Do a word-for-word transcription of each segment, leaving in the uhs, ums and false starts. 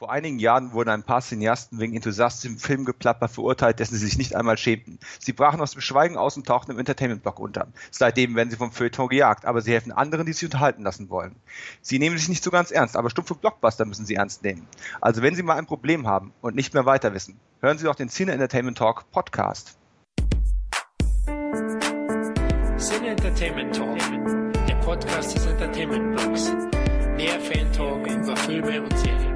Vor einigen Jahren wurden ein paar Cineasten wegen enthusiastischem Filmgeplapper verurteilt, dessen sie sich nicht einmal schämten. Sie brachen aus dem Schweigen aus und tauchten im Entertainment-Blog unter. Seitdem werden sie vom Feuilleton gejagt, aber sie helfen anderen, die sich unterhalten lassen wollen. Sie nehmen sich nicht so ganz ernst, aber stumpfe Blockbuster müssen sie ernst nehmen. Also wenn Sie mal ein Problem haben und nicht mehr weiter wissen, hören Sie doch den Cine Entertainment Talk Podcast. Cine Entertainment Talk, der Podcast des Entertainment-Blogs. Mehr Fan-Talk über Filme und Serien.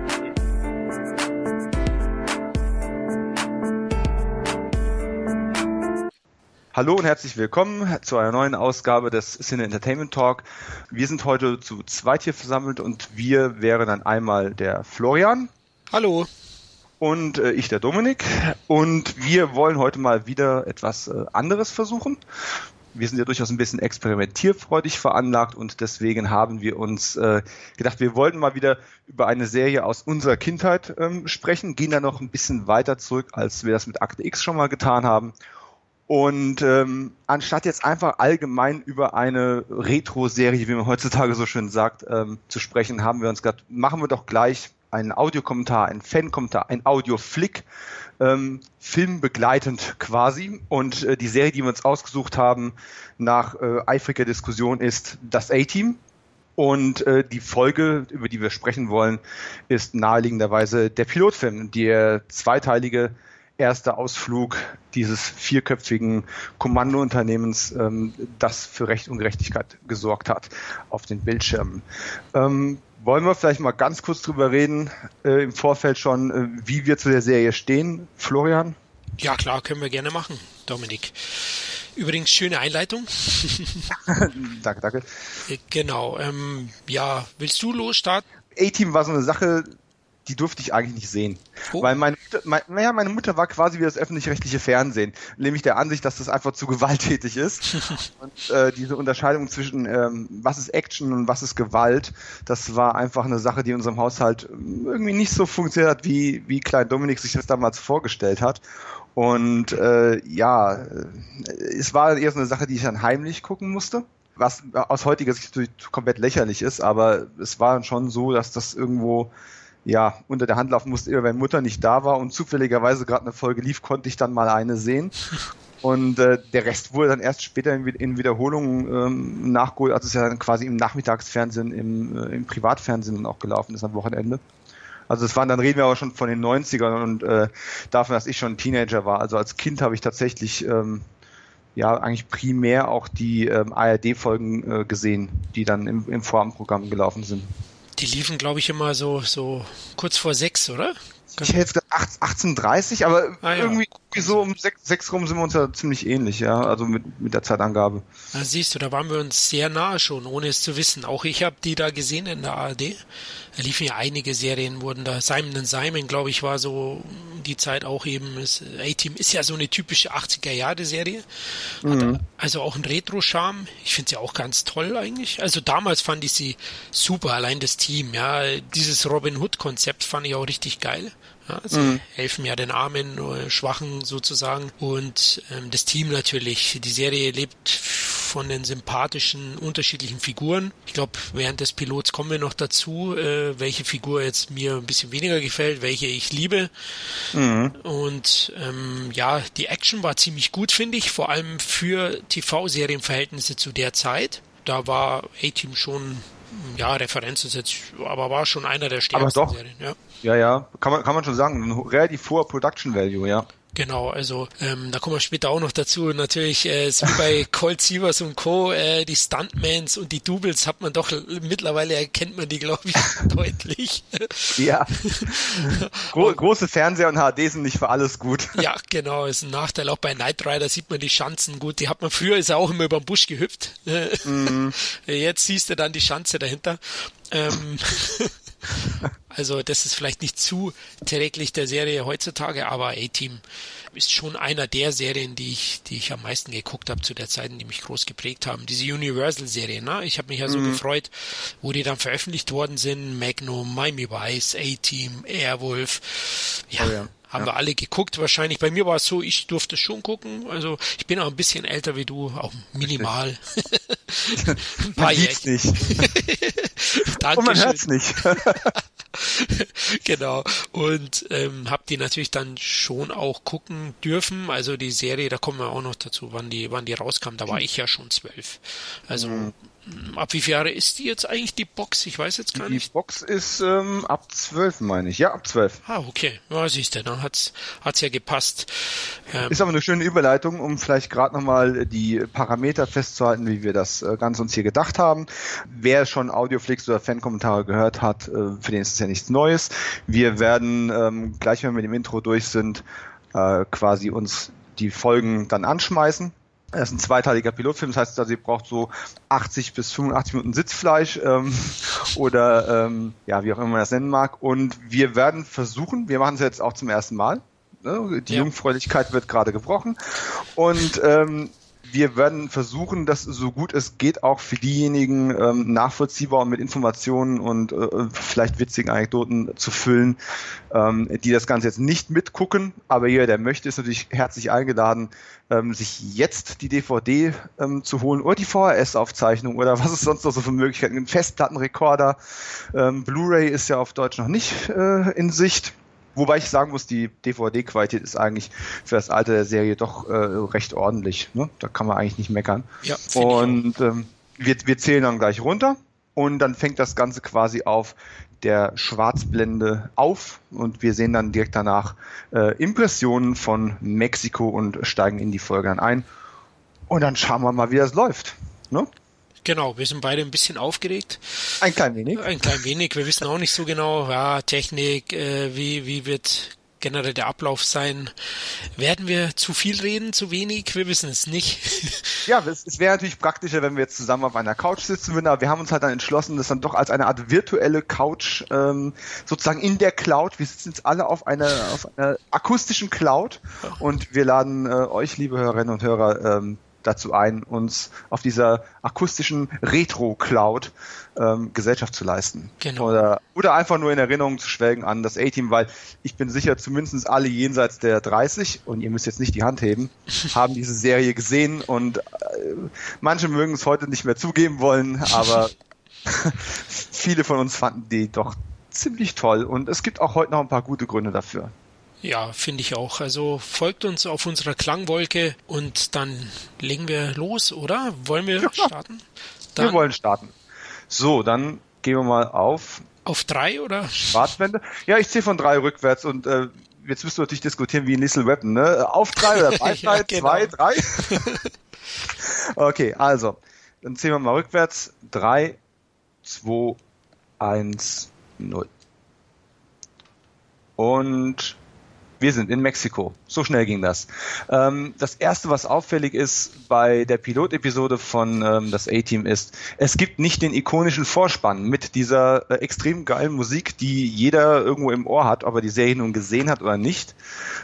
Hallo und herzlich willkommen zu einer neuen Ausgabe des Cine Entertainment Talk. Wir sind heute zu zweit hier versammelt und wir wären dann einmal der Florian. Hallo. Und äh, ich, der Dominik. Und wir wollen heute mal wieder etwas äh, anderes versuchen. Wir sind ja durchaus ein bisschen experimentierfreudig veranlagt und deswegen haben wir uns äh, gedacht, wir wollten mal wieder über eine Serie aus unserer Kindheit ähm, sprechen, gehen da noch ein bisschen weiter zurück, als wir das mit Akte X schon mal getan haben. Und ähm, anstatt jetzt einfach allgemein über eine Retro-Serie, wie man heutzutage so schön sagt, ähm, zu sprechen, haben wir uns gedacht, machen wir doch gleich einen Audiokommentar, einen Fan-Kommentar, einen Audio-Flick, ähm, filmbegleitend quasi. Und äh, die Serie, die wir uns ausgesucht haben, nach äh, eifriger Diskussion, ist das A-Team. Und äh, die Folge, über die wir sprechen wollen, ist naheliegenderweise der Pilotfilm, der zweiteilige erster Ausflug dieses vierköpfigen Kommandounternehmens, ähm, das für Recht und Gerechtigkeit gesorgt hat auf den Bildschirmen. Ähm, wollen wir vielleicht mal ganz kurz drüber reden, äh, im Vorfeld schon, äh, wie wir zu der Serie stehen, Florian? Ja klar, können wir gerne machen, Dominik. Übrigens, schöne Einleitung. Danke, danke. Genau, ähm, ja, willst du losstarten? A-Team war so eine Sache, die durfte ich eigentlich nicht sehen. Oh. Weil meine Mutter, mein, naja, meine Mutter war quasi wie das öffentlich-rechtliche Fernsehen, nämlich der Ansicht, dass das einfach zu gewalttätig ist. Und äh, diese Unterscheidung zwischen ähm, was ist Action und was ist Gewalt, das war einfach eine Sache, die in unserem Haushalt irgendwie nicht so funktioniert hat, wie, wie Klein Dominik sich das damals vorgestellt hat. Und äh, ja, es war eher so eine Sache, die ich dann heimlich gucken musste. Was aus heutiger Sicht natürlich komplett lächerlich ist, aber es war dann schon so, dass das irgendwo ja, unter der Hand laufen musste, immer wenn Mutter nicht da war und zufälligerweise gerade eine Folge lief, konnte ich dann mal eine sehen. Und äh, der Rest wurde dann erst später in, in Wiederholungen ähm, nachgeholt, als es ja dann quasi im Nachmittagsfernsehen, im, äh, im Privatfernsehen dann auch gelaufen ist am Wochenende. Also es waren, dann reden wir aber schon von den neunzigern und äh, davon, dass ich schon Teenager war. Also als Kind habe ich tatsächlich ähm, ja eigentlich primär auch die ähm, A R D-Folgen äh, gesehen, die dann im, im Vorabendprogramm gelaufen sind. Die liefen, glaube ich, immer so, so kurz vor sechs, oder? Ich hätte jetzt gesagt achtzehn Uhr dreißig, aber ah, ja. irgendwie so um sechs rum sind wir uns ja ziemlich ähnlich, ja, also mit, mit der Zeitangabe. Na, siehst du, da waren wir uns sehr nahe schon, ohne es zu wissen. Auch ich habe die da gesehen in der A R D. Da liefen ja einige Serien, wurden da, Simon and Simon, glaube ich, war so die Zeit auch eben. A-Team ist ja so eine typische achtziger-Jahre-Serie, hat mhm. also auch einen Retro-Charme. Ich finde sie auch ganz toll eigentlich. Also damals fand ich sie super, allein das Team, ja. Dieses Robin-Hood-Konzept fand ich auch richtig geil. Ja, sie mhm. helfen ja den Armen, Schwachen sozusagen. Und ähm, das Team natürlich. Die Serie lebt von den sympathischen, unterschiedlichen Figuren. Ich glaube, während des Pilots kommen wir noch dazu, äh, welche Figur jetzt mir ein bisschen weniger gefällt, welche ich liebe. Mhm. Und ähm, ja, die Action war ziemlich gut, finde ich, vor allem für T V-Serienverhältnisse zu der Zeit. Da war A-Team schon, ja, Referenz ist jetzt, aber war schon einer der stärksten Serien, ja. Ja, ja, kann man, kann man schon sagen, ein relativ hoher Production Value, ja. Genau, also ähm, da kommen wir später auch noch dazu. Natürlich äh, ist wie bei Colt Sievers und Co. Äh, die Stuntmans und die Doubles hat man doch, mittlerweile erkennt man die, glaube ich, deutlich. Ja, Gro- und, große Fernseher und H D sind nicht für alles gut. Ja, genau, ist ein Nachteil. Auch bei Knight Rider sieht man die Schanzen gut. Die hat man früher, ist ja auch immer über den Busch gehüpft. Mhm. Jetzt siehst du dann die Schanze dahinter. Ähm, Also das ist vielleicht nicht zu träglich der Serie heutzutage, aber A-Team ist schon einer der Serien, die ich, die ich am meisten geguckt habe zu der Zeit, die mich groß geprägt haben. Diese Universal-Serie, ne? Ich habe mich ja so mhm. gefreut, wo die dann veröffentlicht worden sind. Magnum, Miami Vice, A-Team, Airwolf. Ja, oh ja. Haben ja. wir alle geguckt wahrscheinlich. Bei mir war es so, ich durfte schon gucken. Also ich bin auch ein bisschen älter wie du, auch minimal. Ein paar Jährchen. Man sieht's nicht. Und man hört's nicht. Genau. Und ähm, habe die natürlich dann schon auch gucken dürfen. Also die Serie, da kommen wir auch noch dazu, wann die, wann die rauskam. Da war ich ja schon zwölf. Also mhm. ab wie viele Jahre ist die jetzt eigentlich, die Box? Ich weiß jetzt gar die nicht. Die Box ist ähm, ab zwölf, meine ich. Ja, ab zwölf. Ah, okay. Ja, siehst du, dann hat's, hat's ja gepasst. Ähm, ist aber eine schöne Überleitung, um vielleicht gerade nochmal die Parameter festzuhalten, wie wir das Ganze uns hier gedacht haben. Wer schon Audioflix oder Fankommentare gehört hat, für den ist es ja nichts Neues. Wir werden ähm, gleich, wenn wir mit dem Intro durch sind, äh, quasi uns die Folgen dann anschmeißen. Das ist ein zweiteiliger Pilotfilm, das heißt, also ihr braucht so achtzig bis fünfundachtzig Minuten Sitzfleisch ähm, oder ähm, ja, wie auch immer man das nennen mag. Und wir werden versuchen, wir machen es jetzt auch zum ersten Mal, ne? Die ja. Jungfräulichkeit wird gerade gebrochen. Und ähm, wir werden versuchen, das so gut es geht, auch für diejenigen ähm, nachvollziehbar und mit Informationen und äh, vielleicht witzigen Anekdoten zu füllen, ähm, die das Ganze jetzt nicht mitgucken. Aber jeder, der möchte, ist natürlich herzlich eingeladen, ähm, sich jetzt die D V D ähm, zu holen oder die V H S-Aufzeichnung oder was es sonst noch so für Möglichkeiten gibt. Festplattenrekorder, ähm, Blu-ray ist ja auf Deutsch noch nicht äh, in Sicht. Wobei ich sagen muss, die D V D-Qualität ist eigentlich für das Alter der Serie doch äh, recht ordentlich. Ne? Da kann man eigentlich nicht meckern. Ja, und ähm, wir, wir zählen dann gleich runter und dann fängt das Ganze quasi auf der Schwarzblende auf und wir sehen dann direkt danach äh, Impressionen von Mexiko und steigen in die Folge dann ein. Und dann schauen wir mal, wie das läuft. Ne? Genau, wir sind beide ein bisschen aufgeregt. Ein klein wenig. Ein klein wenig. Wir wissen auch nicht so genau, ja, Technik, äh, wie, wie wird generell der Ablauf sein. Werden wir zu viel reden, zu wenig? Wir wissen es nicht. Ja, es, es wäre natürlich praktischer, wenn wir jetzt zusammen auf einer Couch sitzen würden, aber wir haben uns halt dann entschlossen, das dann doch als eine Art virtuelle Couch, ähm, sozusagen in der Cloud. Wir sitzen jetzt alle auf einer, auf einer akustischen Cloud und wir laden äh, euch, liebe Hörerinnen und Hörer, ähm, dazu ein, uns auf dieser akustischen Retro-Cloud ähm, Gesellschaft zu leisten. Genau. Oder, oder einfach nur in Erinnerung zu schwelgen an das A-Team, weil ich bin sicher, zumindest alle jenseits der dreißig, und ihr müsst jetzt nicht die Hand heben, haben diese Serie gesehen und äh, manche mögen es heute nicht mehr zugeben wollen, aber viele von uns fanden die doch ziemlich toll und es gibt auch heute noch ein paar gute Gründe dafür. Ja, finde ich auch. Also folgt uns auf unserer Klangwolke und dann legen wir los, oder? Wollen wir ja, starten? Dann wir wollen starten. So, dann gehen wir mal auf... Auf drei, oder? Schwarzwände. Ja, ich zähle von drei rückwärts und äh, jetzt müssen wir natürlich diskutieren wie in Lethal Weapon, ne? Auf drei oder bei drei, ja, genau. Zwei, drei. Okay, also, dann zählen wir mal rückwärts. Drei, zwei, eins, null. Und... wir sind in Mexiko. So schnell ging das. Ähm, das Erste, was auffällig ist bei der Pilotepisode von ähm, das A-Team ist, es gibt nicht den ikonischen Vorspann mit dieser äh, extrem geilen Musik, die jeder irgendwo im Ohr hat, ob er die Serie nun gesehen hat oder nicht,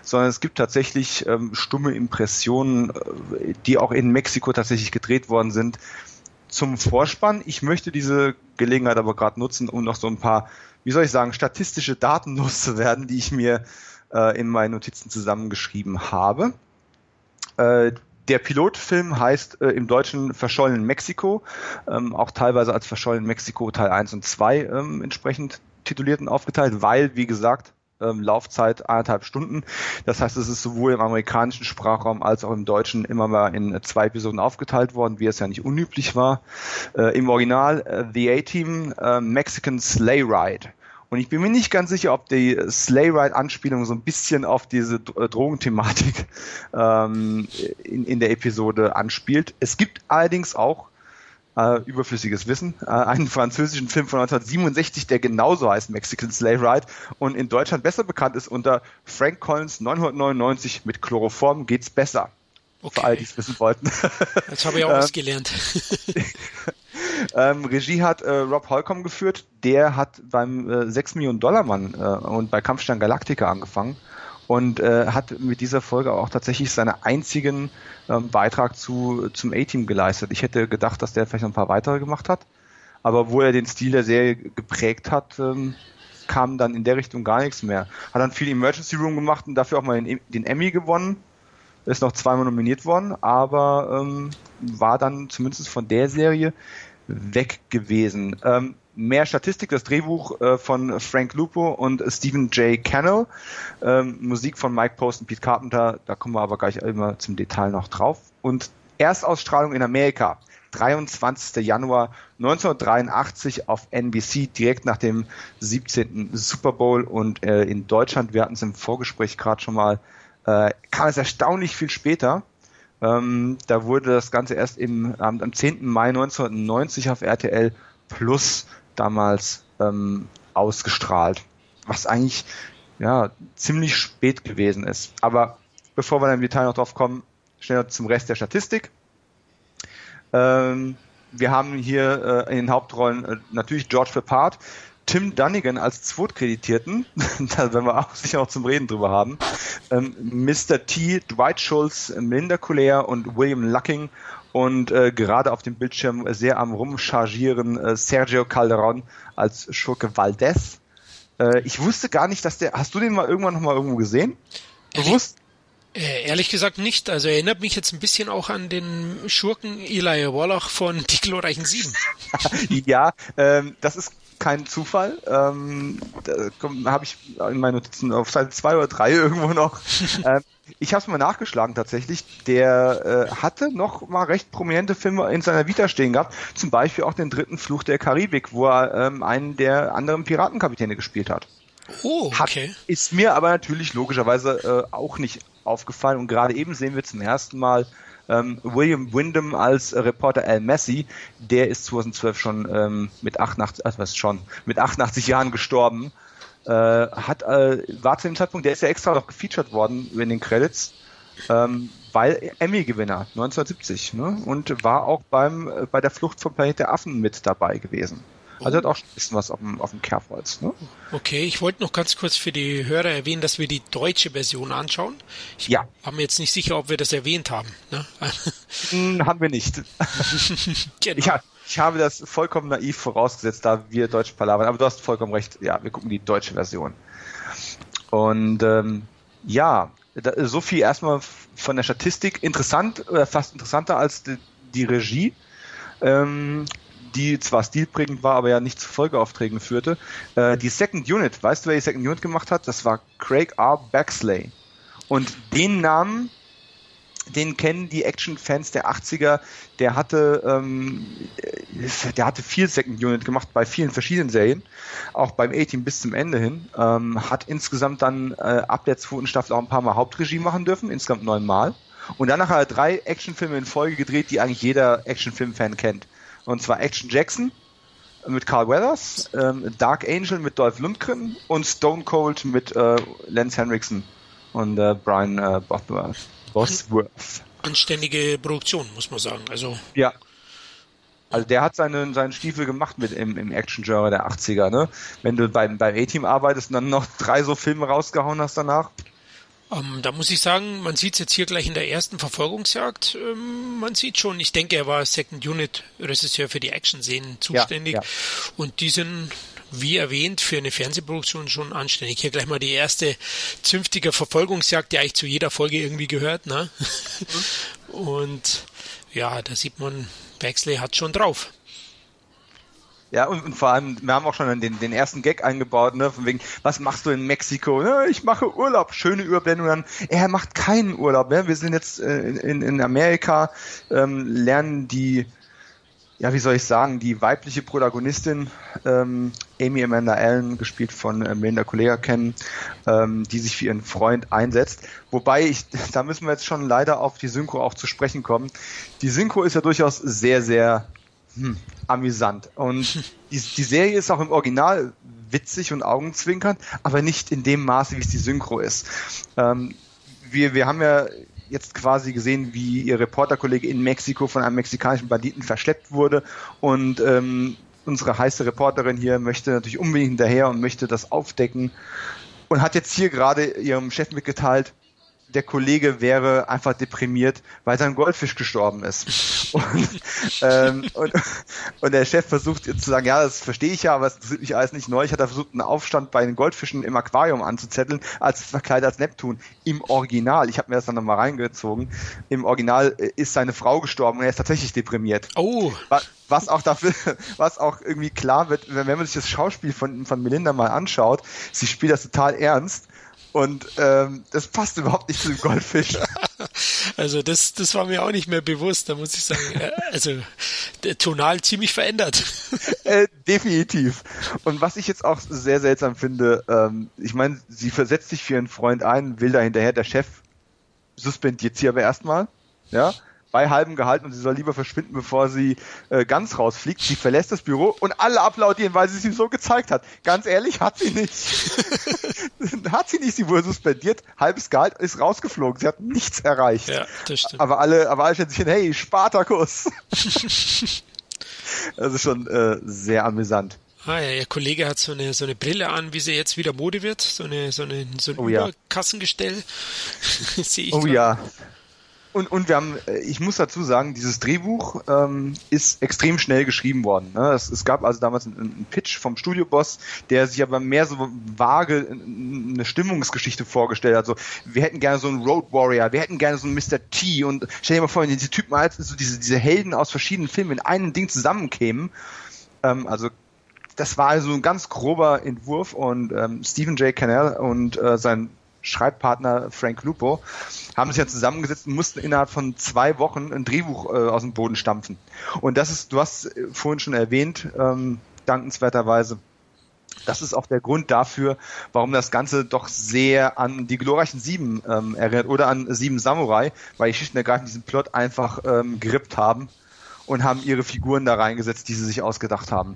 sondern es gibt tatsächlich ähm, stumme Impressionen, äh, die auch in Mexiko tatsächlich gedreht worden sind, zum Vorspann. Ich möchte diese Gelegenheit aber gerade nutzen, um noch so ein paar, wie soll ich sagen, statistische Daten loszuwerden, die ich mir in meinen Notizen zusammengeschrieben habe. Der Pilotfilm heißt im Deutschen Verschollen Mexiko, auch teilweise als Verschollen Mexiko Teil eins und zwei entsprechend tituliert und aufgeteilt, weil, wie gesagt, Laufzeit anderthalb Stunden. Das heißt, es ist sowohl im amerikanischen Sprachraum als auch im Deutschen immer mal in zwei Episoden aufgeteilt worden, wie es ja nicht unüblich war. Im Original The A-Team Mexican Sleigh Ride. Und ich bin mir nicht ganz sicher, ob die Sleigh Ride-Anspielung so ein bisschen auf diese Drogenthematik ähm, in, in der Episode anspielt. Es gibt allerdings auch, äh, überflüssiges Wissen, äh, einen französischen Film von neunzehnhundertsiebenundsechzig, der genauso heißt, Mexican Sleigh Ride, und in Deutschland besser bekannt ist unter Frank Collins neunhundertneunundneunzig mit Chloroform geht's besser. Okay. Für alle, die es wissen wollten. Jetzt habe ich auch was gelernt. Ähm, Regie hat äh, Rob Holcomb geführt, der hat beim äh, sechs Millionen Dollar Mann äh, und bei Kampfstern Galactica angefangen und äh, hat mit dieser Folge auch tatsächlich seinen einzigen ähm, Beitrag zu, zum A-Team geleistet. Ich hätte gedacht, dass der vielleicht noch ein paar weitere gemacht hat, aber wo er den Stil der Serie geprägt hat, ähm, kam dann in der Richtung gar nichts mehr. Hat dann viel Emergency Room gemacht und dafür auch mal den, den Emmy gewonnen. Ist noch zweimal nominiert worden, aber ähm, war dann zumindest von der Serie weg gewesen. Ähm, mehr Statistik, das Drehbuch äh, von Frank Lupo und Stephen J. Cannell, ähm, Musik von Mike Post und Pete Carpenter, da kommen wir aber gleich immer zum Detail noch drauf. Und Erstausstrahlung in Amerika, dreiundzwanzigster Januar neunzehnhundertdreiundachtzig auf N B C, direkt nach dem siebzehnten Super Bowl, und äh, in Deutschland, wir hatten es im Vorgespräch gerade schon mal, äh, kam es erstaunlich viel später. Ähm, da wurde das Ganze erst im, am, am zehnten Mai neunzehnhundertneunzig auf R T L Plus damals ähm, ausgestrahlt, was eigentlich ja ziemlich spät gewesen ist. Aber bevor wir dann im Detail noch drauf kommen, schnell zum Rest der Statistik. Ähm, wir haben hier äh, in den Hauptrollen äh, natürlich George Peppard, Tim Dunigan als Zweitkreditierten, da werden wir auch sicher auch zum Reden drüber haben, ähm, Mister T, Dwight Schultz, Melinda Culea und William Lucking, und äh, gerade auf dem Bildschirm sehr am Rumchargieren äh, Sergio Calderon als Schurke Valdez. Äh, ich wusste gar nicht, dass der... Hast du den mal irgendwann noch mal irgendwo gesehen? Bewusst? Ehrlich, äh, ehrlich gesagt nicht. Also erinnert mich jetzt ein bisschen auch an den Schurken Eli Wallach von Die glorreichen Sieben. Ja, ähm, das ist kein Zufall. Ähm, da habe ich in meinen Notizen auf Seite zwei oder drei irgendwo noch... Ähm, ich habe es mal nachgeschlagen tatsächlich, der äh, hatte noch mal recht prominente Filme in seiner Vita stehen gehabt, zum Beispiel auch den dritten Fluch der Karibik, wo er ähm, einen der anderen Piratenkapitäne gespielt hat. Oh, okay. Hat, ist mir aber natürlich logischerweise äh, auch nicht aufgefallen, und gerade eben sehen wir zum ersten Mal ähm, William Wyndham als äh, Reporter Al Massey, der ist zweitausendzwölf schon ähm, mit achtundachtzig, also was schon, mit achtundachtzig Jahren gestorben. Äh, hat, äh, war zu dem Zeitpunkt, der ist ja extra noch gefeatured worden in den Credits, ähm, weil Emmy-Gewinner neunzehnhundertsiebzig, ne? Und war auch beim äh, bei der Flucht vom Planet der Affen mit dabei gewesen. Also hat auch ein bisschen was auf dem, auf dem Kerbholz. Ne? Okay, ich wollte noch ganz kurz für die Hörer erwähnen, dass wir die deutsche Version anschauen. Ich ja. war mir jetzt nicht sicher, ob wir das erwähnt haben. Ne? Hm, haben wir nicht. Genau. Ich, ich habe das vollkommen naiv vorausgesetzt, da wir Deutsch palavern. Aber du hast vollkommen recht. Ja, wir gucken die deutsche Version. Und ähm, ja, da, so viel erstmal von der Statistik. Interessant, oder fast interessanter als die, die Regie. Ähm, die zwar stilprägend war, aber ja nicht zu Folgeaufträgen führte. Äh, die Second Unit, weißt du, wer die Second Unit gemacht hat? Das war Craig R. Baxley. Und den Namen, den kennen die Action-Fans der achtziger. Der hatte, ähm, der hatte viel Second Unit gemacht bei vielen verschiedenen Serien, auch beim A-Team bis zum Ende hin. Ähm, hat insgesamt dann äh, ab der zweiten Staffel auch ein paar Mal Hauptregie machen dürfen, insgesamt neunmal. Und danach hat er drei Actionfilme in Folge gedreht, die eigentlich jeder Actionfilm-Fan kennt. Und zwar Action Jackson mit Carl Weathers, ähm, Dark Angel mit Dolph Lundgren und Stone Cold mit äh, Lance Henriksen und äh, Brian äh, Bosworth. Bosworth. Anständige Produktion, muss man sagen. Also ja. Also der hat seine, seinen Stiefel gemacht mit im, im Action-Genre der achtziger. Ne? Wenn du beim, beim A-Team arbeitest und dann noch drei so Filme rausgehauen hast danach. Um, da muss ich sagen, man sieht es jetzt hier gleich in der ersten Verfolgungsjagd, ähm, man sieht schon, ich denke, er war Second Unit Regisseur für die Action-Szenen zuständig, ja, ja. Und die sind, wie erwähnt, für eine Fernsehproduktion schon anständig. Hier gleich mal die erste zünftige Verfolgungsjagd, die eigentlich zu jeder Folge irgendwie gehört, ne? Mhm. Und ja, da sieht man, Baxley hat schon drauf. Ja, und, und vor allem, wir haben auch schon den, den ersten Gag eingebaut, ne, von wegen, was machst du in Mexiko? Ne, ich mache Urlaub. Schöne Überblendung dann. Er macht keinen Urlaub, ne? Wir sind jetzt äh, in, in Amerika, ähm, lernen die, ja, wie soll ich sagen, die weibliche Protagonistin, ähm, Amy Amanda Allen, gespielt von äh, Melinda Culea, kennen, ähm, die sich für ihren Freund einsetzt. Wobei, ich, da müssen wir jetzt schon leider auf die Synchro auch zu sprechen kommen. Die Synchro ist ja durchaus sehr, sehr Hm, amüsant. Und die, die Serie ist auch im Original witzig und augenzwinkernd, aber nicht in dem Maße, wie es die Synchro ist. Ähm, wir, wir haben ja jetzt quasi gesehen, wie ihr Reporterkollege in Mexiko von einem mexikanischen Banditen verschleppt wurde, und ähm, unsere heiße Reporterin hier möchte natürlich unbedingt hinterher und möchte das aufdecken und hat jetzt hier gerade ihrem Chef mitgeteilt, der Kollege wäre einfach deprimiert, weil sein Goldfisch gestorben ist. Und, ähm, und, und der Chef versucht zu sagen, ja, das verstehe ich ja, aber es interessiert mich alles nicht neu. Ich hatte versucht, einen Aufstand bei den Goldfischen im Aquarium anzuzetteln, als verkleidet als Neptun. Im Original, ich habe mir das dann nochmal reingezogen, im Original ist seine Frau gestorben und er ist tatsächlich deprimiert. Oh! Was, was auch dafür, was auch irgendwie klar wird, wenn man sich das Schauspiel von, von Melinda mal anschaut, sie spielt das total ernst. Und ähm, das passt überhaupt nicht zu dem Goldfisch. Also das, das war mir auch nicht mehr bewusst, da muss ich sagen. Also tonal ziemlich verändert. Äh, definitiv. Und was ich jetzt auch sehr seltsam finde, ähm, ich meine, sie versetzt sich für ihren Freund ein, will da hinterher, der Chef suspendiert sie aber erstmal, ja, bei halbem Gehalt, und sie soll lieber verschwinden, bevor sie äh, ganz rausfliegt. Sie verlässt das Büro und alle applaudieren, weil sie es ihm so gezeigt hat. Ganz ehrlich, hat sie nicht. hat sie nicht, sie wurde suspendiert, halbes Gehalt, ist rausgeflogen. Sie hat nichts erreicht. Ja, das stimmt. Aber alle, aber alle stellen sich hin, hey, Spartakus. Das ist schon äh, sehr amüsant. Ah ja, ihr Kollege hat so eine so eine Brille an, wie sie jetzt wieder Mode wird. So eine so eine so ein oh, Überkassengestell. Ja. Sehe ich. Oh grad. Ja. Und, und wir haben, ich muss dazu sagen, dieses Drehbuch ähm, ist extrem schnell geschrieben worden. Ne? Es, es gab also damals einen, einen Pitch vom Studioboss, der sich aber mehr so vage eine Stimmungsgeschichte vorgestellt hat. So, wir hätten gerne so einen Road Warrior, wir hätten gerne so einen Mister T, und stell dir mal vor, wenn diese Typen als so diese, diese Helden aus verschiedenen Filmen in einem Ding zusammenkämen. Ähm, also das war also ein ganz grober Entwurf, und ähm, Stephen J. Cannell und äh, sein Schreibpartner Frank Lupo haben sich ja zusammengesetzt und mussten innerhalb von zwei Wochen ein Drehbuch äh, aus dem Boden stampfen. Und das ist, du hast vorhin schon erwähnt, ähm, dankenswerterweise, das ist auch der Grund dafür, warum das Ganze doch sehr an die glorreichen Sieben ähm, erinnert oder an Sieben Samurai, weil die schlicht und ergreifend diesen Plot einfach ähm, gerippt haben und haben ihre Figuren da reingesetzt, die sie sich ausgedacht haben.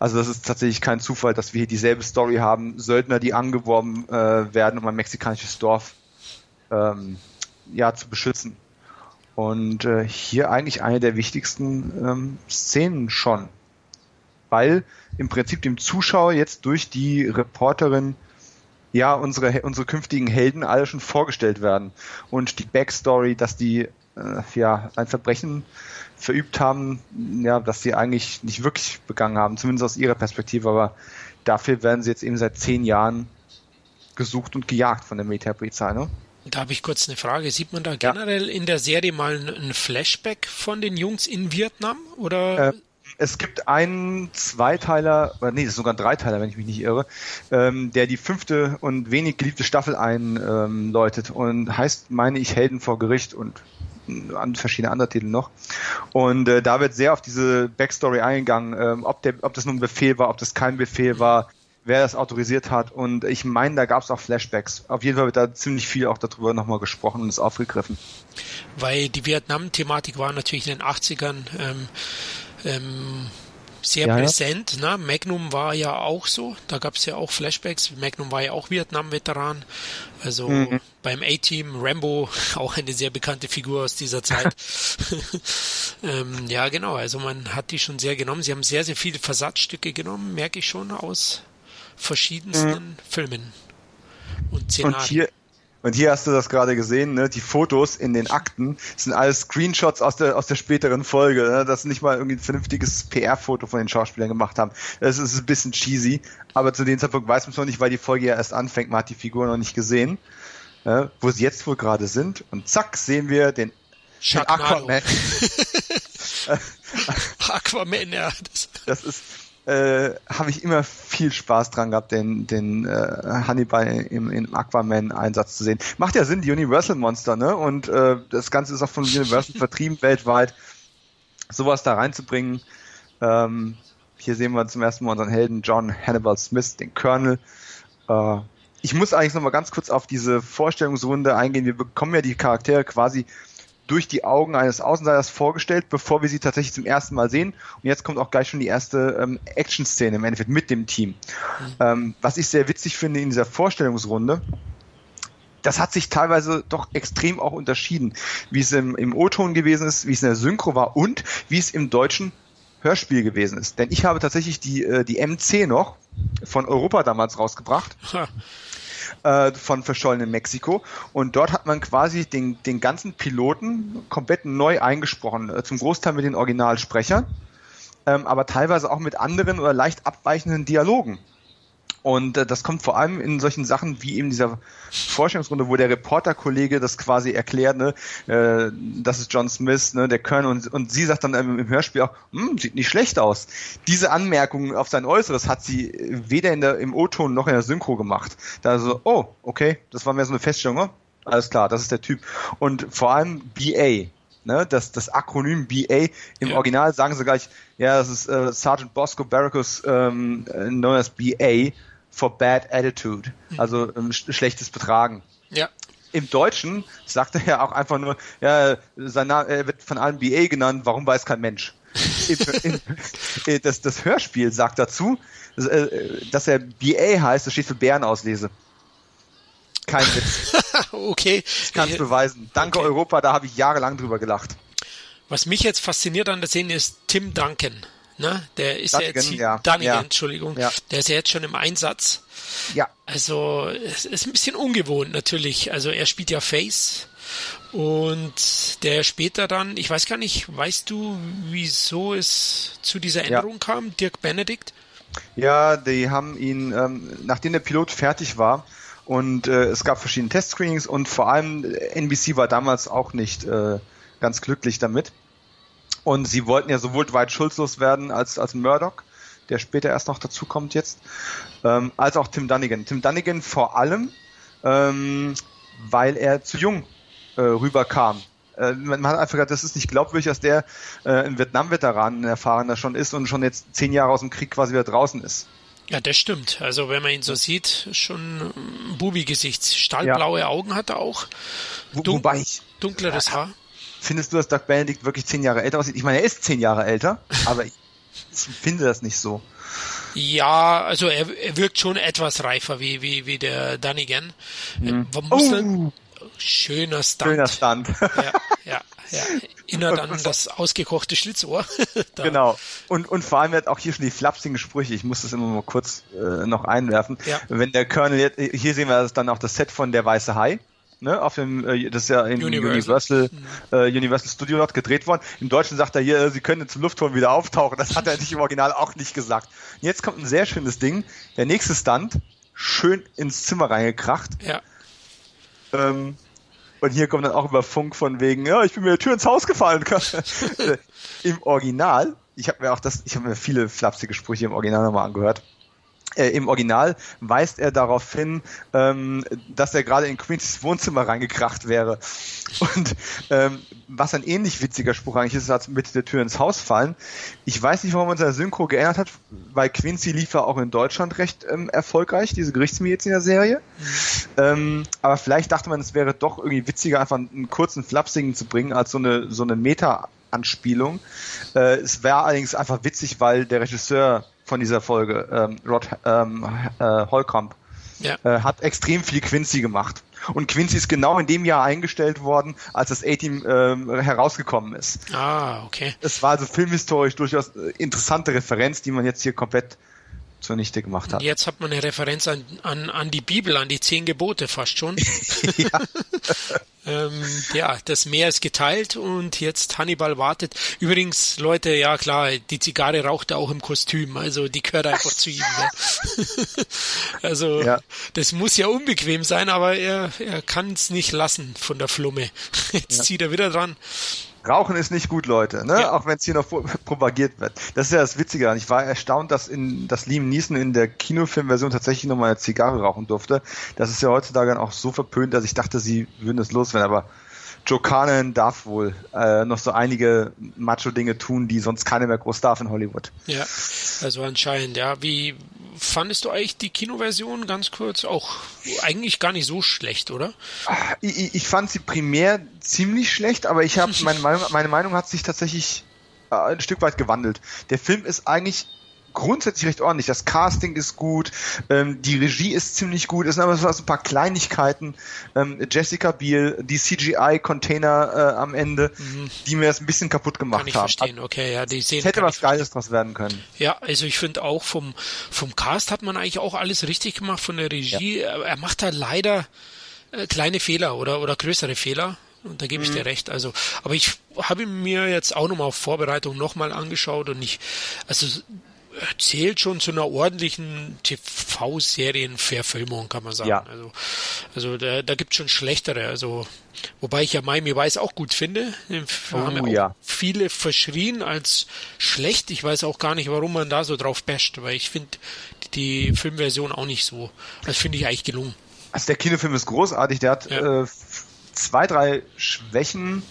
Also das ist tatsächlich kein Zufall, dass wir hier dieselbe Story haben. Söldner, die angeworben äh, werden, um ein mexikanisches Dorf ähm, ja, zu beschützen. Und äh, hier eigentlich eine der wichtigsten ähm, Szenen schon. Weil im Prinzip dem Zuschauer jetzt durch die Reporterin ja unsere, unsere künftigen Helden alle schon vorgestellt werden. Und die Backstory, dass die äh, ja ein Verbrechen verübt haben, ja, dass sie eigentlich nicht wirklich begangen haben, zumindest aus ihrer Perspektive, aber dafür werden sie jetzt eben seit zehn Jahren gesucht und gejagt von der Militärpolizei, ne? Da habe ich kurz eine Frage. Sieht man da generell ja. in der Serie mal ein Flashback von den Jungs in Vietnam? Oder? Äh, es gibt einen Zweiteiler, oder nee, das ist sogar ein Dreiteiler, wenn ich mich nicht irre, ähm, der die fünfte und wenig geliebte Staffel einläutet ähm, und heißt, meine ich, Helden vor Gericht, und an verschiedene andere Titel noch. Und äh, da wird sehr auf diese Backstory eingegangen, ähm, ob, der, ob das nun ein Befehl war, ob das kein Befehl war, wer das autorisiert hat. Und ich meine, da gab es auch Flashbacks. Auf jeden Fall wird da ziemlich viel auch darüber nochmal gesprochen und ist aufgegriffen. Weil die Vietnam-Thematik war natürlich in den achtzigern ähm, ähm, sehr ja, präsent. Ja. Ne? Magnum war ja auch so. Da gab es ja auch Flashbacks. Magnum war ja auch Vietnam-Veteran. Also mhm. beim A-Team, Rambo, auch eine sehr bekannte Figur aus dieser Zeit. ähm, ja, genau. Also man hat die schon sehr genommen. Sie haben sehr, sehr viele Versatzstücke genommen, merke ich schon, aus verschiedensten mhm. Filmen und Szenarien. Und hier, und hier hast du das gerade gesehen, ne? Die Fotos in den Akten sind alles Screenshots aus der, aus der späteren Folge, ne? Dass sie nicht mal irgendwie ein vernünftiges P R-Foto von den Schauspielern gemacht haben. Das ist ein bisschen cheesy, aber zu dem Zeitpunkt weiß man es noch nicht, weil die Folge ja erst anfängt. Man hat die Figur noch nicht gesehen, ne? Wo sie jetzt wohl gerade sind. Und zack, sehen wir den, den Aquaman. Aquaman, ja. Das ist... Äh, habe ich immer viel Spaß dran gehabt, den, den äh, Hannibal im, im Aquaman-Einsatz zu sehen. Macht ja Sinn, die Universal-Monster, ne? Und äh, das Ganze ist auch von Universal vertrieben weltweit. Sowas da reinzubringen. Ähm, hier sehen wir zum ersten Mal unseren Helden John Hannibal Smith, den Colonel. Äh, ich muss eigentlich nochmal ganz kurz auf diese Vorstellungsrunde eingehen. Wir bekommen ja die Charaktere quasi durch die Augen eines Außenseiters vorgestellt, bevor wir sie tatsächlich zum ersten Mal sehen. Und jetzt kommt auch gleich schon die erste ähm, Action-Szene im Endeffekt mit dem Team. Mhm. Ähm, was ich sehr witzig finde in dieser Vorstellungsrunde, das hat sich teilweise doch extrem auch unterschieden, wie es im, im O-Ton gewesen ist, wie es in der Synchro war und wie es im deutschen Hörspiel gewesen ist. Denn ich habe tatsächlich die, äh, die M C noch von Europa damals rausgebracht. äh, von verschollenem Mexiko. Und dort hat man quasi den, den ganzen Piloten komplett neu eingesprochen, zum Großteil mit den Originalsprechern, ähm, aber teilweise auch mit anderen oder leicht abweichenden Dialogen. Und äh, das kommt vor allem in solchen Sachen wie eben dieser Vorstellungsrunde, wo der Reporterkollege das quasi erklärt, ne, äh, das ist John Smith, ne, der Colonel, und, und sie sagt dann im Hörspiel auch, sieht nicht schlecht aus. Diese Anmerkung auf sein Äußeres hat sie weder in der, im O-Ton noch in der Synchro gemacht. Da so, oh, okay, das war mehr so eine Feststellung, ne? Alles klar, das ist der Typ. Und vor allem B A. Ne, das, das Akronym B A im ja. Original sagen sie gleich, ja, das ist äh, Sergeant Bosco Barracus, ähm, known as B A for Bad Attitude, mhm. also ähm, sch- schlechtes Betragen. Ja. Im Deutschen sagt er ja auch einfach nur, ja, sein Name, er wird von allen B A genannt, warum weiß kein Mensch. in, in, das, das Hörspiel sagt dazu, dass, äh, dass er B A heißt, das steht für Bärenauslese. Kein Witz. Okay. Ich kann es beweisen. Danke okay. Europa, da habe ich jahrelang drüber gelacht. Was mich jetzt fasziniert an der Szene ist Tim Duncan. Ne? Der ist Dunigan, ja jetzt, ja. Dunigan, ja. Entschuldigung. Ja. Der ist ja jetzt schon im Einsatz. Ja. Also, es ist ein bisschen ungewohnt natürlich. Also, er spielt ja Face. Und der später dann, ich weiß gar nicht, weißt du, wieso es zu dieser Änderung ja. kam? Dirk Benedict? Ja, die haben ihn, ähm, nachdem der Pilot fertig war, und äh, es gab verschiedene Testscreenings und vor allem N B C war damals auch nicht äh, ganz glücklich damit. Und sie wollten ja sowohl Dwight Schultz loswerden als, als Murdoch, der später erst noch dazu kommt jetzt, ähm, als auch Tim Dunigan. Tim Dunigan vor allem, ähm, weil er zu jung äh, rüberkam. Äh, man hat einfach gesagt, das ist nicht glaubwürdig, dass der äh, ein Vietnam-Veteran, ein erfahrener schon ist und schon jetzt zehn Jahre aus dem Krieg quasi wieder draußen ist. Ja, das stimmt. Also wenn man ihn so sieht, schon ein Bubi-Gesicht. Stahlblaue ja. Augen hat er auch. Dun- Wobei ich... Dunkleres Haar. Findest du, dass Dirk Benedict wirklich zehn Jahre älter aussieht? Ich meine, er ist zehn Jahre älter, aber ich finde das nicht so. Ja, also er, er wirkt schon etwas reifer wie, wie, wie der Dunigan. Mhm. Man muss oh. Schöner Stunt. Schöner Stunt. Ja, ja, ja. Erinnert an das ausgekochte Schlitzohr. da. Genau. Und, und vor allem hat auch hier schon die flapsigen Sprüche. Ich muss das immer mal kurz äh, noch einwerfen. Ja. Wenn der Colonel jetzt, hier sehen wir das dann auch das Set von Der Weiße Hai. Ne, auf dem, äh, das ist ja in Universal Universal, mhm. äh, Universal Studios dort gedreht worden. Im Deutschen sagt er hier, sie können zum Luftholen wieder auftauchen. Das hat er nicht im Original auch nicht gesagt. Und jetzt kommt ein sehr schönes Ding. Der nächste Stunt, schön ins Zimmer reingekracht. Ja. Ähm, und hier kommt dann auch über Funk von wegen, ja, ich bin mir die Tür ins Haus gefallen. Im Original, ich habe mir auch das, ich habe mir viele flapsige Sprüche im Original nochmal angehört. Äh, Im Original weist er darauf hin, ähm, dass er gerade in Quincy's Wohnzimmer reingekracht wäre. Und ähm, was ein ähnlich witziger Spruch eigentlich ist, als mit der Tür ins Haus fallen. Ich weiß nicht, warum man seine Synchro geändert hat, weil Quincy lief ja auch in Deutschland recht ähm, erfolgreich, diese Gerichtsmedizin der Serie. Ähm, aber vielleicht dachte man, es wäre doch irgendwie witziger, einfach einen kurzen Flapsigen zu bringen, als so eine, so eine Meta-Anspielung. Äh, es wäre allerdings einfach witzig, weil der Regisseur von dieser Folge, ähm, Rod ähm, äh, Holcomb, ja. äh, hat extrem viel Quincy gemacht. Und Quincy ist genau in dem Jahr eingestellt worden, als das A-Team ähm, herausgekommen ist. Ah, okay. Es war also filmhistorisch durchaus interessante Referenz, die man jetzt hier komplett zunichte gemacht hat. Und jetzt hat man eine Referenz an, an, an die Bibel, an die Zehn Gebote fast schon. ja. ähm, ja, das Meer ist geteilt und jetzt Hannibal wartet. Übrigens, Leute, ja klar, die Zigarre raucht er auch im Kostüm, also die gehört einfach zu ihm. Ja. also ja. Das muss ja unbequem sein, aber er, er kann es nicht lassen von der Flumme. Jetzt ja. zieht er wieder dran. Rauchen ist nicht gut, Leute, ne? Ja. Auch wenn es hier noch propagiert wird. Das ist ja das Witzige. Ich war erstaunt, dass, in, dass Liam Neeson in der Kinofilmversion tatsächlich nochmal eine Zigarre rauchen durfte. Das ist ja heutzutage auch so verpönt, dass ich dachte, sie würden es loswerden. Aber Joe Carnahan darf wohl äh, noch so einige Macho-Dinge tun, die sonst keiner mehr groß darf in Hollywood. Ja, also anscheinend, ja. Wie fandest du eigentlich die Kinoversion ganz kurz? Auch eigentlich gar nicht so schlecht, oder? Ach, ich, ich fand sie primär ziemlich schlecht, aber ich habe meine, meine Meinung hat sich tatsächlich äh, ein Stück weit gewandelt. Der Film ist eigentlich grundsätzlich recht ordentlich. Das Casting ist gut, ähm, die Regie ist ziemlich gut, es sind aber so ein paar Kleinigkeiten. Ähm, Jessica Biel, die C G I-Container äh, am Ende, mhm. die mir das ein bisschen kaputt gemacht haben. Kann ich haben. verstehen, okay. Ja, die Szenen hätte was Geiles draus werden können. Ja, also ich finde auch vom, vom Cast hat man eigentlich auch alles richtig gemacht, von der Regie. Ja. Er macht da leider äh, kleine Fehler oder, oder größere Fehler. Und da gebe ich dir recht. Also, aber ich habe mir jetzt auch nochmal auf Vorbereitung nochmal angeschaut und ich, also zählt schon zu einer ordentlichen T V-Serienverfilmung, kann man sagen. Ja. Also, also da, da gibt es schon schlechtere. Also, wobei ich ja Miami Vice auch gut finde. Wir oh, haben ja auch ja. viele verschrien als schlecht. Ich weiß auch gar nicht, warum man da so drauf basht, weil ich finde die Filmversion auch nicht so. Das finde ich eigentlich gelungen. Also der Kinofilm ist großartig. Der hat ja. äh, zwei, drei Schwächen,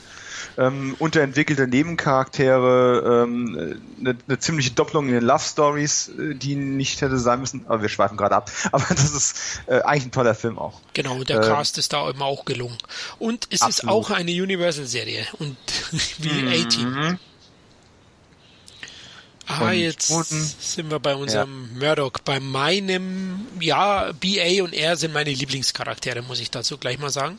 ähm, unterentwickelte Nebencharaktere, ähm, eine, eine ziemliche Doppelung in den Love Stories, die nicht hätte sein müssen, aber wir schweifen gerade ab. Aber das ist äh, eigentlich ein toller Film auch. Genau, der äh, Cast ist da immer auch gelungen. Und es absolut. ist auch eine Universal-Serie und wie mhm. A-Team. Ah, jetzt sind wir bei unserem ja. Murdoch. Bei meinem, ja, B A und R sind meine Lieblingscharaktere, muss ich dazu gleich mal sagen.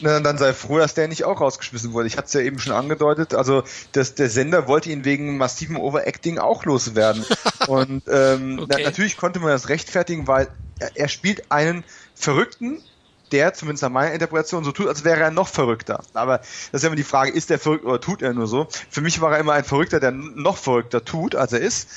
Na, dann sei froh, dass der nicht auch rausgeschmissen wurde. Ich hatte es ja eben schon angedeutet. Also das, der Sender wollte ihn wegen massivem Overacting auch loswerden. Und ähm, okay. na, natürlich konnte man das rechtfertigen, weil er, er spielt einen Verrückten, der zumindest nach meiner Interpretation so tut, als wäre er noch verrückter. Aber das ist ja immer die Frage, ist der verrückt oder tut er nur so? Für mich war er immer ein Verrückter, der noch verrückter tut, als er ist.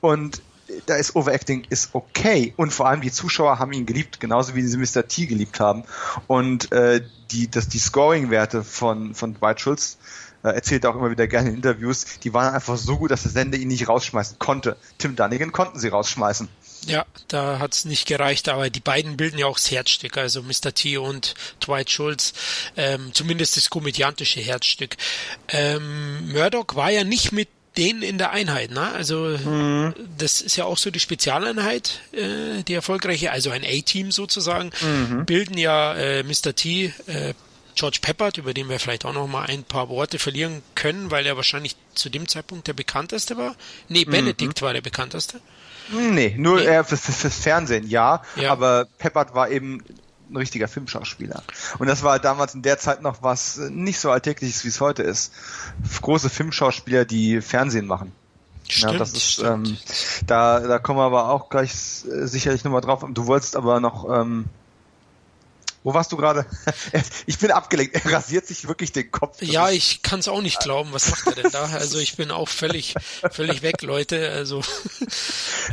Und da ist Overacting ist okay. Und vor allem die Zuschauer haben ihn geliebt, genauso wie sie Mister T geliebt haben. Und äh, die, das, die Scoring-Werte von, von Dwight Schultz, äh, erzählt er auch immer wieder gerne in Interviews, die waren einfach so gut, dass der Sender ihn nicht rausschmeißen konnte. Tim Dunigan konnten sie rausschmeißen. Ja, da hat's nicht gereicht, aber die beiden bilden ja auch das Herzstück, also Mister T und Dwight Schultz, ähm, zumindest das komödiantische Herzstück. Ähm, Murdoch war ja nicht mit den in der Einheit, ne? Also mhm. das ist ja auch so die Spezialeinheit, äh, die erfolgreiche, also ein A-Team sozusagen, mhm. bilden ja äh, Mister T, äh, George Peppard, über den wir vielleicht auch noch mal ein paar Worte verlieren können, weil er wahrscheinlich zu dem Zeitpunkt der bekannteste war. Nee, Benedict mhm. war der bekannteste. Nee, nur nee. Er fürs, fürs Fernsehen, ja, ja, aber Peppard war eben ein richtiger Filmschauspieler. Und das war damals in der Zeit noch was nicht so Alltägliches, wie es heute ist. Große Filmschauspieler, die Fernsehen machen. Stimmt, ja, das ist, stimmt. Ähm, da, da kommen wir aber auch gleich äh, sicherlich nochmal drauf. Du wolltest aber noch... Ähm, wo warst du gerade? Ich bin abgelenkt. Er rasiert sich wirklich den Kopf. Das ja, ich kann es auch nicht glauben. Was macht er denn da? Also ich bin auch völlig völlig weg, Leute. Also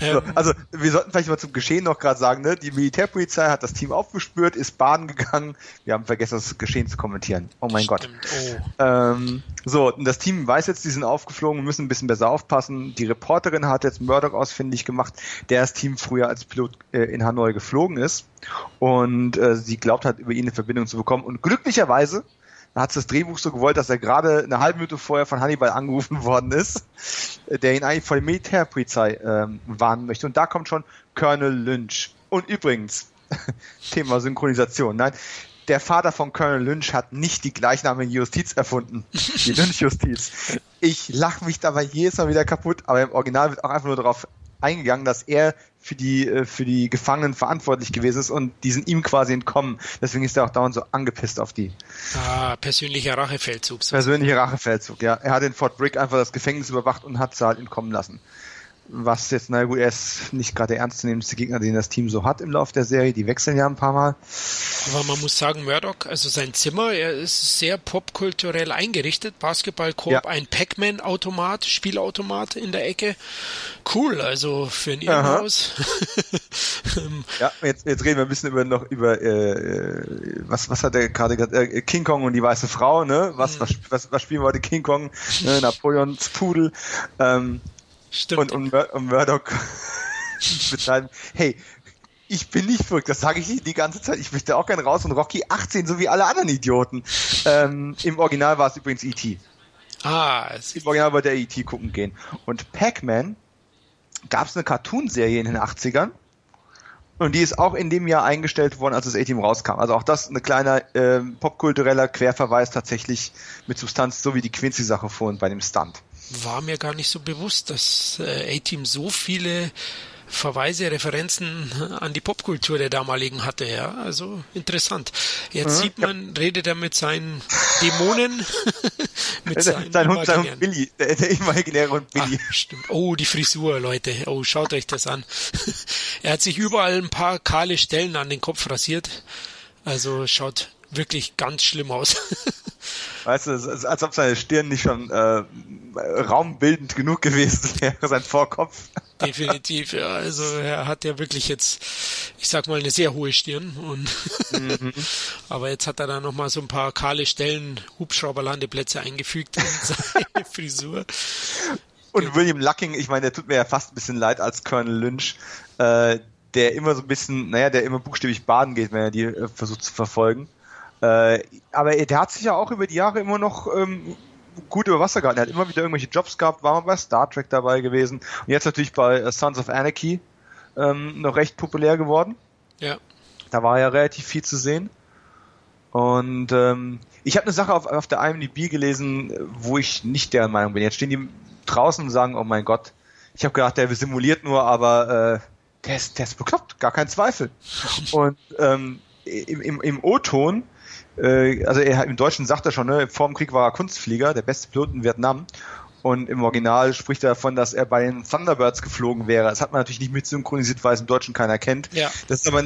ähm. so, also wir sollten vielleicht mal zum Geschehen noch gerade sagen, ne? Die Militärpolizei hat das Team aufgespürt, ist baden gegangen. Wir haben vergessen, das Geschehen zu kommentieren. Oh mein Gott. Oh. Ähm, so, und das Team weiß jetzt, die sind aufgeflogen, müssen ein bisschen besser aufpassen. Die Reporterin hat jetzt Murdoch ausfindig gemacht, der das Team früher als Pilot äh, in Hanoi geflogen ist. Und äh, sie glaubt hat, über ihn eine Verbindung zu bekommen. Und glücklicherweise hat das Drehbuch so gewollt, dass er gerade eine halbe Minute vorher von Hannibal angerufen worden ist, der ihn eigentlich vor der Militärpolizei äh, warnen möchte. Und da kommt schon Colonel Lynch. Und übrigens, Thema Synchronisation, nein, der Vater von Colonel Lynch hat nicht die gleichnamige Justiz erfunden. Die Lynch-Justiz. Ich lache mich dabei jedes Mal wieder kaputt, aber im Original wird auch einfach nur darauf eingegangen, dass er für die für die Gefangenen verantwortlich gewesen ist und die sind ihm quasi entkommen. Deswegen ist er auch dauernd so angepisst auf die. Ah, persönlicher Rachefeldzug. So persönlicher Rachefeldzug, ja. Er hat in Fort Bragg einfach das Gefängnis überwacht und hat sie halt entkommen lassen. Was jetzt, na gut, er ist nicht gerade der ernstzunehmendste Gegner, den das Team so hat im Laufe der Serie. Die wechseln ja ein paar Mal. Aber man muss sagen, Murdoch, also sein Zimmer, er ist sehr popkulturell eingerichtet. Basketballkorb, ja. Ein Pac-Man-Automat, Spielautomat in der Ecke. Cool, also für ein Irrenhaus. Ja, jetzt, jetzt reden wir ein bisschen über noch über äh, was, was hat er gerade gesagt? Äh, King Kong und die weiße Frau, ne? Was, hm. was, was, was spielen wir heute? King Kong, ne? Napoleons Pudel. Ähm, Stimmt. Und, und, und Murdoch betreiben, hey, ich bin nicht verrückt, das sage ich nicht die ganze Zeit, ich möchte auch gerne raus und Rocky achtzehn, so wie alle anderen Idioten. Ähm, im Original war es übrigens E T Ah, es im Original wollte er E T gucken gehen. Und Pac-Man gab es eine Cartoonserie in den achtzigern und die ist auch in dem Jahr eingestellt worden, als das A-Team rauskam. Also auch das ein kleiner äh, popkultureller Querverweis tatsächlich mit Substanz, so wie die Quincy-Sache vorhin bei dem Stunt. war mir gar nicht so bewusst, dass äh, A-Team so viele Verweise, Referenzen an die Popkultur der damaligen hatte, ja. Also interessant. Jetzt mhm, sieht man, ja. redet er mit seinen Dämonen. mit seinen sein Hund, sein Hund Billy, der, der imaginäre Hund Billy. Ach, stimmt. Oh, die Frisur, Leute. Oh, schaut euch das an. Er hat sich überall ein paar kahle Stellen an den Kopf rasiert. Also schaut wirklich ganz schlimm aus. Weißt du, es ist, als ob seine Stirn nicht schon äh, raumbildend genug gewesen wäre, sein Vorkopf. Definitiv, ja. Also er hat ja wirklich jetzt, ich sag mal, eine sehr hohe Stirn. Und mhm. Aber jetzt hat er da nochmal so ein paar kahle Stellen, Hubschrauberlandeplätze eingefügt in seine Frisur. Und William Lucking, ich meine, der tut mir ja fast ein bisschen leid als Colonel Lynch, äh, der immer so ein bisschen, naja, der immer buchstäblich baden geht, wenn er die äh, versucht zu verfolgen. Äh, aber der hat sich ja auch über die Jahre immer noch ähm, gut über Wasser gehalten. Er hat immer wieder irgendwelche Jobs gehabt, war mal bei Star Trek dabei gewesen und jetzt natürlich bei uh, Sons of Anarchy ähm, noch recht populär geworden. Ja. Da war ja relativ viel zu sehen. Und ähm, ich habe eine Sache auf, auf der I M D B gelesen, wo ich nicht der Meinung bin. Jetzt stehen die draußen und sagen, oh mein Gott, ich habe gedacht, der simuliert nur, aber äh, der, ist, der ist bekloppt, gar kein Zweifel. Und ähm, im, im, im O-Ton, also er, im Deutschen sagt er schon, ne, vor dem Krieg war er Kunstflieger, der beste Pilot in Vietnam, und im Original spricht er davon, dass er bei den Thunderbirds geflogen wäre. Das hat man natürlich nicht mit synchronisiert, weil es im Deutschen keiner kennt. Ja. Das ist aber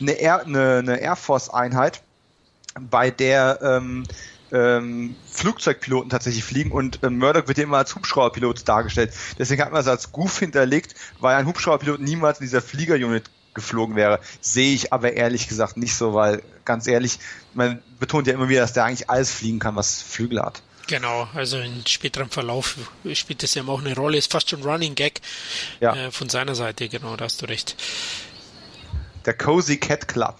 eine Air, eine, eine Air Force-Einheit, bei der ähm, ähm, Flugzeugpiloten tatsächlich fliegen, und äh, Murdoch wird ja immer als Hubschrauberpilot dargestellt. Deswegen hat man es als Goof hinterlegt, weil ein Hubschrauberpilot niemals in dieser Flieger-Unit geflogen wäre. Sehe ich aber ehrlich gesagt nicht so, weil ganz ehrlich, man betont ja immer wieder, dass der eigentlich alles fliegen kann, was Flügel hat. Genau, also im späteren Verlauf spielt das ja auch eine Rolle, ist fast schon Running Gag ja. äh, von seiner Seite, genau, da hast du recht. Der Cozy Cat Club.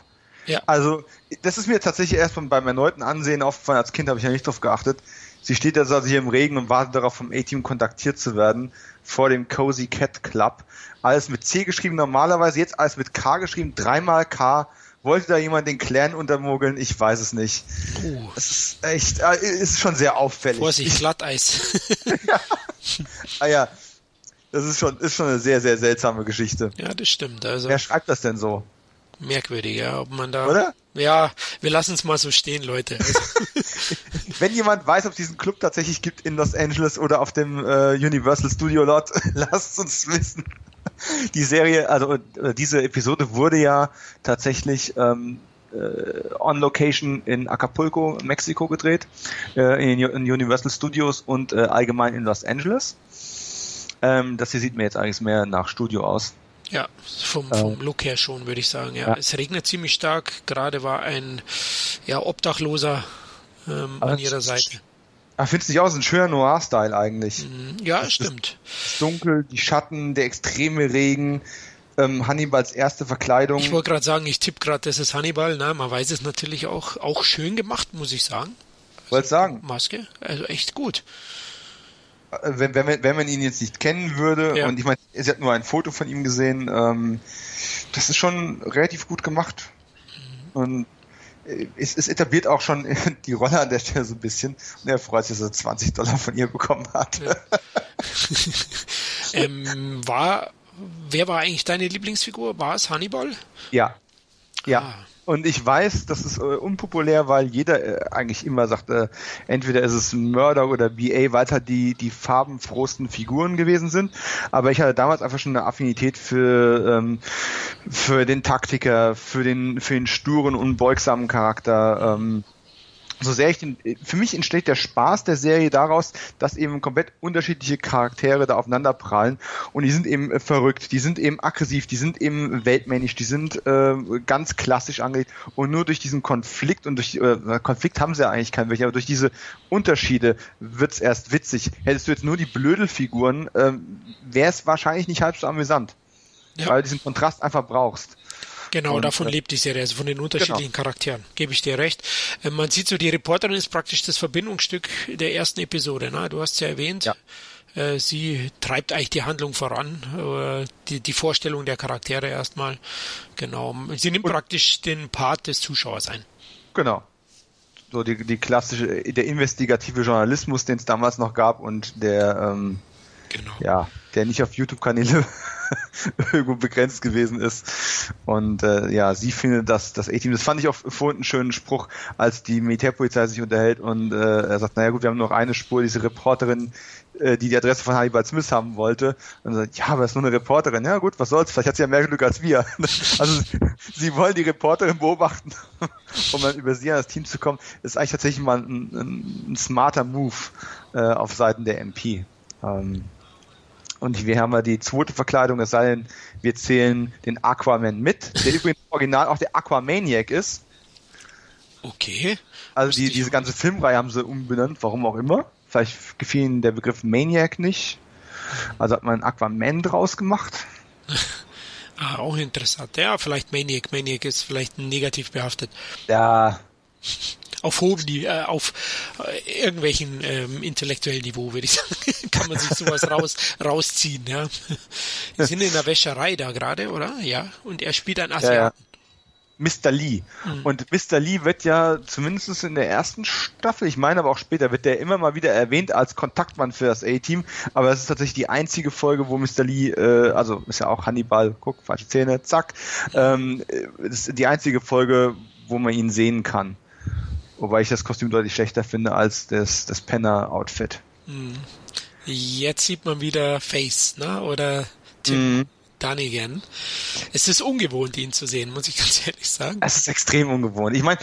Ja. Also, das ist mir tatsächlich erst beim, beim erneuten Ansehen aufgefallen, als Kind habe ich ja nicht drauf geachtet. Sie steht also hier im Regen und wartet darauf, vom A-Team kontaktiert zu werden, vor dem Cozy Cat Club. Alles mit C geschrieben normalerweise, jetzt alles mit K geschrieben, dreimal K. Wollte da jemand den Clan untermogeln? Ich weiß es nicht. Uh. Es ist echt, äh, ist schon sehr auffällig. Vorsicht, Glatteis. ja. Ah ja, das ist schon, ist schon eine sehr, sehr seltsame Geschichte. Ja, das stimmt. Also wer schreibt das denn so? Merkwürdig, ja, ob man da... Oder? Ja, wir lassen es mal so stehen, Leute. Also. Wenn jemand weiß, ob es diesen Club tatsächlich gibt in Los Angeles oder auf dem äh, Universal Studio Lot, lasst uns wissen. Die Serie, also äh, diese Episode wurde ja tatsächlich ähm, äh, on Location in Acapulco, Mexiko gedreht, äh, in, in Universal Studios und äh, allgemein in Los Angeles. Ähm, das hier sieht mir jetzt eigentlich mehr nach Studio aus. Ja, vom, vom Look her schon, würde ich sagen. Ja, ja. Es regnet ziemlich stark. Gerade war ein ja, Obdachloser ähm, an ihrer Seite. Ach, findest du nicht aus? Ein schöner Noir-Style eigentlich. Ja, das stimmt. Ist dunkel, die Schatten, der extreme Regen, ähm, Hannibals erste Verkleidung. Ich wollte gerade sagen, ich tippe gerade, das ist Hannibal. Na, man weiß es natürlich auch. Auch schön gemacht, muss ich sagen. Also, wollte sagen. Maske, also echt gut. Wenn, wenn, wenn man ihn jetzt nicht kennen würde, ja. Und ich meine, sie hat nur ein Foto von ihm gesehen, ähm, das ist schon relativ gut gemacht. Mhm. Und es, es etabliert auch schon die Rolle an der Stelle so ein bisschen. Und er freut sich, dass er zwanzig Dollar von ihr bekommen hat. Ja. ähm, war, wer war eigentlich deine Lieblingsfigur? War es Hannibal? Ja. Ja. Ah. Und ich weiß, das ist äh, unpopulär, weil jeder äh, eigentlich immer sagt, äh, entweder ist es Murdoch oder B A, weil es halt die, die farbenfrohsten Figuren gewesen sind. Aber ich hatte damals einfach schon eine Affinität für, ähm, für den Taktiker, für den, für den sturen, unbeugsamen Charakter. Ähm, so sehr ich den, für mich entsteht der Spaß der Serie daraus, dass eben komplett unterschiedliche Charaktere da aufeinander prallen, und die sind eben äh, verrückt, die sind eben aggressiv, die sind eben weltmännisch, die sind äh, ganz klassisch angelegt, und nur durch diesen Konflikt und durch, äh, Konflikt haben sie ja eigentlich keinen welchen, aber durch diese Unterschiede wird's erst witzig. Hättest du jetzt nur die Blödelfiguren, äh, wäre es wahrscheinlich nicht halb so amüsant, ja. Weil du diesen Kontrast einfach brauchst. Genau, und davon äh, lebt die Serie, also von den unterschiedlichen genau. Charakteren, gebe ich dir recht. Äh, man sieht so, die Reporterin ist praktisch das Verbindungsstück der ersten Episode, ne? Du hast es ja erwähnt, ja. Äh, sie treibt eigentlich die Handlung voran, äh, die, die Vorstellung der Charaktere erstmal, genau. Sie nimmt und, praktisch den Part des Zuschauers ein. Genau. so die, die klassische, der investigative Journalismus, den es damals noch gab und der, ähm, genau. ja, der nicht auf YouTube-Kanäle irgendwo begrenzt gewesen ist. Und äh, ja, sie findet das, das A-Team, das fand ich auch vorhin einen schönen Spruch, als die Militärpolizei sich unterhält und äh, er sagt, naja gut, wir haben nur noch eine Spur, diese Reporterin, äh, die die Adresse von Hannibal Smith haben wollte. Und er sagt, ja, aber das ist nur eine Reporterin. Ja gut, was soll's, vielleicht hat sie ja mehr Glück als wir. Also sie wollen die Reporterin beobachten, um dann über sie an das Team zu kommen. Das ist eigentlich tatsächlich mal ein, ein, ein smarter Move äh, auf Seiten der M P. Ähm, Und wir haben ja die zweite Verkleidung, es sei denn, wir zählen den Aquaman mit, der übrigens original auch der Aquamaniac ist. Okay. Also die, diese ganze Filmreihe haben sie umbenannt, warum auch immer. Vielleicht gefiel ihnen der Begriff Maniac nicht. Also hat man Aquaman draus gemacht. Ah, auch interessant. Ja, vielleicht Maniac. Maniac ist vielleicht negativ behaftet. Ja. Auf hohem, äh, auf äh, irgendwelchen ähm, intellektuellen Niveau, würde ich sagen, kann man sich sowas raus, rausziehen, ja. Wir sind in der Wäscherei da gerade, oder? Ja. Und er spielt einen Asiaten. Ja, ja. Mister Lee. Mhm. Und Mister Lee wird ja zumindest in der ersten Staffel, ich meine aber auch später, wird der immer mal wieder erwähnt als Kontaktmann für das A-Team, aber es ist tatsächlich die einzige Folge, wo Mister Lee, äh, also ist ja auch Hannibal, guck, falsche Zähne, zack, ähm, ist die einzige Folge, wo man ihn sehen kann. Wobei ich das Kostüm deutlich schlechter finde als das, das Penner-Outfit. Jetzt sieht man wieder Face, ne? Oder Tim mm. Dunigan. Es ist ungewohnt, ihn zu sehen, muss ich ganz ehrlich sagen. Es ist extrem ungewohnt. Ich meine,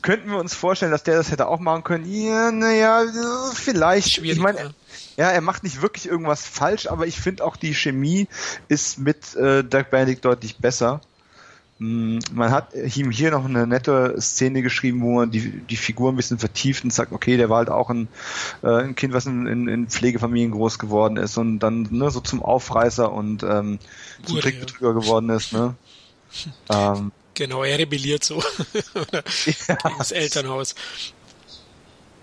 könnten wir uns vorstellen, dass der das hätte auch machen können? Ja, naja, vielleicht. Schwierig, ich meine, ja, er macht nicht wirklich irgendwas falsch, aber ich finde auch, die Chemie ist mit äh, Dirk Benedict deutlich besser. Man hat ihm hier noch eine nette Szene geschrieben, wo man die, die Figur ein bisschen vertieft und sagt, okay, der war halt auch ein, äh, ein Kind, was in, in, in Pflegefamilien groß geworden ist und dann ne, so zum Aufreißer und ähm, zum Gut, Trickbetrüger ja. geworden ist. Ne? ähm, genau, er rebelliert so ja. gegen das Elternhaus.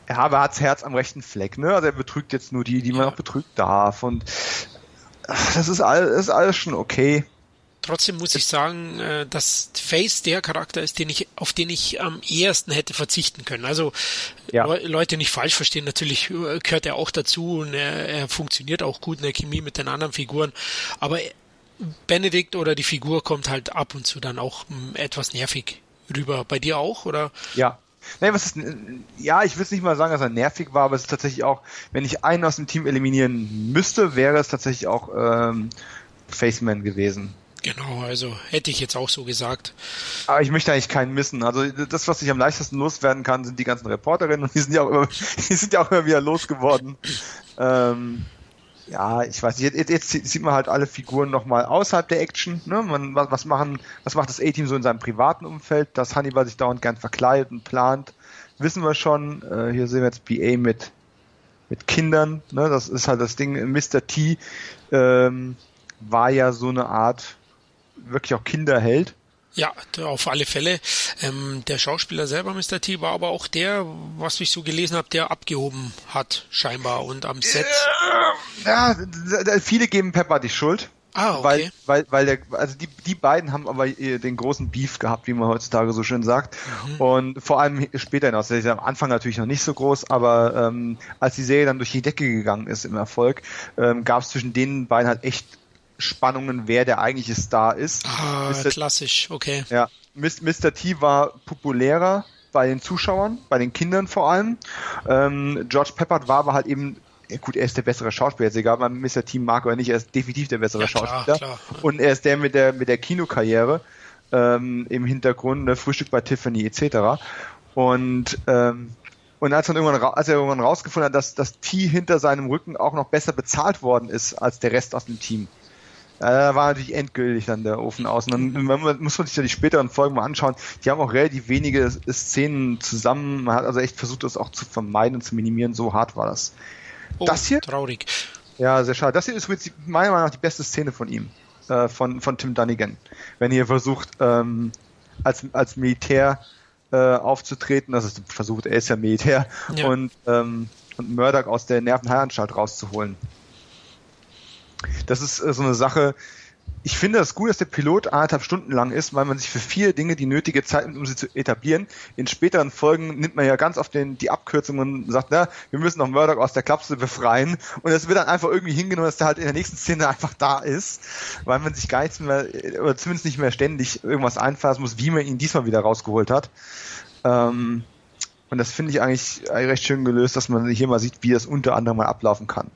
Ja, aber er hat das Herz am rechten Fleck. Ne? Also er betrügt jetzt nur die, die ja. man auch betrügen darf. Und ach, das ist all, ist alles schon okay. Trotzdem muss ich sagen, dass Face der Charakter ist, den ich, auf den ich am ehesten hätte verzichten können. Also ja. Le- Leute nicht falsch verstehen, natürlich gehört er auch dazu und er, er funktioniert auch gut in der Chemie mit den anderen Figuren. Aber Benedict oder die Figur kommt halt ab und zu dann auch etwas nervig rüber. Bei dir auch, oder? Ja. Nein, was ist, ja, ich will es nicht mal sagen, dass er nervig war, aber es ist tatsächlich auch, wenn ich einen aus dem Team eliminieren müsste, wäre es tatsächlich auch ähm, Faceman gewesen. Genau, also hätte ich jetzt auch so gesagt. Aber ich möchte eigentlich keinen missen. Also das, was ich am leichtesten loswerden kann, sind die ganzen Reporterinnen und die sind ja auch immer, die sind ja auch immer wieder losgeworden. ähm, ja, ich weiß nicht, jetzt, jetzt sieht man halt alle Figuren nochmal außerhalb der Action. Ne? Man, was, machen, was macht das A-Team so in seinem privaten Umfeld? Dass Hannibal sich dauernd gern verkleidet und plant, wissen wir schon. Äh, hier sehen wir jetzt B A mit, mit Kindern. Ne? Das ist halt das Ding. Mister T ähm, war ja so eine Art wirklich auch Kinder hält. Ja, auf alle Fälle. Ähm, der Schauspieler selber, Mister T, war aber auch der, was ich so gelesen habe, der abgehoben hat, scheinbar, und am Set. Ja, viele geben Pepper die Schuld. Ah, okay. Weil, weil, weil der, also die, die beiden haben aber den großen Beef gehabt, wie man heutzutage so schön sagt. Mhm. Und vor allem später hinaus. Das ist am Anfang natürlich noch nicht so groß, aber ähm, als die Serie dann durch die Decke gegangen ist im Erfolg, ähm, gab es zwischen den beiden halt echt Spannungen, wer der eigentliche Star ist. Ah, Mister klassisch, okay. Ja, Mister T war populärer bei den Zuschauern, bei den Kindern vor allem. Ähm, George Peppard war aber halt eben, gut, er ist der bessere Schauspieler, egal, ob man Mister T mag oder nicht, er ist definitiv der bessere ja, Schauspieler. Klar, klar. Und er ist der mit der, mit der Kinokarriere ähm, im Hintergrund, ne, Frühstück bei Tiffany et cetera. Und ähm, Und als, dann irgendwann ra- als er irgendwann rausgefunden hat, dass das T hinter seinem Rücken auch noch besser bezahlt worden ist als der Rest aus dem Team, da war natürlich endgültig dann der Ofen aus. Und dann man, muss man sich ja die späteren Folgen mal anschauen. Die haben auch relativ wenige Szenen zusammen. Man hat also echt versucht, das auch zu vermeiden und zu minimieren. So hart war das. Oh, das hier? Traurig. Ja, sehr schade. Das hier ist meiner Meinung nach die beste Szene von ihm. Äh, von, von Tim Dunigan. Wenn ihr versucht, ähm, als, als Militär äh, aufzutreten. Das ist versucht, er ist ja Militär. Ja. Und, ähm, und Murdoch aus der Nervenheilanstalt rauszuholen. Das ist äh, so eine Sache, Ich finde es gut, dass der Pilot anderthalb Stunden lang ist, weil man sich für viele Dinge die nötige Zeit nimmt, um sie zu etablieren. In späteren Folgen nimmt man ja ganz oft den, die Abkürzungen und sagt, na, wir müssen noch Murdoch aus der Klapse befreien. Und das wird dann einfach irgendwie hingenommen, dass der halt in der nächsten Szene einfach da ist, weil man sich gar nichts mehr, oder zumindest nicht mehr ständig irgendwas einfassen muss, wie man ihn diesmal wieder rausgeholt hat. Ähm, und das finde ich eigentlich recht schön gelöst, dass man hier mal sieht, wie das unter anderem mal ablaufen kann.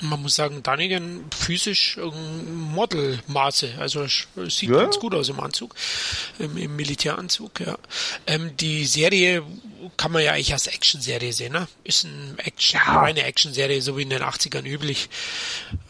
Man muss sagen, Dunigan physisch Modelmaße, also sieht ja ganz gut aus im Anzug, im, im Militäranzug, ja. Ähm, die Serie kann man ja eigentlich als Action-Serie sehen, ne? Ist ein Action, ja. reine Action-Serie, so wie in den achtzigern üblich.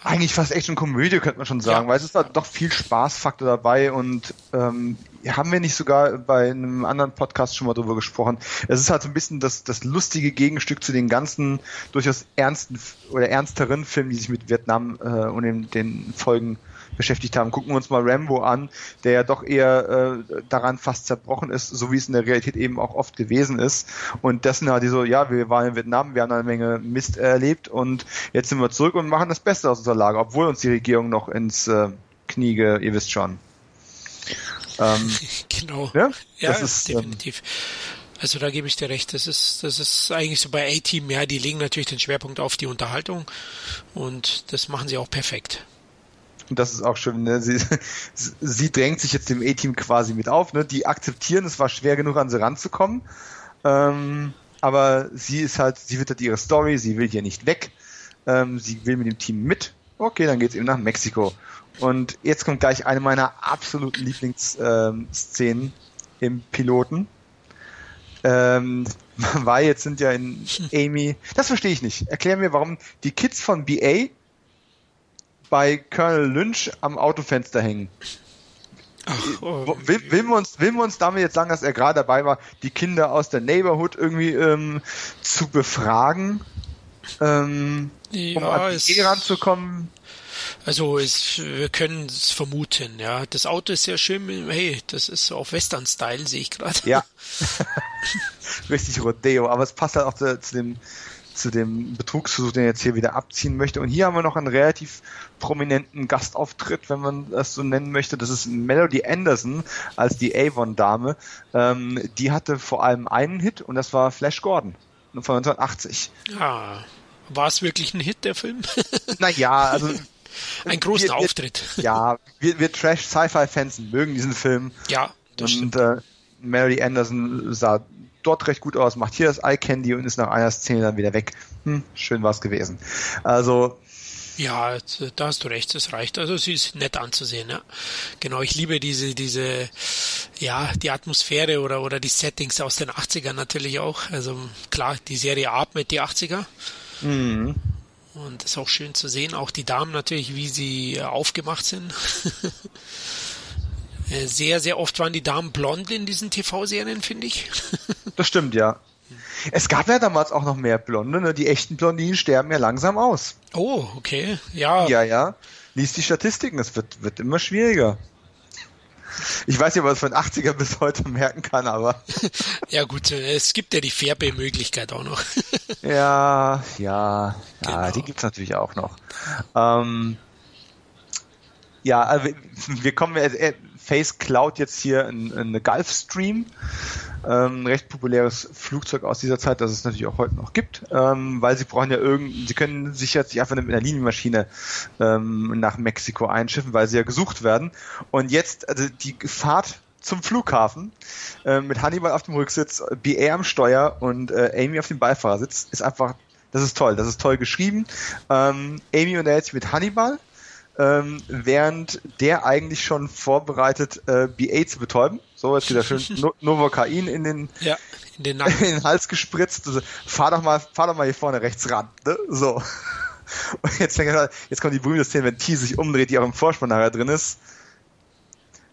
Eigentlich fast Action-Komödie, könnte man schon sagen, ja, weil es ist da doch viel Spaßfaktor dabei und ähm, haben wir nicht sogar bei einem anderen Podcast schon mal drüber gesprochen. Es ist halt so ein bisschen das, das lustige Gegenstück zu den ganzen durchaus ernsten oder ernsteren Filmen, die sich mit Vietnam äh, und den, den Folgen beschäftigt haben. Gucken wir uns mal Rambo an, der ja doch eher äh, daran fast zerbrochen ist, so wie es in der Realität eben auch oft gewesen ist. Und das sind halt die so, ja, wir waren in Vietnam, wir haben eine Menge Mist erlebt und jetzt sind wir zurück und machen das Beste aus unserer Lage, obwohl uns die Regierung noch ins äh, Knie, ihr wisst schon. Ähm, genau. Ja, ja das ist, definitiv. Ähm, Also da gebe ich dir recht, das ist das ist eigentlich so bei A-Team, ja, die legen natürlich den Schwerpunkt auf die Unterhaltung und das machen sie auch perfekt. Und das ist auch schön, ne? sie, sie drängt sich jetzt dem A-Team quasi mit auf, ne? Die akzeptieren, es war schwer genug an sie ranzukommen, ähm, aber sie ist halt, sie wittert ihre Story, sie will hier nicht weg, ähm, sie will mit dem Team mit, okay, dann geht's eben nach Mexiko. Und jetzt kommt gleich eine meiner absoluten Lieblingsszenen im Piloten. Ähm, weil jetzt sind ja in Amy, das verstehe ich nicht. Erklär mir, warum die Kids von B A bei Colonel Lynch am Autofenster hängen. Ach, oh. will, will, wir uns, will wir uns damit jetzt sagen, dass er gerade dabei war, die Kinder aus der Neighborhood irgendwie ähm, zu befragen, ähm, ja, um an die Ehe ranzukommen? Also es, wir können es vermuten, ja. Das Auto ist sehr schön, hey, das ist so auf Western-Style, sehe ich gerade. Ja, richtig Rodeo, aber es passt halt auch zu, zu, dem, zu dem Betrugsversuch, den er jetzt hier wieder abziehen möchte. Und hier haben wir noch einen relativ prominenten Gastauftritt, wenn man das so nennen möchte. Das ist Melody Anderson als die Avon-Dame. Ähm, die hatte vor allem einen Hit und das war Flash Gordon von neunzehnhundertachtzig. Ah, war es wirklich ein Hit, der Film? Naja, also... Ein großer wir, wir, Auftritt. Ja, wir, wir Trash-Sci-Fi-Fans mögen diesen Film. Ja, das stimmt. Und äh, Mary Anderson sah dort recht gut aus, macht hier das Eye-Candy und ist nach einer Szene dann wieder weg. Hm, schön war es gewesen. Also... Ja, da hast du recht, das reicht. Also sie ist nett anzusehen, ja. Genau, ich liebe diese, diese, ja, die Atmosphäre oder, oder die Settings aus den achtzigern natürlich auch. Also klar, die Serie atmet die achtziger. Mhm. Und das ist auch schön zu sehen, auch die Damen natürlich, wie sie aufgemacht sind. Sehr, sehr oft waren die Damen blond in diesen T V-Serien, finde ich. Das stimmt, ja. Es gab ja damals auch noch mehr Blonde, ne? Die echten Blondinen sterben ja langsam aus. Oh, okay, ja. Ja, ja, lies die Statistiken, es wird, wird immer schwieriger. Ich weiß nicht, ob man es von achtziger bis heute merken kann, aber... Ja gut, es gibt ja die Färbemöglichkeit auch noch. Ja, ja, genau. Ja, die gibt es natürlich auch noch. Ähm, ja, also wir kommen... Face klaut jetzt hier eine Gulfstream, ähm, recht populäres Flugzeug aus dieser Zeit, das es natürlich auch heute noch gibt, ähm, weil sie brauchen ja irgend, sie können sich jetzt einfach mit einer Linienmaschine ähm, nach Mexiko einschiffen, weil sie ja gesucht werden. Und jetzt, also die Fahrt zum Flughafen äh, mit Hannibal auf dem Rücksitz, B A am Steuer und äh, Amy auf dem Beifahrersitz ist einfach, das ist toll, das ist toll geschrieben. Ähm, Amy unterhält sich mit Hannibal. Ähm, während der eigentlich schon vorbereitet, äh, B A zu betäuben. So, jetzt wieder schön no- Novocain in den, ja, in, den in den Hals gespritzt. Also, fahr doch mal, fahr doch mal hier vorne rechts ran. Ne? So. Und jetzt, jetzt kommt die berühmte Szene, wenn T sich umdreht, die auch im Vorspann nachher drin ist.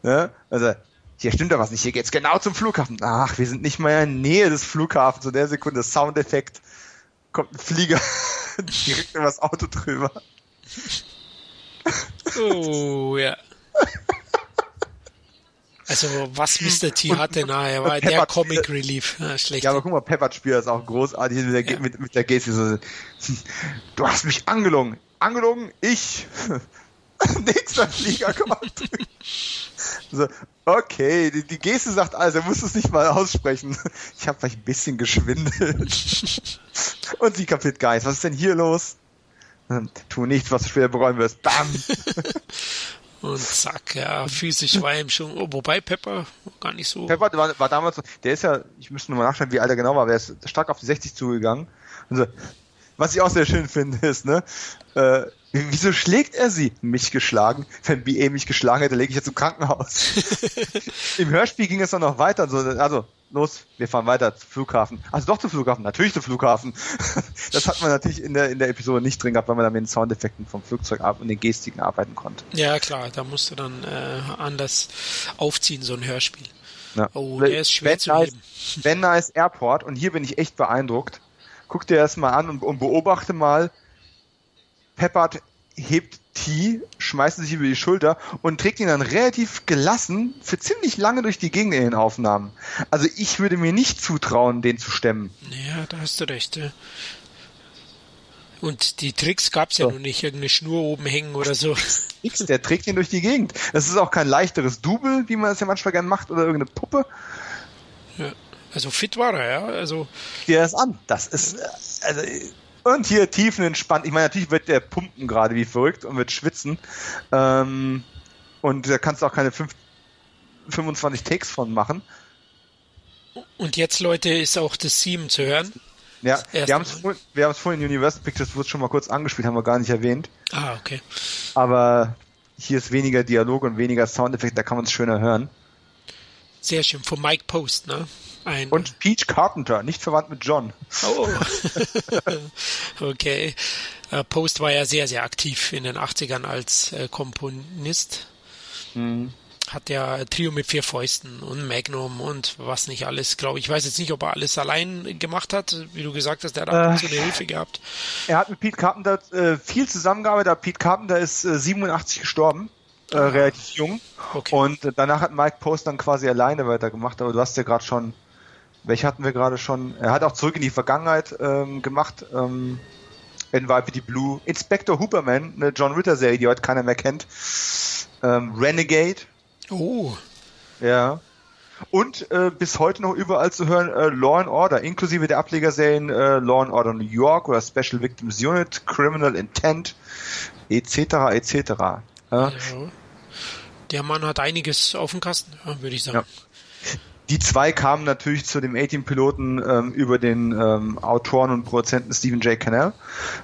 Ne? Also, hier stimmt doch was nicht. Hier geht's genau zum Flughafen. Ach, wir sind nicht mal in der Nähe des Flughafens. In der Sekunde Soundeffekt kommt ein Flieger direkt über das Auto drüber. Oh, ja. Also, was Mister T hatte, naja, war der Comic Relief. Ja, schlecht. Ja, aber guck mal, Peppard spielt das auch großartig mit der, ja. mit, mit der Geste. So, du hast mich angelogen. Angelogen? Ich? am nächsten Flieger kommt. So, okay, die, die Geste sagt alles, er muss es nicht mal aussprechen. Ich habe vielleicht ein bisschen geschwindelt. Und sie kapiert gar nichts. Was ist denn hier los? Tu nichts, was du später bereuen wirst. Bam! Und zack, ja, physisch war ihm schon, oh, wobei Pepper gar nicht so. Pepper war, war damals, der ist ja, ich müsste nur mal nachschauen, wie alt er genau war, aber er ist stark auf die sechzig zugegangen. Also, was ich auch sehr schön finde, ist, ne, äh, wieso schlägt er sie? Mich geschlagen. Wenn B A mich geschlagen hätte, lege ich jetzt im Krankenhaus. Im Hörspiel ging es dann noch weiter. Also, also, los, wir fahren weiter zum Flughafen. Also doch zum Flughafen, natürlich zum Flughafen. Das hat man natürlich in der, in der Episode nicht drin gehabt, weil man dann mit den Soundeffekten vom Flugzeug ab und den Gestiken arbeiten konnte. Ja klar, da musst du dann äh, anders aufziehen, so ein Hörspiel. Ja. Oh, der ist schwer zu leben. Van Nuys Airport, und hier bin ich echt beeindruckt. Guck dir das mal an und, und beobachte mal, Peppard hebt T, schmeißt sich über die Schulter und trägt ihn dann relativ gelassen für ziemlich lange durch die Gegend in den Aufnahmen. Also ich würde mir nicht zutrauen, den zu stemmen. Ja, da hast du recht. Und die Tricks gab es ja so. Noch nicht, irgendeine Schnur oben hängen oder so. Der trägt ihn durch die Gegend. Das ist auch kein leichteres Double, wie man das ja manchmal gerne macht, oder irgendeine Puppe. Ja, also fit war er, ja. Also sieh dir das an. Das ist... also und hier tiefenentspannt. Ich meine, natürlich wird der pumpen gerade wie verrückt und wird schwitzen. Ähm, und da kannst du auch keine fünf, fünfundzwanzig Takes von machen. Und jetzt, Leute, ist auch das Theme zu hören. Ja, wir haben es vorhin, vorhin in Universal Pictures, wurde schon mal kurz angespielt, haben wir gar nicht erwähnt. Ah, okay. Aber hier ist weniger Dialog und weniger Soundeffekt, da kann man es schöner hören. Sehr schön, von Mike Post, ne? Ein und Pete Carpenter, nicht verwandt mit John. Oh, okay. Post war ja sehr, sehr aktiv in den achtzigern als Komponist. Mhm. Hat ja Trio mit vier Fäusten und Magnum und was nicht alles, glaube ich. Ich weiß jetzt nicht, ob er alles allein gemacht hat. Wie du gesagt hast, der hat auch äh, so eine Hilfe gehabt. Er hat mit Pete Carpenter äh, viel zusammengearbeitet. Pete Carpenter ist äh, siebenundachtzig gestorben. Äh, relativ jung. Okay. Und äh, danach hat Mike Post dann quasi alleine weitergemacht, aber du hast ja gerade schon, welche hatten wir gerade schon? Er hat auch Zurück in die Vergangenheit ähm, gemacht, ähm, N Y P D Blue, Inspector Hooperman, eine John Ritter-Serie, die heute keiner mehr kennt, ähm, Renegade. Oh. Ja. Und äh, bis heute noch überall zu hören äh, Law and Order, inklusive der Ablegerserien äh, Law and Order New York oder Special Victims Unit, Criminal Intent, et cetera, et cetera. Ja. Also, der Mann hat einiges auf dem Kasten, würde ich sagen. Ja. Die zwei kamen natürlich zu dem A-Team-Piloten ähm, über den ähm, Autoren und Produzenten Stephen J. Cannell.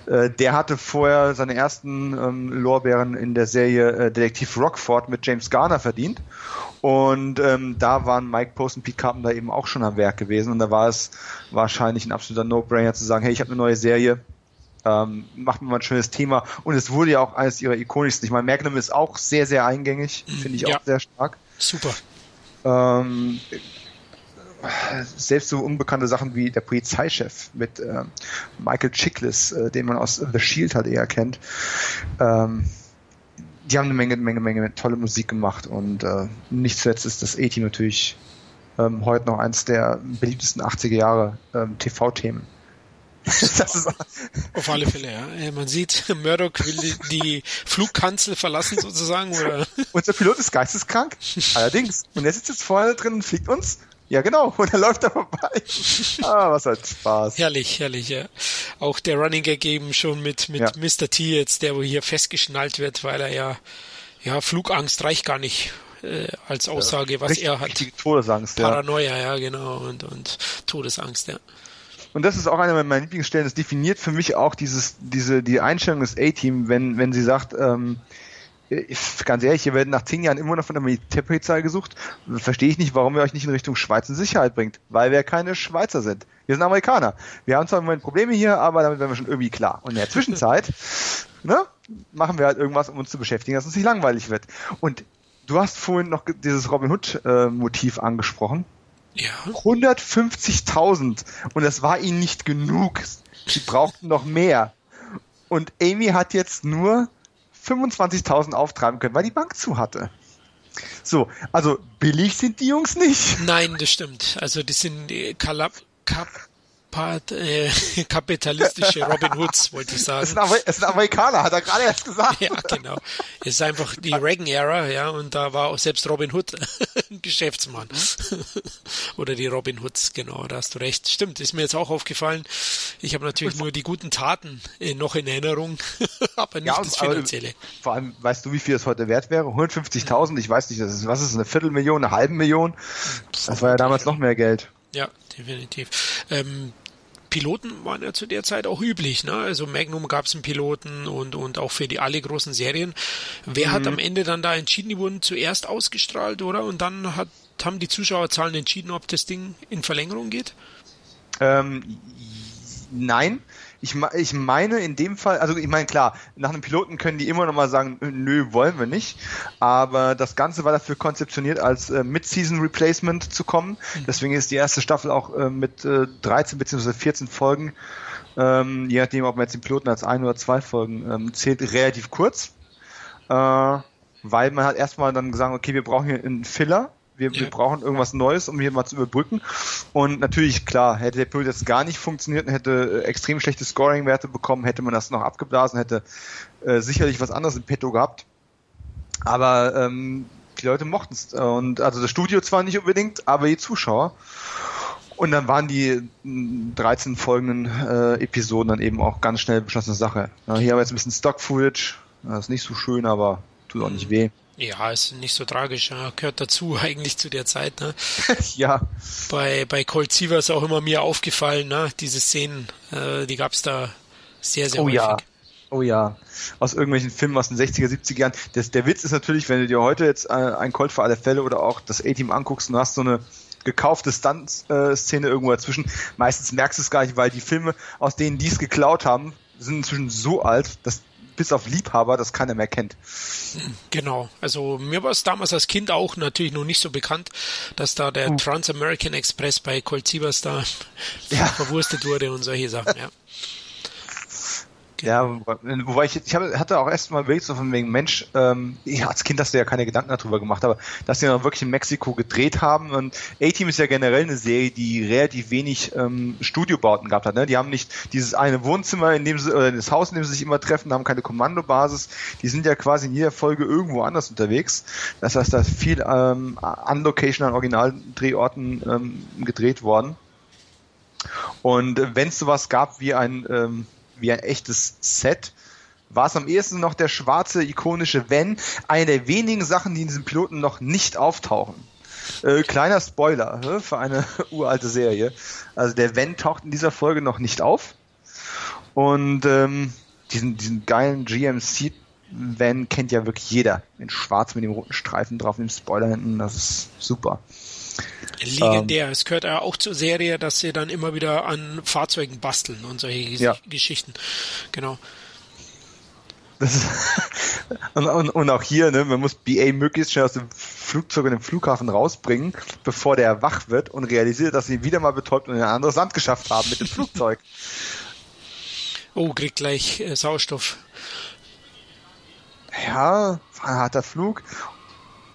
Äh, der hatte vorher seine ersten ähm, Lorbeeren in der Serie äh, Detektiv Rockford mit James Garner verdient. Und ähm, da waren Mike Post und Pete Carpenter eben auch schon am Werk gewesen. Und da war es wahrscheinlich ein absoluter No-Brainer zu sagen, hey, ich habe eine neue Serie. Ähm, macht mir mal ein schönes Thema. Und es wurde ja auch eines ihrer ikonischsten. Ich meine, Magnum ist auch sehr, sehr eingängig. Finde ich ja. Auch sehr stark. Super. Ähm, selbst so unbekannte Sachen wie der Polizeichef mit ähm, Michael Chiklis, äh, den man aus The Shield halt eher kennt. Ähm, die haben eine Menge, Menge, Menge tolle Musik gemacht. Und äh, nicht zuletzt ist das A-Team natürlich ähm, heute noch eins der beliebtesten achtziger Jahre ähm, T V-Themen. Das ist auf alle Fälle, ja. Man sieht, Murdoch will die Flugkanzel verlassen sozusagen. Oder? Unser Pilot ist geisteskrank, allerdings. Und er sitzt jetzt vorne drin und fliegt uns. Ja, genau. Und er läuft da vorbei. Ah, was halt Spaß. Herrlich, herrlich, ja. Auch der Running Gag eben schon mit, mit ja. Mister T jetzt, der wo hier festgeschnallt wird, weil er ja, ja Flugangst reicht gar nicht. Als Aussage, ja, was richtig, er hat. Todesangst, Paranoia, ja. ja, genau. Und, und Todesangst, ja. Und das ist auch eine meiner Lieblingsstellen. Das definiert für mich auch dieses, diese, die Einstellung des A-Team, wenn, wenn sie sagt, ähm, ich, ganz ehrlich, hier werden nach zehn Jahren immer noch von der Militärpolizei gesucht. Verstehe ich nicht, warum ihr euch nicht in Richtung Schweiz in Sicherheit bringt. Weil wir keine Schweizer sind. Wir sind Amerikaner. Wir haben zwar im Moment Probleme hier, aber damit werden wir schon irgendwie klar. Und in der Zwischenzeit, ne, machen wir halt irgendwas, um uns zu beschäftigen, dass uns nicht langweilig wird. Und du hast vorhin noch dieses Robin Hood-Motiv äh, angesprochen. Ja. hundertfünfzigtausend. Und das war ihnen nicht genug. Sie brauchten noch mehr. Und Amy hat jetzt nur fünfundzwanzigtausend auftreiben können, weil die Bank zu hatte. So, also billig sind die Jungs nicht. Nein, das stimmt. Also, das sind Kalab... Kap- paar äh, kapitalistische Robin Hoods, wollte ich sagen. Es ist, ist ein Amerikaner, hat er gerade erst gesagt. Ja, genau. Es ist einfach die Reagan-Ära, ja, und da war auch selbst Robin Hood ein Geschäftsmann. Oder die Robin Hoods, genau, da hast du recht. Stimmt, ist mir jetzt auch aufgefallen. Ich habe natürlich nur die guten Taten äh, noch in Erinnerung, aber nicht ja, das Finanzielle. Vor allem, weißt du, wie viel es heute wert wäre? hundertfünfzigtausend, ich weiß nicht, das ist, was ist eine Viertelmillion, eine halbe Million? Das war ja damals noch mehr Geld. Ja, definitiv. Ähm, Piloten waren ja zu der Zeit auch üblich, ne? Also Magnum gab es einen Piloten und, und auch für die alle großen Serien. Wer mhm. hat am Ende dann da entschieden? Die wurden zuerst ausgestrahlt, oder? Und dann hat, haben die Zuschauerzahlen entschieden, ob das Ding in Verlängerung geht? Ähm, nein. Ich, ich meine in dem Fall, also ich meine klar, nach einem Piloten können die immer noch mal sagen, nö, wollen wir nicht, aber das Ganze war dafür konzeptioniert, als äh, Mid-Season-Replacement zu kommen, deswegen ist die erste Staffel auch äh, mit äh, dreizehn bzw. vierzehn Folgen, ähm, je nachdem, ob man jetzt den Piloten als ein oder zwei Folgen ähm, zählt, relativ kurz, äh, weil man hat erstmal dann gesagt, okay, wir brauchen hier einen Filler. Wir, ja. wir brauchen irgendwas Neues, um hier mal zu überbrücken. Und natürlich, klar, hätte der Pilot jetzt gar nicht funktioniert und hätte äh, extrem schlechte Scoring-Werte bekommen, hätte man das noch abgeblasen, hätte äh, sicherlich was anderes im Petto gehabt. Aber ähm, die Leute mochten es. Und also das Studio zwar nicht unbedingt, aber die Zuschauer. Und dann waren die dreizehn folgenden äh, Episoden dann eben auch ganz schnell beschlossene Sache. Ja, hier haben wir jetzt ein bisschen Stock-Footage. Das ist nicht so schön, aber tut auch nicht weh. Ja, ist nicht so tragisch. Ja, gehört dazu eigentlich zu der Zeit. Ne? Ja. Bei, bei Colt Sievers auch immer mir aufgefallen, ne? Diese Szenen, äh, die gab's da sehr, sehr oh, häufig. Ja. Oh ja, aus irgendwelchen Filmen aus den sechziger, siebziger Jahren. Das, der Witz ist natürlich, wenn du dir heute jetzt äh, ein Colt für alle Fälle oder auch das A-Team anguckst und hast so eine gekaufte Stunt-Szene irgendwo dazwischen, meistens merkst du es gar nicht, weil die Filme, aus denen die es geklaut haben, sind inzwischen so alt, dass bis auf Liebhaber, das keiner mehr kennt. Genau, also mir war es damals als Kind auch natürlich noch nicht so bekannt, dass da der uh. Trans-American Express bei Colt Sievers da ja. verwurstet wurde und solche Sachen, ja. Genau. Ja, wobei ich, ich hatte auch erst mal überlegt, so von wegen, Mensch, ähm, ja, als Kind hast du ja keine Gedanken darüber gemacht, aber dass die dann wirklich in Mexiko gedreht haben und A-Team ist ja generell eine Serie, die relativ wenig ähm, Studiobauten gehabt hat, ne? Die haben nicht dieses eine Wohnzimmer, in dem sie, oder das Haus, in dem sie sich immer treffen, haben keine Kommandobasis, die sind ja quasi in jeder Folge irgendwo anders unterwegs, das heißt, da ist viel ähm, an Location, an Originaldrehorten ähm, gedreht worden und äh, wenn es sowas gab wie ein ähm, wie ein echtes Set, war es am ehesten noch der schwarze, ikonische Van, eine der wenigen Sachen, die in diesem Piloten noch nicht auftauchen. Äh, kleiner Spoiler hä, für eine uralte Serie. Also der Van taucht in dieser Folge noch nicht auf und ähm, diesen, diesen geilen G M C-Van kennt ja wirklich jeder. In schwarz mit dem roten Streifen drauf, mit dem Spoiler hinten, das ist super. Legendär. Ähm, es gehört ja auch zur Serie, dass sie dann immer wieder an Fahrzeugen basteln und solche ja. Geschichten. Genau. Das ist und, und, und auch hier, ne, man muss B A möglichst schnell aus dem Flugzeug und dem Flughafen rausbringen, bevor der wach wird und realisiert, dass sie ihn wieder mal betäubt und in ein anderes Land geschafft haben mit dem Flugzeug. Oh, kriegt gleich äh, Sauerstoff. Ja, war ein harter Flug.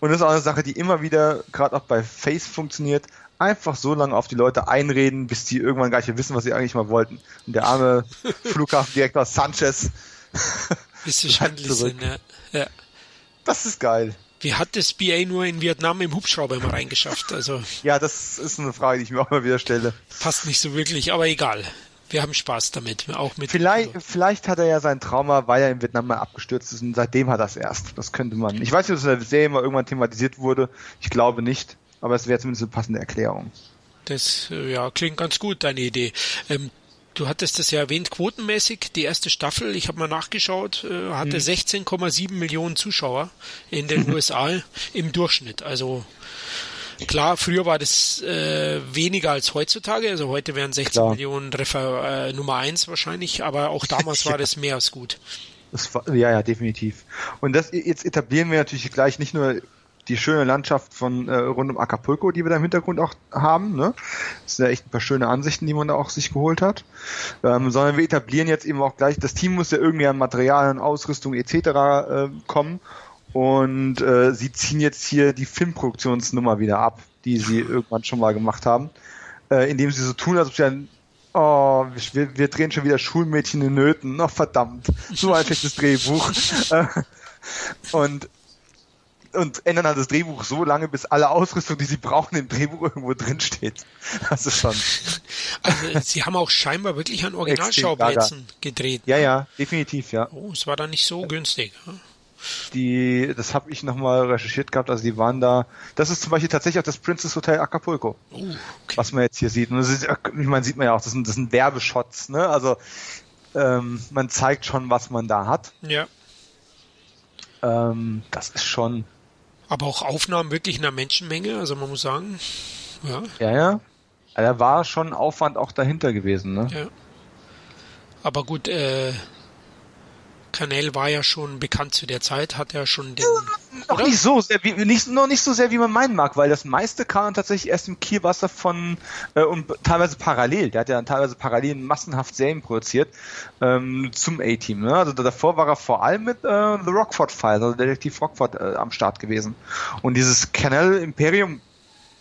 Und das ist auch eine Sache, die immer wieder, gerade auch bei Face funktioniert, einfach so lange auf die Leute einreden, bis die irgendwann gar nicht mehr wissen, was sie eigentlich mal wollten. Und der arme Flughafendirektor Sanchez ist schwindelig sind, ja. ja. Das ist geil. Wie hat das B A nur in Vietnam im Hubschrauber immer reingeschafft? Also ja, das ist eine Frage, die ich mir auch immer wieder stelle. Passt nicht so wirklich, aber egal. Wir haben Spaß damit, auch mit. Vielleicht, also. vielleicht hat er ja sein Trauma, weil er in Vietnam mal abgestürzt ist und seitdem hat er es erst. Das könnte man. Ich weiß nicht, ob es in der Serie mal irgendwann thematisiert wurde. Ich glaube nicht, aber es wäre zumindest eine passende Erklärung. Das ja klingt ganz gut, deine Idee. Ähm, du hattest das ja erwähnt, quotenmäßig. Die erste Staffel, ich habe mal nachgeschaut, äh, hatte hm. sechzehn Komma sieben Millionen Zuschauer in den U S A im Durchschnitt. Also klar, früher war das äh, weniger als heutzutage, also heute wären sechzig klar. Millionen Treffer äh, Nummer eins wahrscheinlich, aber auch damals war ja. das mehr als gut. Das war, ja, ja, definitiv. Und das jetzt etablieren wir natürlich gleich nicht nur die schöne Landschaft von äh, rund um Acapulco, die wir da im Hintergrund auch haben, ne? Das sind ja echt ein paar schöne Ansichten, die man da auch sich geholt hat, ähm, sondern wir etablieren jetzt eben auch gleich, das Team muss ja irgendwie an Material, an Ausrüstung et cetera äh, kommen. Und äh, sie ziehen jetzt hier die Filmproduktionsnummer wieder ab, die sie irgendwann schon mal gemacht haben, äh, indem sie so tun, als ob sie ein Oh, wir, wir drehen schon wieder Schulmädchen in Nöten. Noch verdammt. So ein schlechtes Drehbuch. und, und ändern halt das Drehbuch so lange, bis alle Ausrüstung, die sie brauchen, im Drehbuch irgendwo drinsteht. Das ist schon. Also, sie haben auch scheinbar wirklich an Originalschauplätzen gedreht. Ja, ja, definitiv, ja. Oh, es war da nicht so ja. günstig. Hm? Die, das habe ich nochmal recherchiert gehabt, also die waren da, das ist zum Beispiel tatsächlich auch das Princess Hotel Acapulco, oh, okay. was man jetzt hier sieht. Und das ist, ich meine, sieht man ja auch, das sind, das sind Werbeshots, ne? Also ähm, man zeigt schon, was man da hat. Ja. Ähm, das ist schon... Aber auch Aufnahmen wirklich in einer Menschenmenge, also man muss sagen, ja. Ja, ja. Also da war schon Aufwand auch dahinter gewesen, ne? Ja. Aber gut, äh... Cannell war ja schon bekannt zu der Zeit, hat ja schon den... Noch oder? nicht so sehr, wie, nicht, noch nicht so sehr, wie man meinen mag, weil das meiste kam dann tatsächlich erst im Kielwasser von äh, und teilweise parallel. Der hat ja dann teilweise parallel massenhaft Serien produziert ähm, zum A-Team. Ne? Also davor war er vor allem mit äh, The Rockford Files, also Detektiv Rockford, äh, am Start gewesen. Und dieses Cannell-Imperium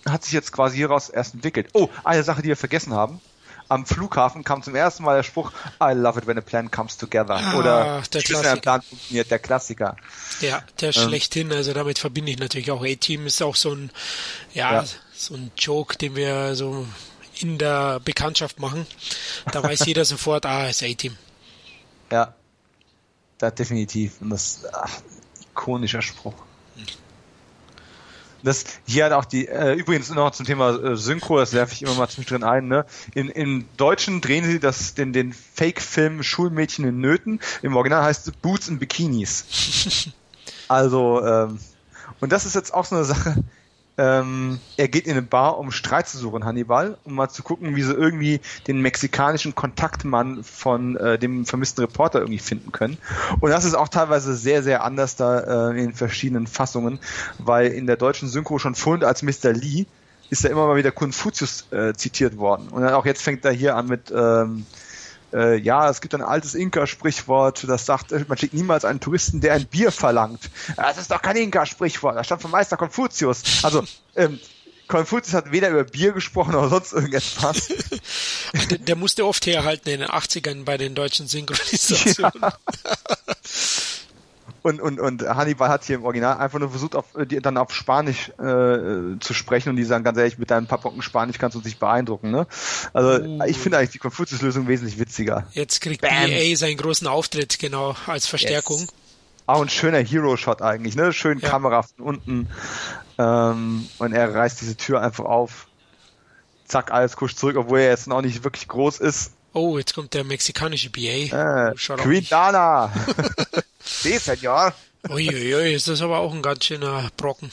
hat sich jetzt quasi hieraus erst entwickelt. Oh, eine Sache, die wir vergessen haben. Am Flughafen kam zum ersten Mal der Spruch, I love it when a plan comes together. Ah, oder der Klassiker. Ein Plan funktioniert, der Klassiker. Ja, der ähm. schlechthin, also damit verbinde ich natürlich auch A-Team, ist auch so ein, ja, ja, so ein Joke, den wir so in der Bekanntschaft machen. Da weiß jeder sofort, ah, ist A-Team. Ja, das definitiv. Und das ach, ikonischer Spruch. Das hier hat auch die, äh, übrigens noch zum Thema äh, Synchro, das werfe ich immer mal zwischendrin ein, ne? In, im Deutschen drehen sie das, den, den Fake-Film Schulmädchen in Nöten. Im Original heißt es Boots and Bikinis. Also, ähm, und das ist jetzt auch so eine Sache, ähm, er geht in eine Bar, um Streit zu suchen, Hannibal, um mal zu gucken, wie sie irgendwie den mexikanischen Kontaktmann von äh, dem vermissten Reporter irgendwie finden können. Und das ist auch teilweise sehr, sehr anders da äh, in verschiedenen Fassungen, weil in der deutschen Synchro schon vorhin als Mister Lee ist ja immer mal wieder Konfuzius äh, zitiert worden. Und dann auch jetzt fängt er hier an mit ähm, äh, ja, es gibt ein altes Inka-Sprichwort, das sagt, man schickt niemals einen Touristen, der ein Bier verlangt. Das ist doch kein Inka-Sprichwort, das stammt vom Meister Konfuzius. Also, ähm, Konfuzius hat weder über Bier gesprochen noch sonst irgendetwas. der, der musste oft herhalten in den achtzigern bei den deutschen Synchronisationen. Ja. Und, und, und Hannibal hat hier im Original einfach nur versucht, auf, die, dann auf Spanisch äh, zu sprechen und die sagen ganz ehrlich, mit deinen paar Brocken Spanisch kannst du uns nicht beeindrucken. Ne? Also uh. ich finde eigentlich die Konfuzius-Lösung wesentlich witziger. Jetzt kriegt B A seinen großen Auftritt, genau, als Verstärkung. Yes. Auch ein schöner Hero-Shot eigentlich, ne? Schön ja. Kamera von unten ähm, und er reißt diese Tür einfach auf. Zack, alles kusch zurück, obwohl er jetzt noch nicht wirklich groß ist. Oh, jetzt kommt der mexikanische B A. Äh, Queen Dana! See, Senor. Uiuiui, ist das aber auch ein ganz schöner Brocken.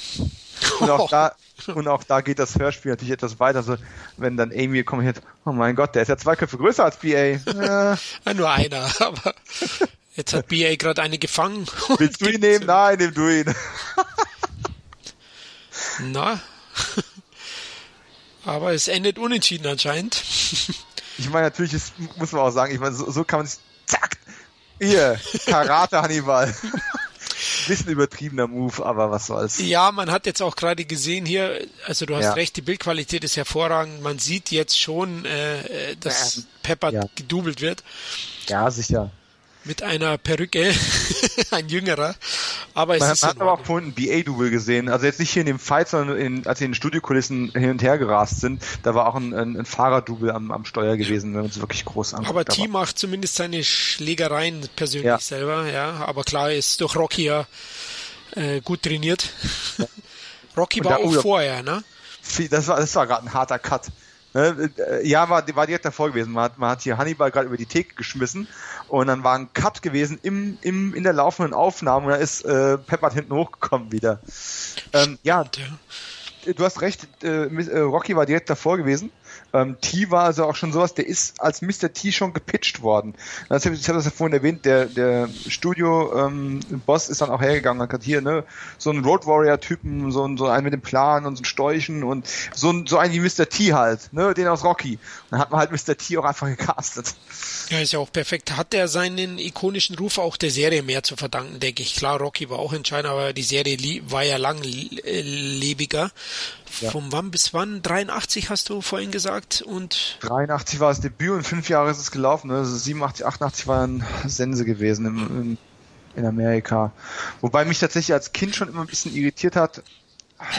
Und auch, da, und auch da geht das Hörspiel natürlich etwas weiter. Also wenn dann Amy kommt und sagt, oh mein Gott, der ist ja zwei Köpfe größer als B A. Ja. Nur einer, aber jetzt hat B A gerade eine gefangen. Willst du ihn nehmen? So. Nein, nimm du ihn. Na? Aber es endet unentschieden anscheinend. Ich meine, natürlich ist, muss man auch sagen, ich meine, so, so kann man sich zack, ihr, Karate Hannibal. Bisschen übertriebener Move, aber was soll's. Ja, man hat jetzt auch gerade gesehen hier, also du hast ja. recht, die Bildqualität ist hervorragend. Man sieht jetzt schon, äh, dass ja. Peppard ja. gedoubelt wird. Ja, sicher. Mit einer Perücke, ein jüngerer. Aber es man ist hat aber auch vorhin einen B A-Double gesehen. Also jetzt nicht hier in dem Fight, sondern in, als sie in den Studiokulissen hin und her gerast sind, da war auch ein, ein, ein Fahrer-Double am, am Steuer gewesen, wenn man es wirklich groß anguckt. Aber T macht zumindest seine Schlägereien persönlich ja. selber, ja. Aber klar, ist durch Rocky ja äh, gut trainiert. Ja. Rocky war da, auch oh, vorher, ne? Das war, das war gerade ein harter Cut. Ja, war, war direkt davor gewesen. Man hat, man hat hier Hannibal gerade über die Theke geschmissen und dann war ein Cut gewesen im, im, in der laufenden Aufnahme und da ist äh, Peppard hinten hochgekommen wieder. Ähm, ja, du hast recht, äh, Rocky war direkt davor gewesen. Ähm, T war also auch schon sowas, der ist als Mister T schon gepitcht worden. Das, ich habe das ja vorhin erwähnt, der, der Studio-Boss ähm, ist dann auch hergegangen und hat gesagt, hier, ne, so ein Road Warrior-Typen, so, so einen mit dem Plan und so ein Storchen und so, so einen wie Mister T halt, ne, den aus Rocky. Dann hat man halt Mister T auch einfach gecastet. Ja, ist ja auch perfekt. Hat er seinen ikonischen Ruf auch der Serie mehr zu verdanken, denke ich. Klar, Rocky war auch entscheidend, aber die Serie war ja langlebiger. Ja. Von wann bis wann? dreiundachtzig hast du vorhin gesagt und... dreiundachtzig war das Debüt und fünf Jahre ist es gelaufen. Ne? Also siebenundachtzig, achtundachtzig war ein Sense gewesen im, im, in Amerika. Wobei mich tatsächlich als Kind schon immer ein bisschen irritiert hat,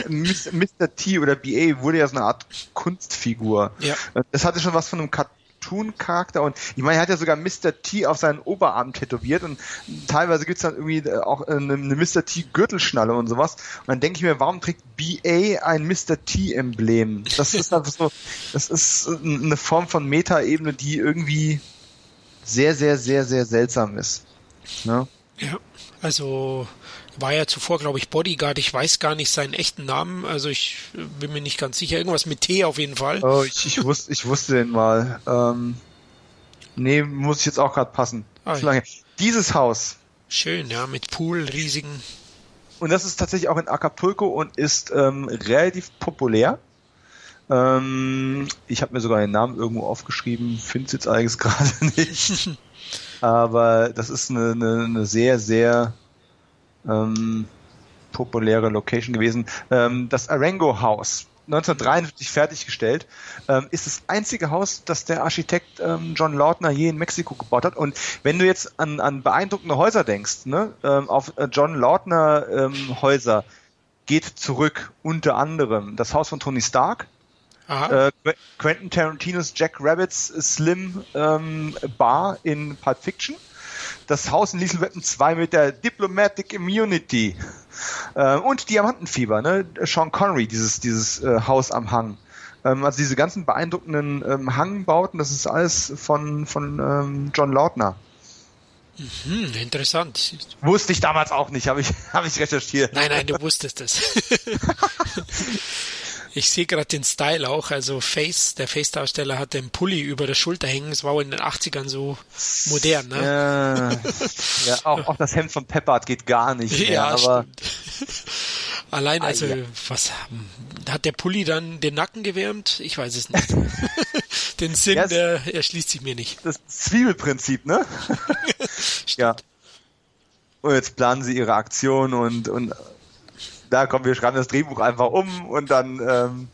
Mister T oder B A wurde ja so eine Art Kunstfigur. Ja. Das hatte schon was von einem Kat Cartoon-Charakter und ich meine, er hat ja sogar Mister T auf seinen Oberarm tätowiert und teilweise gibt es dann irgendwie auch eine, eine Mister T-Gürtelschnalle und sowas und dann denke ich mir, warum trägt B A ein Mister T-Emblem? Das ist einfach so, das ist eine Form von Meta-Ebene, die irgendwie sehr, sehr, sehr, sehr seltsam ist. Ne? Ja, also war ja zuvor, glaube ich, Bodyguard. Ich weiß gar nicht seinen echten Namen. Also ich bin mir nicht ganz sicher. Irgendwas mit T auf jeden Fall. Oh, ich, ich, wusste, ich wusste den mal. Ähm, nee, muss ich jetzt auch gerade passen. Ah, so lange. Dieses Haus. Schön, ja, mit Pool, riesigen. Und das ist tatsächlich auch in Acapulco und ist ähm, relativ populär. Ähm, ich habe mir sogar den Namen irgendwo aufgeschrieben. Finde es jetzt eigentlich gerade nicht. Aber das ist eine, eine, eine sehr, sehr... Ähm, populäre Location gewesen. Ähm, das Arango House, neunzehnhundertdreiundfünfzig fertiggestellt, ähm, ist das einzige Haus, das der Architekt ähm, John Lautner je in Mexiko gebaut hat. Und wenn du jetzt an, an beeindruckende Häuser denkst, ne, ähm, auf John Lautner ähm, Häuser geht zurück unter anderem das Haus von Tony Stark, äh, Quentin Tarantinos Jack Rabbits Slim ähm, Bar in Pulp Fiction, das Haus in Lethal Weapon zwei mit der Diplomatic Immunity äh, und Diamantenfieber, ne? Sean Connery, dieses, dieses äh, Haus am Hang. Ähm, also diese ganzen beeindruckenden ähm, Hangbauten, das ist alles von, von ähm, John Lautner. Mhm, interessant. Wusste ich damals auch nicht, habe ich, hab ich recherchiert. Nein, nein, du wusstest es. Ich sehe gerade den Style auch, also Face, der Face-Darsteller hat den Pulli über der Schulter hängen, das war in den achtzigern so modern, ne? Ja, ja auch, auch das Hemd von Peppard geht gar nicht mehr, ja, aber... Stimmt. Allein, also, ah, ja. was hat der Pulli dann den Nacken gewärmt? Ich weiß es nicht. Den Sinn, ja, der erschließt sich mir nicht. Das Zwiebelprinzip, ne? Ja. Und jetzt planen sie ihre Aktion und... und da kommen wir schreiben das Drehbuch einfach um und dann ähm,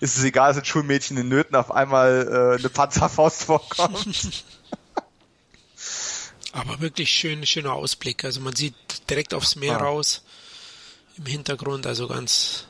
ist es egal, dass ein Schulmädchen in Nöten auf einmal äh, eine Panzerfaust vorkommt. Aber wirklich schön, schöner Ausblick. Also man sieht direkt aufs Meer ah. raus im Hintergrund, also ganz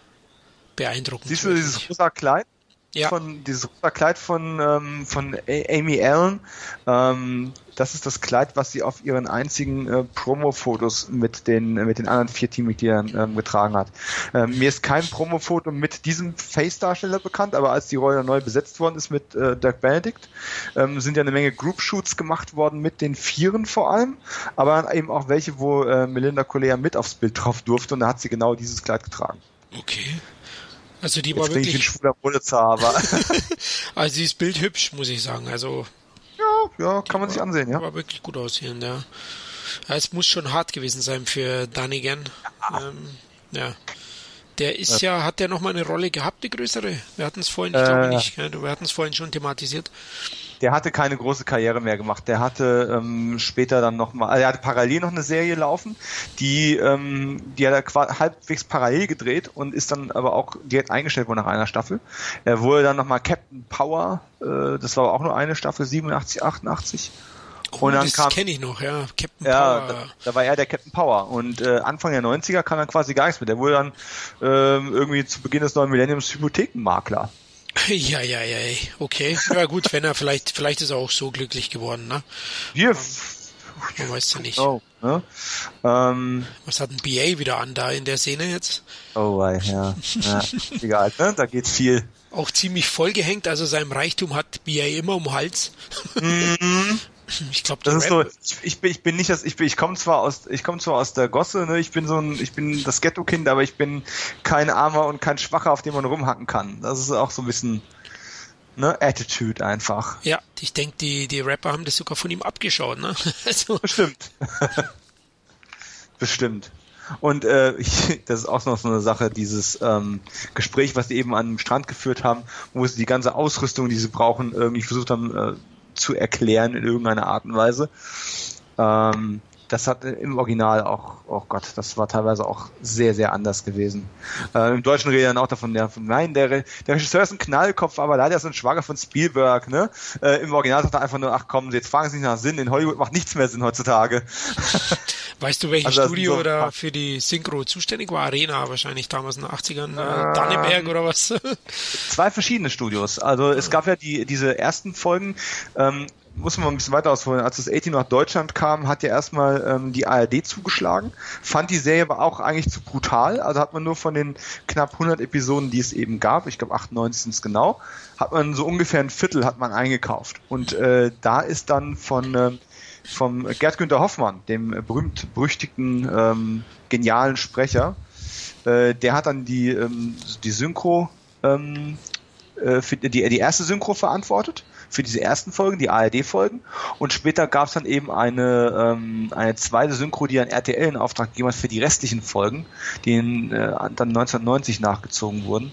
beeindruckend. Siehst du dieses rosa Kleid? Ja. Von, dieses rosa Kleid von, ähm, von Amy Allen. Ähm, das ist das Kleid, was sie auf ihren einzigen äh, Promo-Fotos mit den, mit den anderen vier Teammitgliedern ähm, getragen hat. Ähm, mir ist kein Promo-Foto mit diesem Face-Darsteller bekannt, aber als die Rolle neu besetzt worden ist mit äh, Dirk Benedict, ähm, sind ja eine Menge Group-Shoots gemacht worden mit den Vieren vor allem, aber eben auch welche, wo äh, Melinda Culea mit aufs Bild drauf durfte und da hat sie genau dieses Kleid getragen. Okay. Also die war wirklich... Ich bin also dieses Bild hübsch, muss ich sagen. Also ja, ja, kann man sich war, ansehen, ja. War wirklich gut aussehen, ja. ja. Es muss schon hart gewesen sein für Dunigan. Ja. Ähm, ja. Der ist ja. ja, hat der nochmal eine Rolle gehabt, die größere? Wir hatten es vorhin, ich äh, glaube nicht, ja. wir hatten es vorhin schon thematisiert. Der hatte keine große Karriere mehr gemacht. Der hatte ähm, später dann nochmal, also er hatte parallel noch eine Serie laufen, die, ähm, die hat er quasi halbwegs parallel gedreht und ist dann aber auch direkt eingestellt worden nach einer Staffel. Er wurde dann nochmal Captain Power, äh, das war aber auch nur eine Staffel, siebenundachtzig, achtundachtzig. Oh, und dann das kenne ich noch, ja, Captain ja, Power. Da, da war er der Captain Power und äh, Anfang der neunziger kam dann quasi gar nichts mit. Der wurde dann ähm, irgendwie zu Beginn des neuen Millenniums Hypothekenmakler. Ja, ja, ja, okay. Ja gut, wenn er vielleicht, vielleicht ist er auch so glücklich geworden, ne? Ja. Um, man weiß ja nicht. Oh, ne? ähm, Was hat ein B A wieder an da in der Szene jetzt? Oh, wei, ja. ja. Egal, ne? Da geht viel. Auch ziemlich vollgehängt, also seinem Reichtum hat B A immer um den Hals. Mhm. Ich glaube, das ist so. Ich bin, ich bin nicht das. Ich bin, ich komme zwar aus, ich komme zwar aus der Gosse. Ne? Ich bin so ein, ich bin das Ghetto-Kind, aber ich bin kein Armer und kein Schwacher, auf dem man rumhacken kann. Das ist auch so ein bisschen, ne, Attitude einfach. Ja, ich denke, die, die Rapper haben das sogar von ihm abgeschaut. Ne? Also. Bestimmt. Bestimmt. Und äh, ich, das ist auch noch so eine Sache, dieses ähm, Gespräch, was sie eben an dem Strand geführt haben, wo sie die ganze Ausrüstung, die sie brauchen, irgendwie versucht haben. Äh, zu erklären in irgendeiner Art und Weise. Ähm, Das hat im Original auch, oh Gott, das war teilweise auch sehr, sehr anders gewesen. Äh, Im Deutschen reden dann auch davon, ja, von, nein, der, der Regisseur ist ein Knallkopf, aber leider ist ein Schwager von Spielberg, ne? Äh, Im Original sagt er einfach nur, ach komm, jetzt fragen Sie nicht nach Sinn, in Hollywood macht nichts mehr Sinn heutzutage. Weißt du, welches also Studio so da für die Synchro zuständig war? Arena wahrscheinlich damals in den achtzigern, äh, Danneberg oder was? Zwei verschiedene Studios. Also es gab ja die, diese ersten Folgen, ähm, muss man mal ein bisschen weiter ausholen. Als das A-Team nach Deutschland kam, hat ja erstmal ähm, die A R D zugeschlagen, fand die Serie aber auch eigentlich zu brutal, also hat man nur von den knapp hundert Episoden, die es eben gab, ich glaube achtundneunzig sind es genau, hat man so ungefähr ein Viertel hat man eingekauft. Und äh, da ist dann von äh, vom Gerd Günther Hoffmann, dem berühmt-berüchtigten ähm, genialen Sprecher, äh, der hat dann die, ähm, die Synchro ähm, äh, für die, die erste Synchro verantwortet, für diese ersten Folgen, die A R D-Folgen, und später gab es dann eben eine, ähm, eine zweite Synchro, die an R T L in Auftrag gegeben hat für die restlichen Folgen, die in, äh, dann neunzehnhundertneunzig nachgezogen wurden.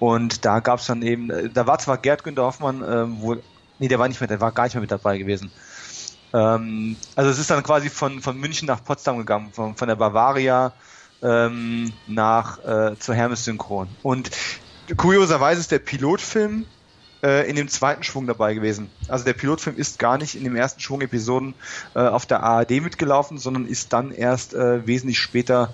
Und da gab es dann eben, da war zwar Gerd Günther Hoffmann, ähm, wo, nee, der war nicht mehr, der war gar nicht mehr mit dabei gewesen. Ähm, also es ist dann quasi von, von München nach Potsdam gegangen, von, von der Bavaria ähm, nach äh, zur Hermes Synchron. Und kurioserweise ist der Pilotfilm in dem zweiten Schwung dabei gewesen. Also der Pilotfilm ist gar nicht in dem ersten Schwung Episoden äh, auf der A R D mitgelaufen, sondern ist dann erst äh, wesentlich später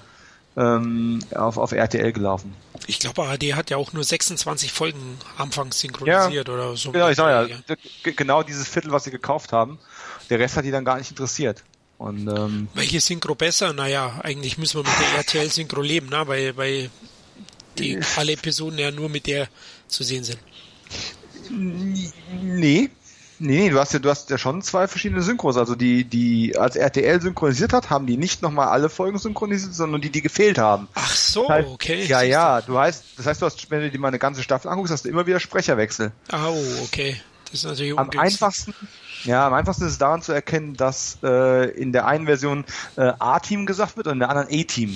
ähm, auf, auf R T L gelaufen. Ich glaube, A R D hat ja auch nur sechsundzwanzig Folgen anfangs synchronisiert, ja, oder so. Genau, ich sag ja, ja, genau dieses Viertel, was sie gekauft haben. Der Rest hat die dann gar nicht interessiert. Und, ähm, welche Synchro besser? Naja, eigentlich müssen wir mit der R T L-Synchro leben, ne? weil, weil die alle Episoden ja nur mit der zu sehen sind. Nee, nee, du hast ja, du hast ja schon zwei verschiedene Synchros. Also die, die als R T L synchronisiert hat, haben die nicht nochmal alle Folgen synchronisiert, sondern die, die gefehlt haben. Ach so, das heißt, okay. Ja, ja, du heißt, das heißt, du hast, wenn du dir mal eine ganze Staffel anguckst, hast du immer wieder Sprecherwechsel. Oh, okay. Das ist natürlich ungünstig. Am einfachsten, ja, am einfachsten ist es daran zu erkennen, dass äh, in der einen Version äh, A-Team gesagt wird und in der anderen A-Team.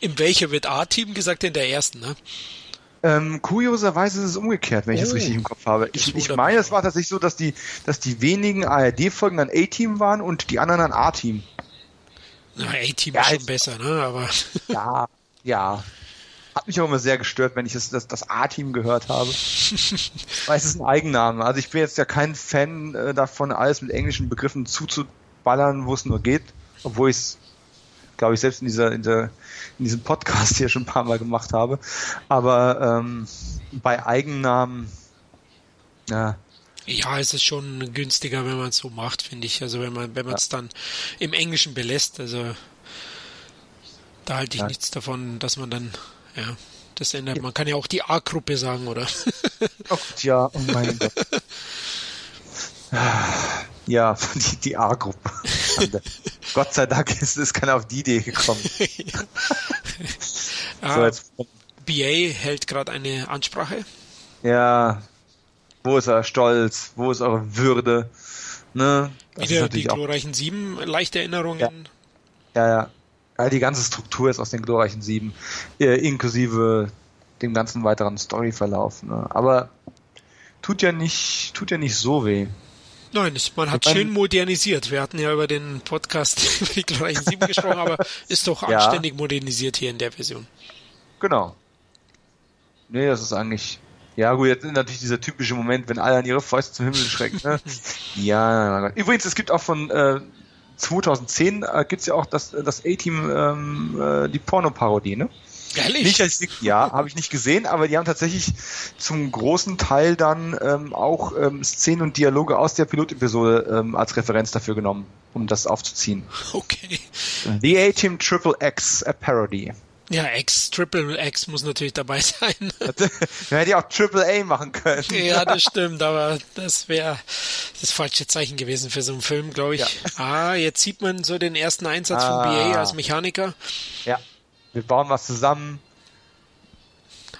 In welcher wird A-Team gesagt? In der ersten, ne? Ähm, kurioserweise ist es umgekehrt, wenn ich oh, das richtig im Kopf habe. Ich, ich meine, es war tatsächlich so, dass die, dass die wenigen A R D-Folgen an A-Team waren und die anderen an A-Team. Na, A-Team ja, ist schon also, besser, ne? Aber ja, ja. Hat mich auch immer sehr gestört, wenn ich das, das, das A-Team gehört habe. Weil es ist ein Eigenname. Also ich bin jetzt ja kein Fan äh, davon, alles mit englischen Begriffen zuzuballern, wo es nur geht. Obwohl ich es, glaube ich, selbst in dieser, in der, in diesem Podcast hier schon ein paar Mal gemacht habe. Aber ähm, bei Eigennamen, ja. Ja, es ist schon günstiger, wenn man es so macht, finde ich. Also wenn man, wenn man es ja. dann im Englischen belässt, also da halte ich ja. nichts davon, dass man dann, ja, das ändert. Ja. Man kann ja auch die A-Gruppe sagen, oder? Oh, ja, oh mein Gott. Ja, die, die A-Gruppe. Gott sei Dank ist es keiner auf die Idee gekommen. So, jetzt. B A hält gerade eine Ansprache. Ja. Wo ist er Stolz? Wo ist eure Würde? Ne? Wieder die glorreichen auch... Sieben, leichte Erinnerungen. Ja, ja. ja. Die ganze Struktur ist aus den glorreichen Sieben, inklusive dem ganzen weiteren Storyverlauf. Ne? Aber tut ja nicht, tut ja nicht so weh. Nein, man hat schön modernisiert. Wir hatten ja über den Podcast über die glorreichen Sieben gesprochen, aber ist doch anständig ja. modernisiert hier in der Version. Genau. Nee, das ist eigentlich... Ja gut, jetzt ist natürlich dieser typische Moment, wenn alle an ihre Fäuste zum Himmel schrecken. Ne? Ja. Übrigens, es gibt auch von äh, zweitausendzehn äh, gibt's ja auch das, das A-Team, ähm, äh, die Porno-Parodie, ne? Ehrlich? Nicht, ja, habe ich nicht gesehen, aber die haben tatsächlich zum großen Teil dann ähm, auch ähm, Szenen und Dialoge aus der Pilotepisode ähm, als Referenz dafür genommen, um das aufzuziehen. Okay. The A-Team Triple X, a Parody. Ja, X, Triple X muss natürlich dabei sein. Dann hätte ich auch Triple A machen können. Ja, das stimmt, aber das wäre das falsche Zeichen gewesen für so einen Film, glaube ich. Ja. Ah, jetzt sieht man so den ersten Einsatz ah. von B A als Mechaniker. Ja. Wir bauen was zusammen,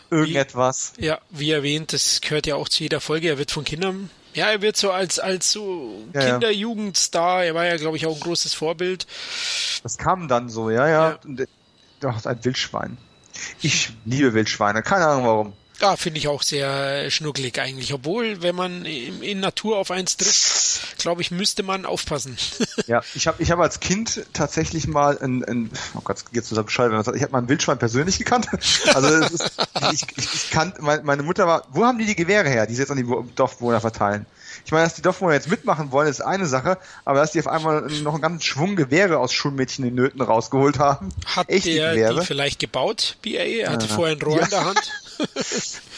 irgendetwas. Wie, ja, wie erwähnt, das gehört ja auch zu jeder Folge. Er wird von Kindern, ja, er wird so als als so ja, Kinder-Jugendstar. Er war ja, glaube ich, auch ein großes Vorbild. Das kam dann so, ja, ja. ja. Doch, ein Wildschwein. Ich liebe Wildschweine, keine Ahnung warum. Ja, finde ich auch sehr schnuckelig eigentlich. Obwohl, wenn man in, in Natur auf eins trifft, glaube ich, müsste man aufpassen. Ja, ich habe ich hab als Kind tatsächlich mal ein, ein oh Gott, jetzt ist das Bescheid, ich habe mal ein Wildschwein persönlich gekannt. Also es ist, ich, ich, ich kannte, meine Mutter war, wo haben die die Gewehre her, die sie jetzt an die Dorfbewohner verteilen? Ich meine, dass die Dorfbewohner jetzt mitmachen wollen, ist eine Sache, aber dass die auf einmal noch einen ganzen Schwung Gewehre aus Schulmädchen in Nöten rausgeholt haben. Hat echt der die, die vielleicht gebaut, B A? Er hatte ja. vorher ein Rohr ja. in der Hand.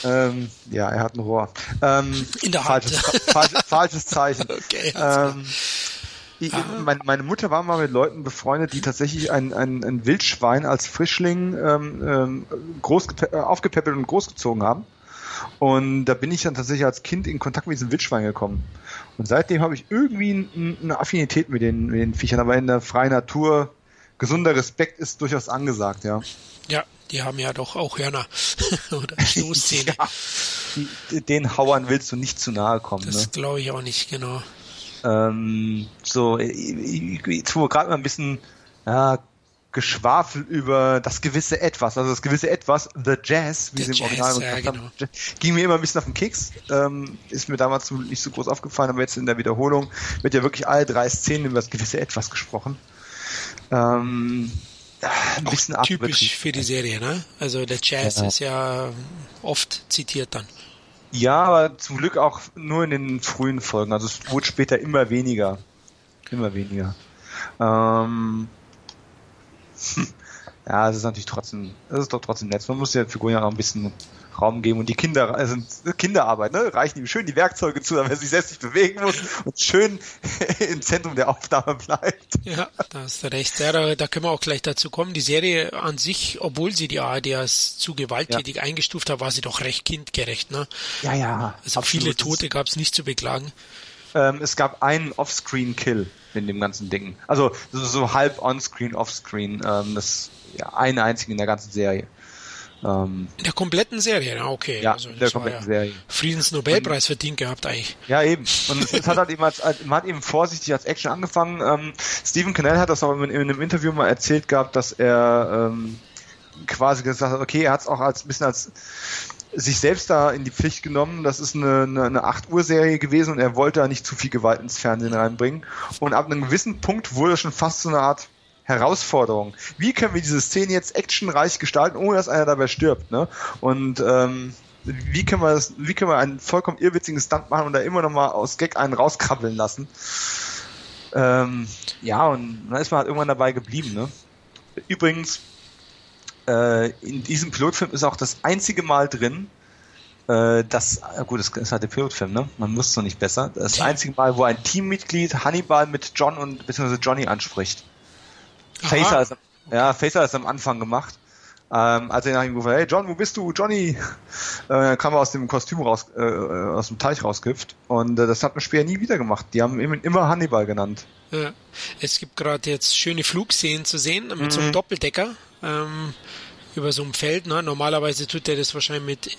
ähm, ja, er hat ein Rohr. Ähm, in der Hand. Falsches, falsches, falsches Zeichen. Okay, ähm, ich, mein, meine Mutter war mal mit Leuten befreundet, die tatsächlich ein, ein, ein Wildschwein als Frischling ähm, groß, aufgepäppelt und großgezogen haben. Und da bin ich dann tatsächlich als Kind in Kontakt mit diesem Wildschwein gekommen. Und seitdem habe ich irgendwie eine Affinität mit den, mit den Viechern, aber in der freien Natur, gesunder Respekt ist durchaus angesagt, ja. Ja, die haben ja doch auch Hörner oder Stoßzähne. Ja, den Hauern willst du nicht zu nahe kommen. Das ne? glaube ich auch nicht, genau. Ähm, so, jetzt wo wir gerade mal ein bisschen ja, Geschwafel über das gewisse Etwas, also das gewisse Etwas, The Jazz, wie The sie im Jazz, Original ja, genau. haben, ging mir immer ein bisschen auf den Keks, ähm, ist mir damals nicht so groß aufgefallen, aber jetzt in der Wiederholung wird ja wirklich alle drei Szenen über das gewisse Etwas gesprochen. Ähm, ein bisschen typisch für die Serie, ne? Also der Jazz ja. ist ja oft zitiert dann. Ja, aber zum Glück auch nur in den frühen Folgen. Also es wurde später immer weniger. Immer weniger. Ähm, ja, es ist natürlich trotzdem, es ist doch trotzdem nett. Man muss ja Figuren ja auch ein bisschen Raum geben und die Kinder, also Kinderarbeit, ne? Reichen ihm schön die Werkzeuge zu, damit er sich selbst nicht bewegen muss und schön im Zentrum der Aufnahme bleibt. Ja, da hast du recht. Ja, da, da können wir auch gleich dazu kommen. Die Serie an sich, obwohl sie die A R D als zu gewalttätig ja. eingestuft hat, war sie doch recht kindgerecht, ne? Ja, ja. Also absolut. Viele Tote gab es nicht zu beklagen. Ähm, es gab einen Offscreen-Kill in dem ganzen Ding. Also so, so halb Onscreen, Offscreen. Ähm, das ja, einen einzigen in der ganzen Serie. In der kompletten Serie, okay. Ja, also, in der kompletten ja Serie. Friedensnobelpreis und, verdient gehabt eigentlich. Ja, eben. Und es hat halt eben als, als, man hat eben vorsichtig als Action angefangen. Ähm, Stephen Cannell hat das auch in, in einem Interview mal erzählt gehabt, dass er ähm, quasi gesagt hat, okay, er hat es auch als ein bisschen als sich selbst da in die Pflicht genommen. Das ist eine, eine, eine acht-Uhr-Serie gewesen und er wollte da nicht zu viel Gewalt ins Fernsehen reinbringen. Und ab einem gewissen Punkt wurde es schon fast so eine Art Herausforderung. Wie können wir diese Szene jetzt actionreich gestalten, ohne dass einer dabei stirbt, ne? Und ähm, wie können wir das, wie können wir einen vollkommen irrwitzigen Stunt machen und da immer nochmal aus Gag einen rauskrabbeln lassen? Ähm, ja, und dann ist man halt irgendwann dabei geblieben, ne? Übrigens, äh, in diesem Pilotfilm ist auch das einzige Mal drin, äh, dass, gut, das ist halt der Pilotfilm, ne? Man muss es noch nicht besser. Das ist das einzige Mal, wo ein Teammitglied Hannibal mit John und beziehungsweise Johnny anspricht. Facer ist, ja, Facer ist am Anfang gemacht. Ähm, als er nach ihm gerufen hat, hey John, wo bist du? Johnny! Äh, kam er aus dem Kostüm raus, äh, aus dem Teich rausgehüpft. Und äh, das hat man später nie wieder gemacht. Die haben ihn immer Hannibal genannt. Ja. Es gibt gerade jetzt schöne Flugszenen zu sehen mit mhm. so einem Doppeldecker ähm, über so einem Feld. Ne? Normalerweise tut der das wahrscheinlich mit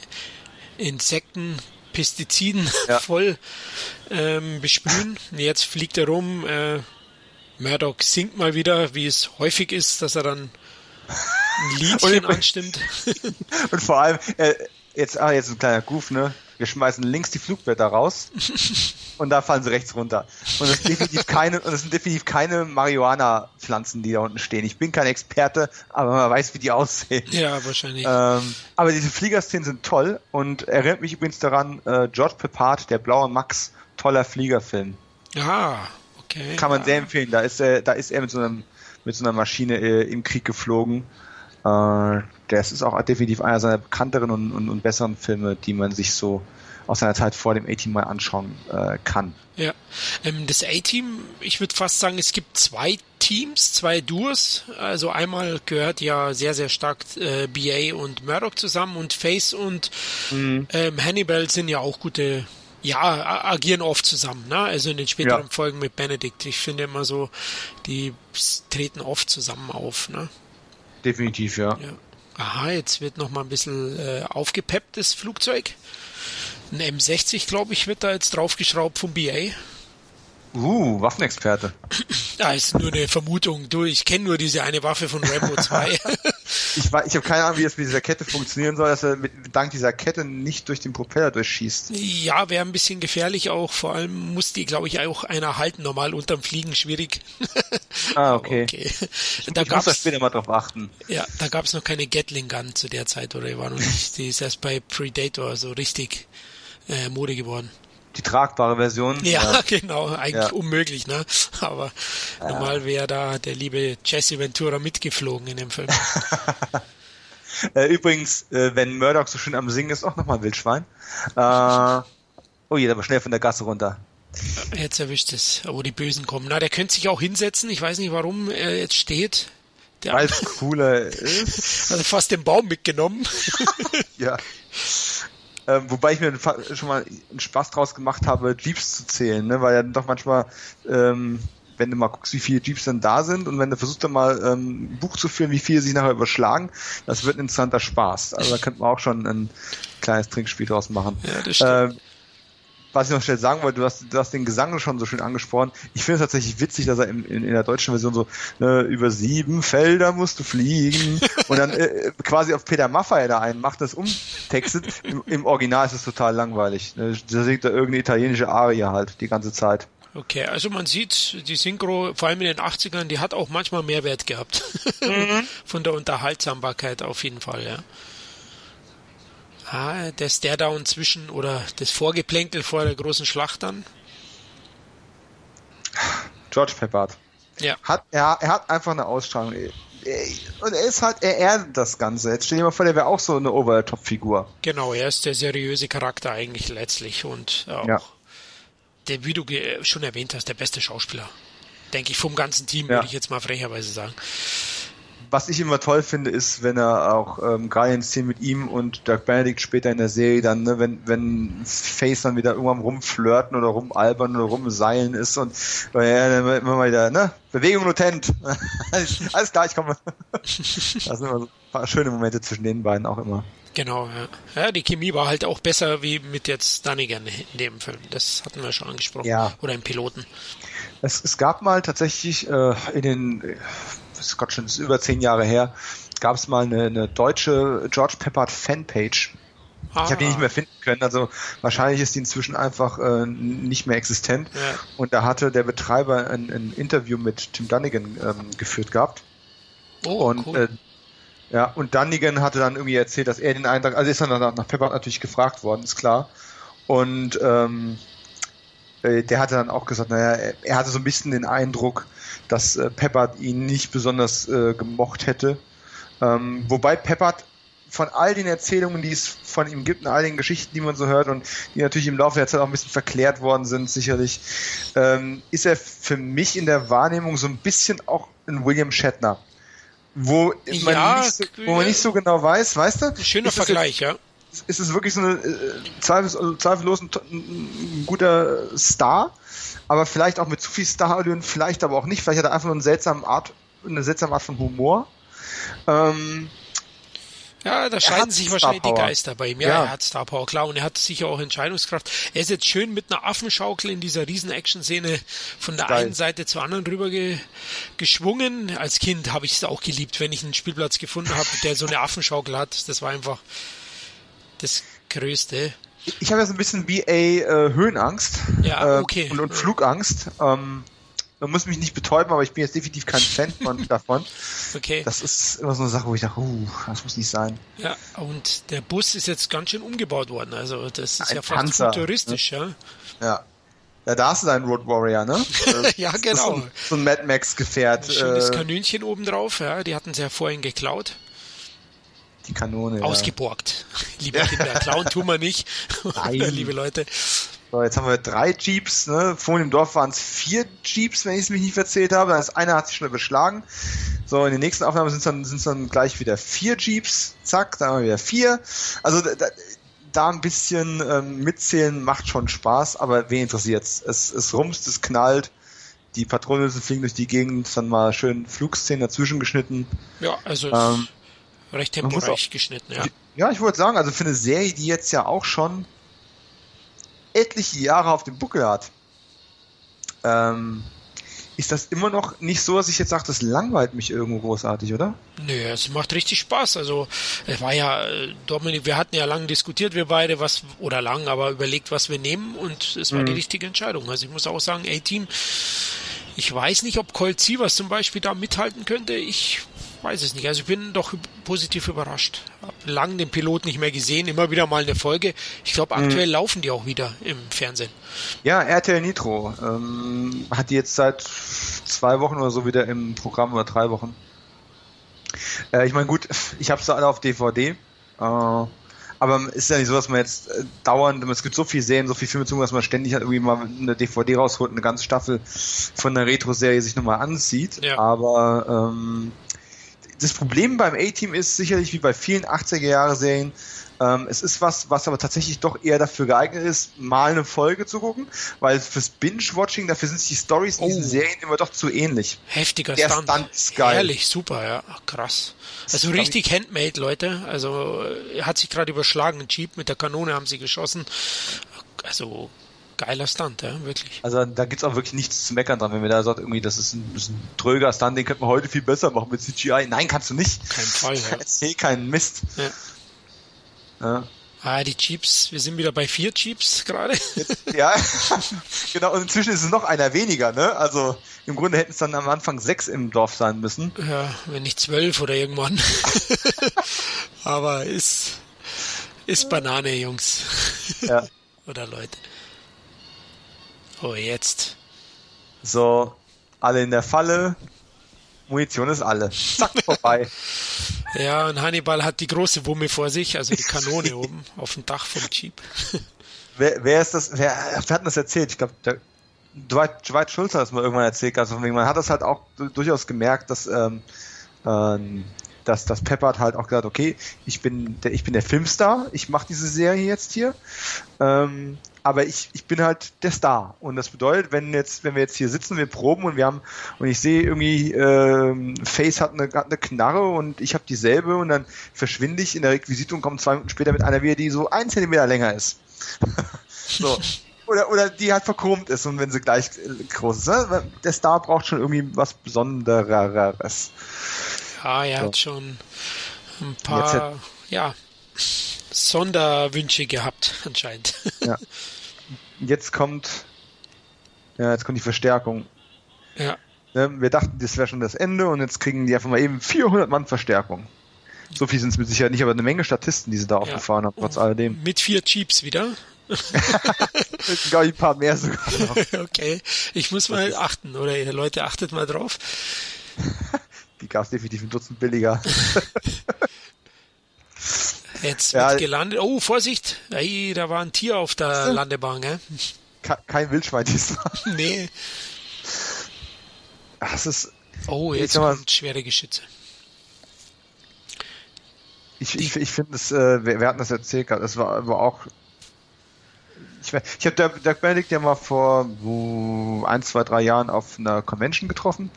Insekten, Pestiziden ja. voll ähm, besprühen. Jetzt fliegt er rum, äh, Murdoch singt mal wieder, wie es häufig ist, dass er dann ein Liedchen anstimmt. Und vor allem, äh, jetzt, ah, jetzt ein kleiner Goof, ne? Wir schmeißen links die Flugblätter raus und da fallen sie rechts runter. Und es sind definitiv keine, und es sind definitiv keine Marihuana-Pflanzen, die da unten stehen. Ich bin kein Experte, aber man weiß, wie die aussehen. Ja, wahrscheinlich. Ähm, aber diese Fliegerszenen sind toll und erinnert mich übrigens daran, äh, George Peppard, der blaue Max, toller Fliegerfilm. Ja. Okay, kann man ja. sehr empfehlen. Da ist er, da ist er mit so einem, mit so einer Maschine äh, im Krieg geflogen. Äh, das ist auch definitiv einer seiner bekannteren und, und, und besseren Filme, die man sich so aus seiner Zeit vor dem A-Team mal anschauen äh, kann. Ja, ähm, das A-Team, ich würde fast sagen, es gibt zwei Teams, zwei Duos. Also einmal gehört ja sehr, sehr stark äh, B A und Murdoch zusammen und Face und mhm. ähm, Hannibal sind ja auch gute. Ja, agieren oft zusammen, ne? Also in den späteren ja. Folgen mit Benedict. Ich finde immer so, die treten oft zusammen auf, ne? Definitiv, ja. ja. Aha, jetzt wird nochmal ein bisschen äh, aufgepepptes Flugzeug. Ein M sechzig, glaube ich, wird da jetzt draufgeschraubt vom B A. Uh, Waffenexperte. Ja, ist nur eine Vermutung. Du, ich kenne nur diese eine Waffe von Rambo zwei. Ich war, ich habe keine Ahnung, wie das mit dieser Kette funktionieren soll, dass er mit, dank dieser Kette nicht durch den Propeller durchschießt. Ja, wäre ein bisschen gefährlich auch. Vor allem muss die, glaube ich, auch einer halten. Normal unterm Fliegen schwierig. Ah, okay. okay. Da ich muss da später mal drauf achten. Ja, da gab es noch keine Gatling Gun zu der Zeit, oder? Die war noch nicht, die ist erst bei Predator so richtig äh, Mode geworden. Die tragbare Version. Ja, ja. genau. Eigentlich ja. unmöglich, ne? Aber ja. normal wäre da der liebe Jesse Ventura mitgeflogen in dem Film. Übrigens, wenn Murdoch so schön am Singen ist, auch nochmal ein Wildschwein. Äh, oh je, aber schnell von der Gasse runter. Jetzt erwischt es, wo die Bösen kommen. Na, der könnte sich auch hinsetzen. Ich weiß nicht, warum er jetzt steht. Weil es cooler ist. Also fast den Baum mitgenommen. ja. Ähm, wobei ich mir schon mal einen Spaß draus gemacht habe, Jeeps zu zählen, ne? Weil ja doch manchmal, ähm, wenn du mal guckst, wie viele Jeeps dann da sind und wenn du versuchst dann mal ähm, ein Buch zu führen, wie viele sich nachher überschlagen, das wird ein interessanter Spaß. Also da könnte man auch schon ein kleines Trinkspiel draus machen. Ja, das stimmt. Ähm, was ich noch schnell sagen wollte, du hast, du hast den Gesang schon so schön angesprochen. Ich finde es tatsächlich witzig, dass er in, in, in der deutschen Version so, ne, über sieben Felder musst du fliegen und dann äh, quasi auf Peter Maffay da einen macht, das umtextet. Im, im Original ist es total langweilig. Ne? Da singt da irgendeine italienische Arie halt die ganze Zeit. Okay, also man sieht, die Synchro, vor allem in den achtzigern, die hat auch manchmal Mehrwert gehabt. Mhm. Von der Unterhaltsamkeit auf jeden Fall, ja. Ah, der Stare-Down zwischen oder das Vorgeplänkel vor der großen Schlacht dann. George Peppard. Ja. Hat, er, er hat einfach eine Ausstrahlung. Und er ist halt, er erdet das Ganze. Jetzt stell dir mal vor, der wäre auch so eine Over-Top-Figur. Genau, er ist der seriöse Charakter eigentlich letztlich und auch, ja. der, wie du schon erwähnt hast, der beste Schauspieler. Denke ich, vom ganzen Team, ja. würde ich jetzt mal frecherweise sagen. Was ich immer toll finde, ist, wenn er auch ähm, gerade in Szenen mit ihm und Dirk Benedict später in der Serie dann, ne, wenn, wenn Face dann wieder irgendwann rumflirten oder rumalbern oder rumseilen ist und ja, dann immer mal wieder, ne, Bewegung latent. Alles klar, ich komme. Das sind immer so ein paar schöne Momente zwischen den beiden auch immer. Genau, ja. Ja, die Chemie war halt auch besser wie mit jetzt Dunigan in dem Film. Das hatten wir schon angesprochen. Ja. Oder im Piloten. Es, es gab mal tatsächlich äh, in den... Das ist Gott schon, das ist über zehn Jahre her, gab es mal eine, eine deutsche George Peppard Fanpage. Ah. Ich habe die nicht mehr finden können, also wahrscheinlich ist die inzwischen einfach äh, nicht mehr existent. Ja. Und da hatte der Betreiber ein, ein Interview mit Tim Dunigan ähm, geführt gehabt. Oh, und, cool. Äh, ja, und Dunigan hatte dann irgendwie erzählt, dass er den Eintrag, also ist dann nach, nach Peppard natürlich gefragt worden, ist klar. Und ähm, äh, der hatte dann auch gesagt, naja, er, er hatte so ein bisschen den Eindruck, dass äh, Peppard ihn nicht besonders äh, gemocht hätte. Ähm, wobei Peppard von all den Erzählungen, die es von ihm gibt und all den Geschichten, die man so hört und die natürlich im Laufe der Zeit auch ein bisschen verklärt worden sind, sicherlich, ähm, ist er für mich in der Wahrnehmung so ein bisschen auch ein William Shatner. Wo, ja, man, nicht so, wo man nicht so genau weiß, weißt du? Ein schöner Vergleich, ja. Ist es wirklich so eine äh, zweifel, zweifellos ein, ein guter Star, aber vielleicht auch mit zu viel Starallüren, vielleicht aber auch nicht. Vielleicht hat er einfach nur eine seltsame Art, eine seltsame Art von Humor. Ähm, ja, da scheiden sich wahrscheinlich die Geister bei ihm. Ja, ja, er hat Star Power, klar, und er hat sicher auch Entscheidungskraft. Er ist jetzt schön mit einer Affenschaukel in dieser riesen Action-Szene von der Geil. einen Seite zur anderen rüber ge- geschwungen. Als Kind habe ich es auch geliebt, wenn ich einen Spielplatz gefunden habe, der so eine Affenschaukel hat. Das war einfach... das Größte. Ich habe ja so ein bisschen wie äh, Höhenangst ja, okay. äh, und, und Flugangst. Ähm, man muss mich nicht betäuben, aber ich bin jetzt definitiv kein Fan von, davon. Okay. Das ist immer so eine Sache, wo ich dachte, uh, das muss nicht sein. Ja, und der Bus ist jetzt ganz schön umgebaut worden. Also das ist ein ja fast futuristisch. Ne? Ja. ja. Ja, da hast du deinen Road Warrior, ne? ja, das genau. Ist so, ein, so ein Mad Max-Gefährt. Ein schönes äh, Kanönchen obendrauf, ja. Die hatten sie ja vorhin geklaut. Die Kanone. Ausgeborgt. Ja. Liebe Kinder, klauen tun wir nicht. Liebe Leute. So, jetzt haben wir drei Jeeps, ne? Vorhin im Dorf waren es vier Jeeps, wenn ich es mich nicht verzählt habe. Das eine hat sich schon überschlagen. So, in den nächsten Aufnahmen sind es dann, sind's dann gleich wieder vier Jeeps. Zack, dann haben wir wieder vier. Also da, da ein bisschen ähm, mitzählen macht schon Spaß, aber wen interessiert's? Es, es rumst, es knallt. Die Patronenhülsen fliegen durch die Gegend, dann mal schön Flugszenen dazwischen geschnitten. Ja, also... Ähm, recht temporeich geschnitten, ja. Ja, ich wollte sagen, also für eine Serie, die jetzt ja auch schon etliche Jahre auf dem Buckel hat, Ähm, ist das immer noch nicht so, dass ich jetzt sage, das langweilt mich irgendwo großartig, oder? Nö, es macht richtig Spaß. Also, es war ja, Dominik, wir hatten ja lange diskutiert, wir beide, was, oder lang, aber überlegt, was wir nehmen, und es war mhm. die richtige Entscheidung. Also, ich muss auch sagen, A-Team, ich weiß nicht, ob Colt Sievers zum Beispiel da mithalten könnte. Ich weiß es nicht. Also, ich bin doch positiv überrascht. Hab lang den Pilot nicht mehr gesehen, immer wieder mal eine Folge. Ich glaube, aktuell mhm. laufen die auch wieder im Fernsehen. Ja, R T L Nitro ähm, hat die jetzt seit zwei Wochen oder so wieder im Programm, oder drei Wochen. Äh, ich meine, gut, ich habe es da alle auf D V D. Äh, aber es ist ja nicht so, dass man jetzt äh, dauernd, es gibt so viel Serien, so viel Filme zu, dass man ständig halt irgendwie mal eine D V D rausholt, eine ganze Staffel von einer Retro-Serie sich nochmal ansieht. Ja. Aber ähm, das Problem beim A-Team ist sicherlich, wie bei vielen achtziger-Jahre-Serien, ähm, es ist was, was aber tatsächlich doch eher dafür geeignet ist, mal eine Folge zu gucken, weil fürs Binge-Watching, dafür sind sich die Storys oh. in diesen Serien immer doch zu ähnlich. Heftiger Der Stunt. Stunt ist geil. Herrlich, super, ja. Ach, krass. Also richtig handmade, Leute. Also hat sich gerade überschlagen, ein Jeep mit der Kanone haben sie geschossen. Also geiler Stunt, ja, wirklich. Also da gibt's auch wirklich nichts zu meckern dran, wenn wir da sagt, irgendwie, das ist ein, ist ein tröger Stunt, den könnte man heute viel besser machen mit C G I. Nein, kannst du nicht. Kein Fall, ja. Erzähl keinen Mist. Ja. Ja. Ah, die Jeeps, wir sind wieder bei vier Jeeps gerade. Ja, genau, und inzwischen ist es noch einer weniger, ne? Also im Grunde hätten es dann am Anfang sechs im Dorf sein müssen. Ja, wenn nicht zwölf oder irgendwann. Aber ist, ist Banane, Jungs. Ja. Oder Leute. Oh, jetzt. So, alle in der Falle. Munition ist alle. Zack, vorbei. Ja, und Hannibal hat die große Wumme vor sich, also die Kanone oben auf dem Dach vom Jeep. Wer, wer ist das? Wer, wer hat das erzählt? Ich glaube, Dwight, Dwight Schultz hat das mal irgendwann erzählt. Also man hat das halt auch durchaus gemerkt, dass ähm, ähm, dass das Peppard halt auch gesagt, okay, ich bin der, ich bin der Filmstar, ich mache diese Serie jetzt hier. Ähm, aber ich, ich bin halt der Star. Und das bedeutet, wenn jetzt, wenn wir jetzt hier sitzen, wir proben und wir haben, und ich sehe irgendwie, ähm, Face hat eine, hat eine Knarre und ich habe dieselbe, und dann verschwinde ich in der Requisite und komme zwei Minuten später mit einer wieder, die so ein Zentimeter länger ist. So. Oder, oder die halt verchromt ist, und wenn sie gleich groß ist. Ne? Der Star braucht schon irgendwie was Besondereres. Ja, er so. Hat schon ein paar, hat... ja, Sonderwünsche gehabt, anscheinend. Ja. Jetzt kommt, ja, jetzt kommt die Verstärkung. Ja. Wir dachten, das wäre schon das Ende, und jetzt kriegen die einfach mal eben vierhundert Mann Verstärkung. So viel sind es mit Sicherheit nicht, aber eine Menge Statisten, die sie da ja. aufgefahren haben, trotz alledem. Mit vier Jeeps wieder. Ich glaube, ein paar mehr sogar noch. Okay, ich muss mal achten, oder ihr Leute, achtet mal drauf. Die gab es definitiv ein Dutzend billiger. Jetzt ja. wird gelandet. Oh, Vorsicht! Hey, da war ein Tier auf der Landebahn, gell? Kein Wildschwein ist da. Nee. Das ist. Oh, jetzt kommt schwere Geschütze. Ich, ich, ich finde es, äh, wir, wir hatten das erzählt gehabt, das war, war auch. Ich, ich habe Dirk, Dirk Benedict ja mal vor wo, ein, zwei, drei Jahren auf einer Convention getroffen.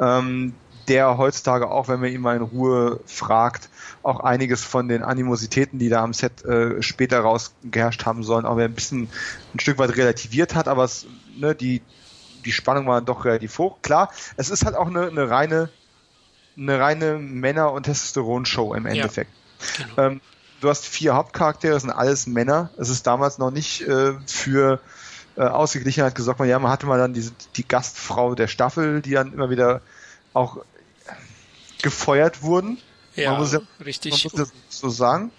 Ähm, der heutzutage auch, wenn man ihn mal in Ruhe fragt, auch einiges von den Animositäten, die da am Set äh, später rausgeherrscht haben sollen, auch ein bisschen ein Stück weit relativiert hat, aber es, ne, die, die Spannung war doch relativ hoch. Klar, es ist halt auch eine, eine reine eine reine Männer- und Testosteron-Show im Endeffekt. Ja, genau. ähm, du hast vier Hauptcharaktere, das sind alles Männer. Es ist damals noch nicht äh, für äh, Ausgeglichenheit gesorgt. Ja, man hatte mal dann diese, die Gastfrau der Staffel, die dann immer wieder auch gefeuert wurden. Ja, man muss ja, richtig. Man muss das so sagen.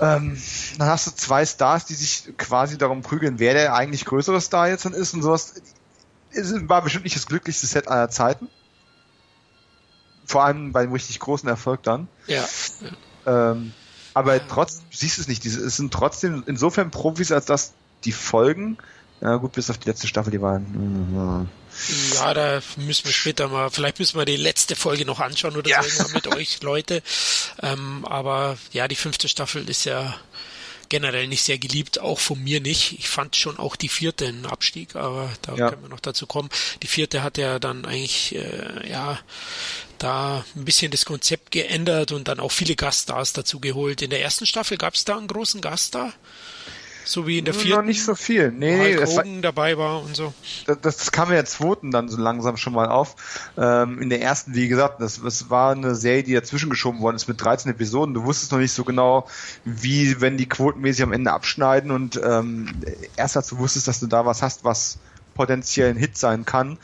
Ähm, dann hast du zwei Stars, die sich quasi darum prügeln, wer der eigentlich größere Star jetzt dann ist, und sowas. Es war bestimmt nicht das glücklichste Set aller Zeiten. Vor allem bei dem richtig großen Erfolg dann. Ja. Ähm, aber ja. trotzdem, siehst du es nicht, es sind trotzdem insofern Profis, als dass die Folgen, ja gut, bis auf die letzte Staffel, die waren... Ja, da müssen wir später mal, vielleicht müssen wir die letzte Folge noch anschauen oder ja. so mit euch, Leute. Ähm, aber ja, die fünfte Staffel ist ja generell nicht sehr geliebt, auch von mir nicht. Ich fand schon auch die vierte einen Abstieg, aber da ja. können wir noch dazu kommen. Die vierte hat ja dann eigentlich, äh, ja, da ein bisschen das Konzept geändert und dann auch viele Gaststars dazu geholt. In der ersten Staffel gab es da einen großen Gaststar? So wie in der vierten. Noch nicht so viel. Nee, Hulk Hogan dabei war und so. Das, das kam ja in der zweiten dann so langsam schon mal auf. Ähm, in der ersten, wie gesagt, das, das war eine Serie, die dazwischen geschoben worden ist mit dreizehn Episoden. Du wusstest noch nicht so genau, wie, wenn die quotenmäßig am Ende abschneiden, und ähm, erst als du wusstest, dass du da was hast, was potenziell ein Hit sein kann,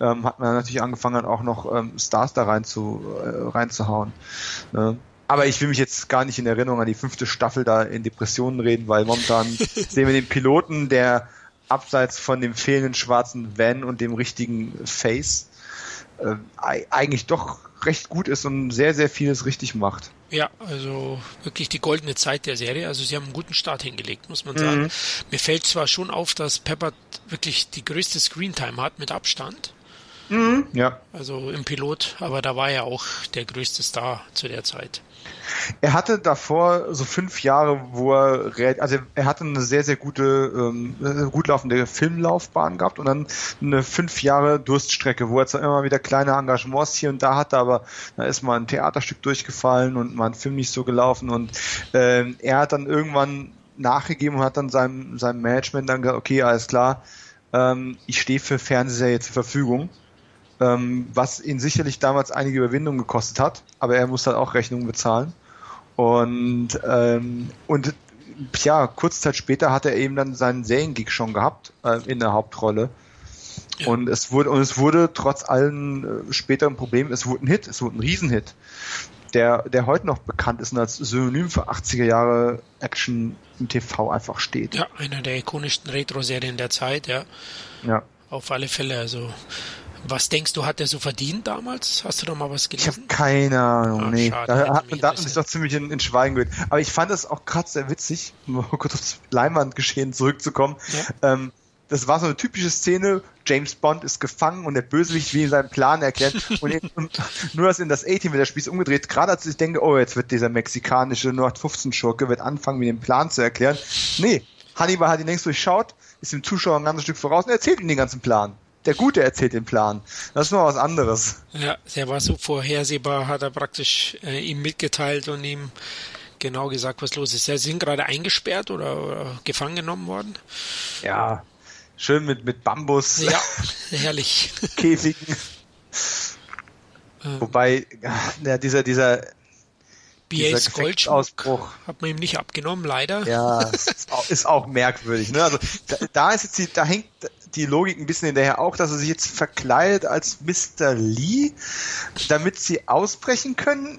ähm, hat man natürlich angefangen, auch noch ähm, Stars da rein zu, äh, reinzuhauen. Ne? Aber ich will mich jetzt gar nicht in Erinnerung an die fünfte Staffel da in Depressionen reden, weil momentan sehen wir den Piloten, der abseits von dem fehlenden schwarzen Van und dem richtigen Face äh, eigentlich doch recht gut ist und sehr, sehr vieles richtig macht. Ja, also wirklich die goldene Zeit der Serie. Also sie haben einen guten Start hingelegt, muss man sagen. Mhm. Mir fällt zwar schon auf, dass Peppard wirklich die größte Screentime hat mit Abstand. Mhm. Ja. Also im Pilot, aber da war er auch der größte Star zu der Zeit. Er hatte davor so fünf Jahre, wo er, also er hatte eine sehr, sehr gute, ähm, gut laufende Filmlaufbahn gehabt und dann eine fünf Jahre Durststrecke, wo er zwar immer wieder kleine Engagements hier und da hatte, aber da ist mal ein Theaterstück durchgefallen und mal ein Film nicht so gelaufen, und ähm, er hat dann irgendwann nachgegeben und hat dann seinem, seinem Management dann gesagt, okay, alles klar, ähm, ich stehe für Fernsehserie zur Verfügung. Was ihn sicherlich damals einige Überwindungen gekostet hat, aber er muss dann auch Rechnungen bezahlen. Und ähm, und ja, kurze Zeit später hat er eben dann seinen Seriengig schon gehabt äh, in der Hauptrolle. Ja. Und es wurde und es wurde trotz allen äh, späteren Problemen, es wurde ein Hit, es wurde ein Riesenhit, der der heute noch bekannt ist und als Synonym für achtziger Jahre Action im T V einfach steht. Ja, einer der ikonischsten Retro-Serien der Zeit, ja. Ja. Auf alle Fälle, also. Was denkst du, hat er so verdient damals? Hast du doch mal was gelesen? Ich habe keine Ahnung, ah, nee. Schade, da hat man da sich doch ziemlich in, in Schweigen gehört. Aber ich fand es auch gerade sehr witzig, um kurz aufs Leinwandgeschehen zurückzukommen. Ja? Ähm, das war so eine typische Szene, James Bond ist gefangen und der Bösewicht will ihm seinen Plan erklären. und, eben, und nur, dass in das A-Team wird der Spieß umgedreht. Gerade als ich denke, oh, jetzt wird dieser mexikanische null acht fünfzehn-Schurke wird anfangen, mir den Plan zu erklären. Nee, Hannibal hat ihn längst durchschaut, ist dem Zuschauer ein ganzes Stück voraus und erzählt ihm den ganzen Plan. Der Gute erzählt den Plan. Das ist mal was anderes. Ja, der war so vorhersehbar, hat er praktisch äh, ihm mitgeteilt und ihm genau gesagt, was los ist. Sie sind gerade eingesperrt oder, oder gefangen genommen worden. Ja, schön mit, mit Bambus. Ja, herrlich. Käfigen. Ähm, Wobei, ja, dieser, dieser B As Goldschmuck hat man ihm nicht abgenommen, leider. Ja, ist auch, ist auch merkwürdig. Ne? Also da, da ist jetzt die, da hängt die Logik ein bisschen hinterher auch, dass er sich jetzt verkleidet als Mister Lee, damit sie ausbrechen können.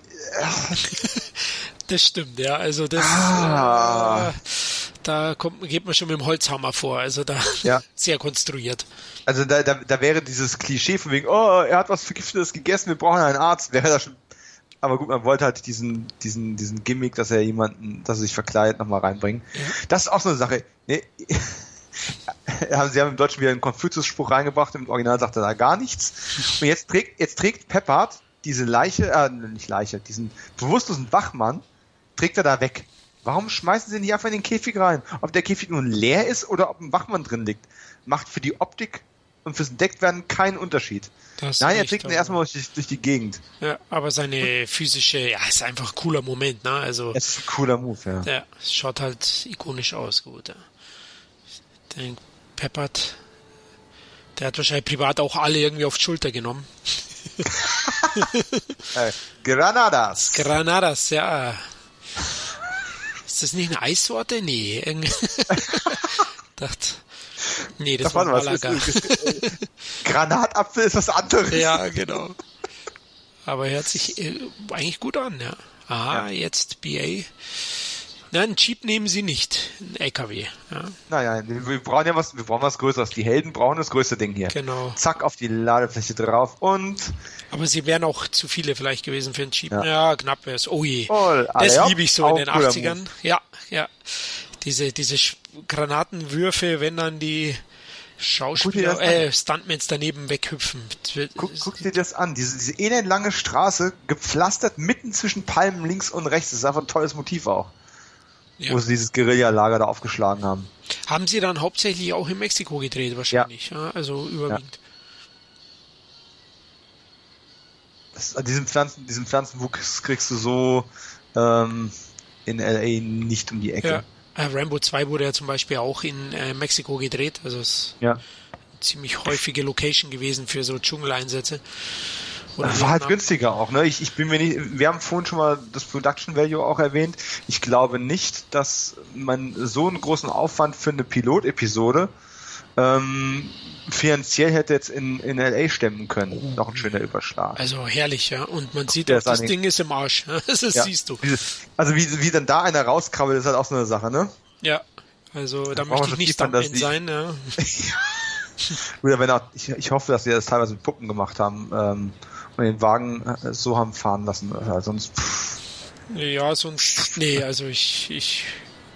Das stimmt, ja. Also das ah. äh, da kommt, geht man schon mit dem Holzhammer vor. Also da ja. Sehr konstruiert. Also da, da, da wäre dieses Klischee von wegen, oh, er hat was Vergiftetes gegessen, wir brauchen einen Arzt, wäre da schon. Aber gut, man wollte halt diesen, diesen, diesen Gimmick, dass er jemanden, dass er sich verkleidet, nochmal reinbringen. Ja. Das ist auch so eine Sache. Nee. Sie haben im Deutschen wieder einen Konfuzius-Spruch reingebracht, im Original sagt er da gar nichts. Und jetzt trägt, jetzt trägt Peppard diese Leiche, äh, nicht Leiche, diesen bewusstlosen Wachmann, trägt er da weg. Warum schmeißen sie ihn nicht einfach in den Käfig rein? Ob der Käfig nun leer ist oder ob ein Wachmann drin liegt, macht für die Optik und fürs Entdecktwerden keinen Unterschied. Das Nein, er trägt ihn erstmal durch, durch die Gegend. Ja, aber seine physische, ja, ist einfach ein cooler Moment, ne? Also. Es ist ein cooler Move, ja. Ja, schaut halt ikonisch aus, gut, ja. Den Peppard, der hat wahrscheinlich privat auch alle irgendwie auf die Schulter genommen. äh, Granadas. Granadas, ja. Ist das nicht eine Eissorte? Nee. Dacht, nee, das Ach, war ein Malaga. Granatapfel ist was anderes. Ja, genau. Aber hört sich eigentlich gut an, ja. Aha, ja. Jetzt B A. Nein, einen Jeep nehmen sie nicht, einen L K W. Ja. Naja, wir brauchen ja was, wir brauchen was Größeres. Die Helden brauchen das größte Ding hier. Genau. Zack, auf die Ladefläche drauf und... Aber sie wären auch zu viele vielleicht gewesen für einen Jeep. Ja, ja, knapp wäre es. Oh je. Oh, das ja, liebe ich so in den achtzigern. Ja, ja. Diese, diese Granatenwürfe, wenn dann die Schauspieler, äh, Stuntmans daneben weghüpfen. Guck, guck dir das an. Diese, diese elendlange Straße, gepflastert mitten zwischen Palmen links und rechts. Das ist einfach ein tolles Motiv auch. Ja. Wo sie dieses Guerilla-Lager da aufgeschlagen haben. Haben sie dann hauptsächlich auch in Mexiko gedreht wahrscheinlich, ja. Ja, also überwiegend. Ja. Das, diesen Pflanzen, diesen Pflanzenwuchs kriegst du so ähm, in L A nicht um die Ecke. Ja. Äh, Rambo zwei wurde ja zum Beispiel auch in äh, Mexiko gedreht, also es ja. ist eine ziemlich häufige Location gewesen für so Dschungeleinsätze. Das war halt günstiger auch, ne? Ich, ich bin mir nicht, wir haben vorhin schon mal das Production Value auch erwähnt. Ich glaube nicht, dass man so einen großen Aufwand für eine Pilotepisode ähm, finanziell hätte jetzt in, in L A stemmen können. Noch ein schöner Überschlag. Also herrlich, ja. Und man sieht, das, das Ding ist im Arsch. Das ja. siehst du. Also wie, wie dann da einer rauskrabbelt, ist halt auch so eine Sache, ne? Ja, also da möchte ich nicht Stuntman sein, ja. ich, ich hoffe, dass sie das teilweise mit Puppen gemacht haben. Ähm, den Wagen so haben fahren lassen. Also sonst. Pff. Ja, sonst. Nee, also ich, ich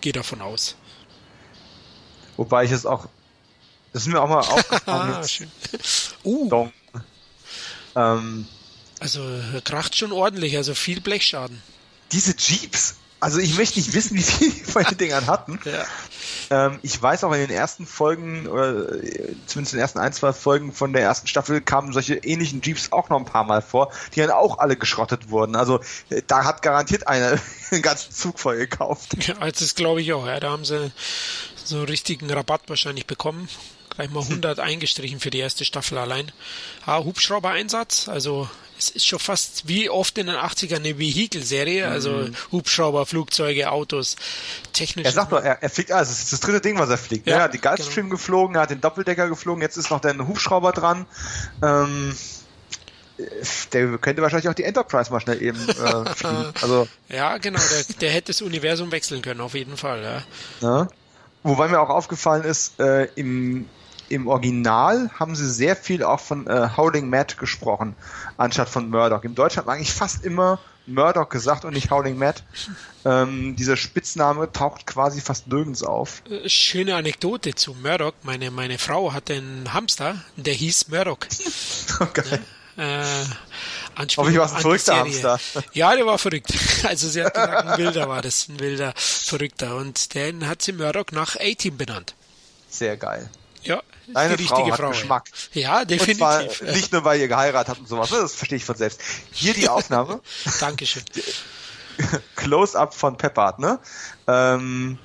gehe davon aus. Wobei ich es auch. Das ist mir auch mal aufgefallen. uh. ähm, also kracht schon ordentlich, also viel Blechschaden. Diese Jeeps, also ich möchte nicht wissen, wie viel die von den Dingern hatten. Ja. Ähm, ich weiß auch in den ersten Folgen, oder zumindest in den ersten ein, zwei Folgen von der ersten Staffel kamen solche ähnlichen Jeeps auch noch ein paar Mal vor, die dann auch alle geschrottet wurden. Also da hat garantiert einer einen ganzen Zug voll gekauft. Ja, das glaube ich auch. Ja, da haben sie so einen richtigen Rabatt wahrscheinlich bekommen. Gleich mal hundert eingestrichen für die erste Staffel allein. Ah, Hubschrauber-Einsatz, also es ist schon fast wie oft in den achtzigern eine Vehikel-Serie, also mhm. Hubschrauber, Flugzeuge, Autos, technisch. Er sagt doch, er, er fliegt, also es ist das dritte Ding, was er fliegt. Ja, er hat die Gulfstream genau. geflogen, er hat den Doppeldecker geflogen, jetzt ist noch der Hubschrauber dran. Ähm, der könnte wahrscheinlich auch die Enterprise mal schnell eben äh, fliegen. Also, ja, genau, der, der hätte das Universum wechseln können, auf jeden Fall. Ja. Na? Wobei mir auch aufgefallen ist, äh, im Im Original haben sie sehr viel auch von äh, Howling Matt gesprochen, anstatt von Murdoch. Im Deutschen hat man eigentlich fast immer Murdoch gesagt und nicht Howling Matt. Ähm, dieser Spitzname taucht quasi fast nirgends auf. Schöne Anekdote zu Murdoch. Meine, meine Frau hatte einen Hamster, der hieß Murdoch. Okay. Ne? Äh, Anspielung Ob ich war ein verrückter Hamster. Ja, der war verrückt. Also sie hat gesagt, ein wilder war das, ein wilder, verrückter. Und den hat sie Murdoch nach A-Team benannt. Sehr geil. Ja, deine die Frau hat Frau, Geschmack. Ja, definitiv. Und zwar nicht nur, weil ihr geheiratet habt und sowas. Das verstehe ich von selbst. Hier die Aufnahme. Dankeschön. Close-up von Peppard, ne? Ähm,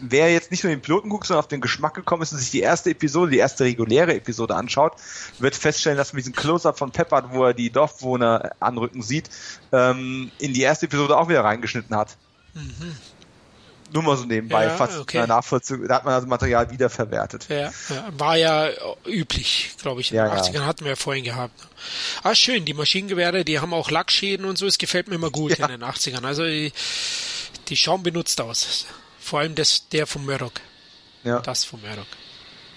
wer jetzt nicht nur den Piloten guckt, sondern auf den Geschmack gekommen ist und sich die erste Episode, die erste reguläre Episode anschaut, wird feststellen, dass man diesen Close-up von Peppard, wo er die Dorfbewohner anrücken sieht, ähm, in die erste Episode auch wieder reingeschnitten hat. Mhm. Nur mal so nebenbei, ja, fast okay. nachvollziehbar. Da hat man also Material wiederverwertet. Ja, ja. War ja üblich, glaube ich. In ja, den achtzigern ja. hatten wir ja vorhin gehabt. Ah, schön, die Maschinengewehre, die haben auch Lackschäden und so. Es gefällt mir immer gut ja. in den achtzigern. Also die, die schauen benutzt aus. Vor allem das, der vom Murdoch. Ja. Das vom Murdoch.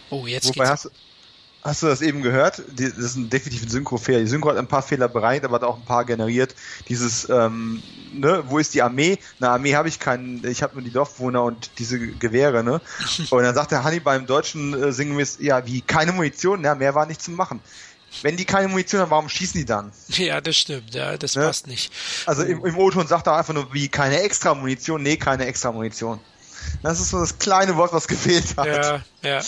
Oh, jetzt Wobei geht's. Hast du, hast du das eben gehört? Die, das ist ein definitiv ein Synchro-Fehler. Die Synchro hat ein paar Fehler bereinigt, aber hat auch ein paar generiert. Dieses... Ähm, Ne, wo ist die Armee? Na, Armee habe ich keinen, ich habe nur die Dorfbewohner und diese Gewehre, ne? Und dann sagt der Hannibal im Deutschen äh, sinngemäß, ja, wie, keine Munition, ja, mehr war nicht zu machen. Wenn die keine Munition haben, warum schießen die dann? Ja, das stimmt, ja, das ne? passt nicht. Also im, im O-Ton sagt er einfach nur, wie, keine extra Munition, nee, keine extra Munition. Das ist so das kleine Wort, was gefehlt hat. Ja, ja.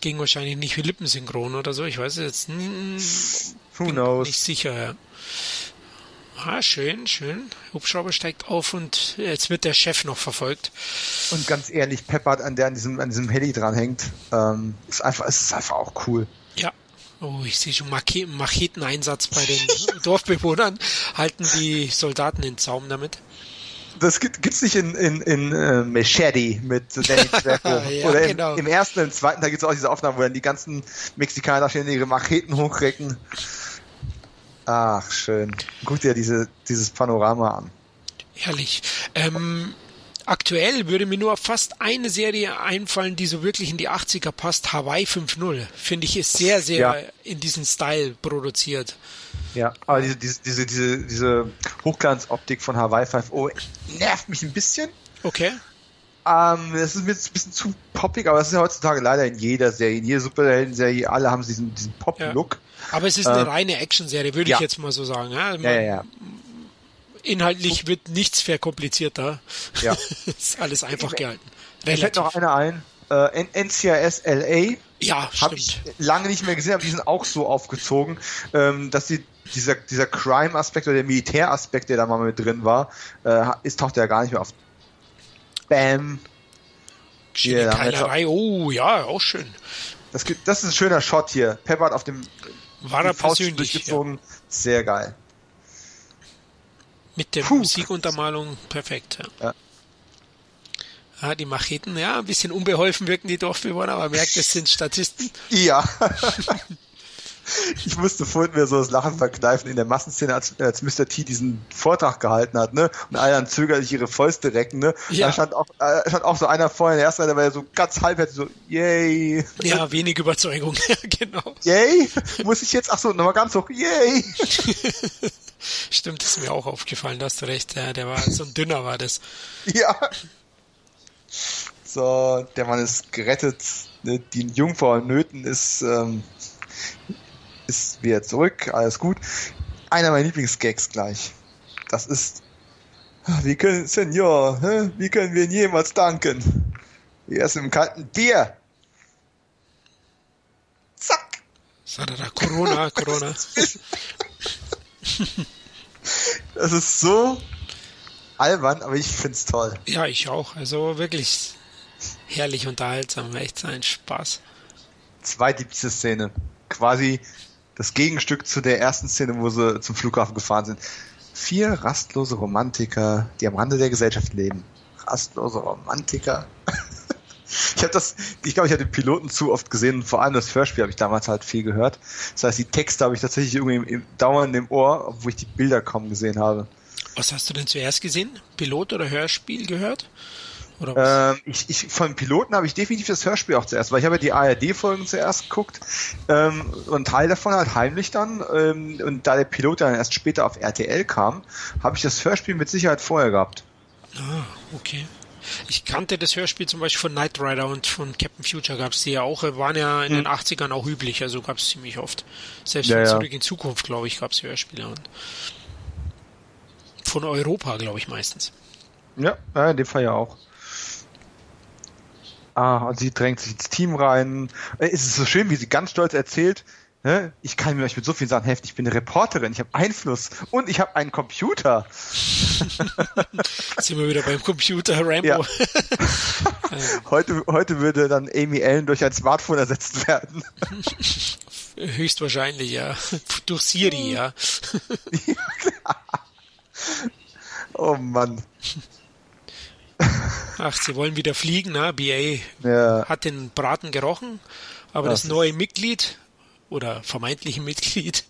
Ging wahrscheinlich nicht wie lippensynchron oder so, ich weiß jetzt hm, Who bin knows? Nicht sicher, ja. Ah, schön, schön. Hubschrauber steigt auf und jetzt wird der Chef noch verfolgt. Und ganz ehrlich, Peppard, an der an diesem, an diesem Heli dranhängt, ähm, ist einfach, ist einfach auch cool. Ja. Oh, ich sehe schon Mach- Macheteneinsatz bei den Dorfbewohnern. Halten die Soldaten den Zaum damit? Das gibt es nicht in, in, in äh, Machete mit Danny Trejo. ja, Oder im, genau. im ersten, im zweiten, da gibt es auch diese Aufnahmen, wo dann die ganzen Mexikaner stehen, ihre Macheten hochrecken. Ach, schön. Guck dir diese, dieses Panorama an. Herrlich. Ähm, aktuell würde mir nur fast eine Serie einfallen, die so wirklich in die achtziger passt. Hawaii fünf null. Finde ich, ist sehr, sehr ja. in diesem Style produziert. Ja, aber diese, diese, diese, diese, diese Hochglanzoptik von Hawaii fünf null nervt mich ein bisschen. Okay. Ähm, das ist mir jetzt ein bisschen zu poppig, aber das ist ja heutzutage leider in jeder Serie, in jeder Superhelden-Serie, alle haben diesen, diesen Pop-Look. Ja. Aber es ist eine ähm, reine Action-Serie, würde ja. ich jetzt mal so sagen. Ja, ja, ja, ja. Inhaltlich wird nichts verkomplizierter. Ja. Ist alles einfach gehalten. Mir fällt noch einer ein, äh, N C I S L A. Ja, stimmt. Habe ich lange nicht mehr gesehen, aber die sind auch so aufgezogen, ähm, dass die dieser, dieser Crime-Aspekt oder der Militär-Aspekt, der da mal mit drin war, äh, ist taucht ja gar nicht mehr auf. Bam. Chemikalerei, oh ja, auch schön. Das, das ist ein schöner Shot hier. Peppard auf dem war er persönlich durchgezogen. Ja. Sehr geil. Mit der Puh. Musikuntermalung perfekt. Ja. Ja. Ah, die Macheten, ja, ein bisschen unbeholfen wirken die Dorfbewohner, aber merkt, das sind Statisten. Ja. Ich musste vorhin mir so das Lachen verkneifen in der Massenszene, als, als Mister T diesen Vortrag gehalten hat, ne? Und alle dann zögerlich ihre Fäuste recken, ne? Ja. Da stand auch, äh, stand auch so einer vorhin, der erste, der war ja so ganz halbherzig, so, yay. Ja, wenig Überzeugung, ja, genau. Yay? Muss ich jetzt, ach so, nochmal ganz hoch, yay. Stimmt, ist mir auch aufgefallen, da hast du recht, ja, der war, so ein dünner war das. Ja. So, der Mann ist gerettet, ne? Die Jungfrau in Nöten ist ähm, ist wieder zurück, alles gut. Einer meiner Lieblingsgags gleich. Das ist, wie können, Senor, hä? Wie können wir Ihnen jemals danken? Wir essen im kalten Bier. Zack. Sadada, Corona, Corona. Das ist so albern, aber ich find's toll. Ja, ich auch. Also wirklich herrlich unterhaltsam. Echt ein Spaß. Zweitliebste Szene. Quasi das Gegenstück zu der ersten Szene, wo sie zum Flughafen gefahren sind. Vier rastlose Romantiker, die am Rande der Gesellschaft leben. Rastlose Romantiker. Ich habe das, ich glaube, ich habe den Piloten zu oft gesehen und vor allem das Hörspiel habe ich damals halt viel gehört. Das heißt, die Texte habe ich tatsächlich irgendwie im, im, dauernd im Ohr, obwohl ich die Bilder kaum gesehen habe. Was hast du denn zuerst gesehen? Pilot oder Hörspiel gehört? Ähm, ich, ich, von Piloten habe ich definitiv das Hörspiel auch zuerst, weil ich habe ja die A R D-Folgen zuerst geguckt ähm, und einen Teil davon halt heimlich dann ähm, und da der Pilot dann erst später auf R T L kam, habe ich das Hörspiel mit Sicherheit vorher gehabt. Ah, okay. Ich kannte das Hörspiel zum Beispiel von Knight Rider und von Captain Future gab es die ja auch, waren ja in hm. den achtzigern auch üblich, also gab es ziemlich oft. Selbst ja, zurück ja. in Zukunft, glaube ich, gab es Hörspiele und von Europa, glaube ich, meistens. Ja, in dem Fall ja auch. Ah, und sie drängt sich ins Team rein. Es ist so schön, wie sie ganz stolz erzählt, ne? Ich kann mir euch mit so vielen Sachen helfen. Ich bin eine Reporterin, ich habe Einfluss und ich habe einen Computer. Jetzt sind wir wieder beim Computer, Rambo. Ja. heute, heute würde dann Amy Allen durch ein Smartphone ersetzt werden. Höchstwahrscheinlich, ja. Durch Siri, ja. Ja, klar. Oh Mann. Ach, sie wollen wieder fliegen, ne? B A ja. hat den Braten gerochen, aber das, das neue Mitglied oder vermeintliche Mitglied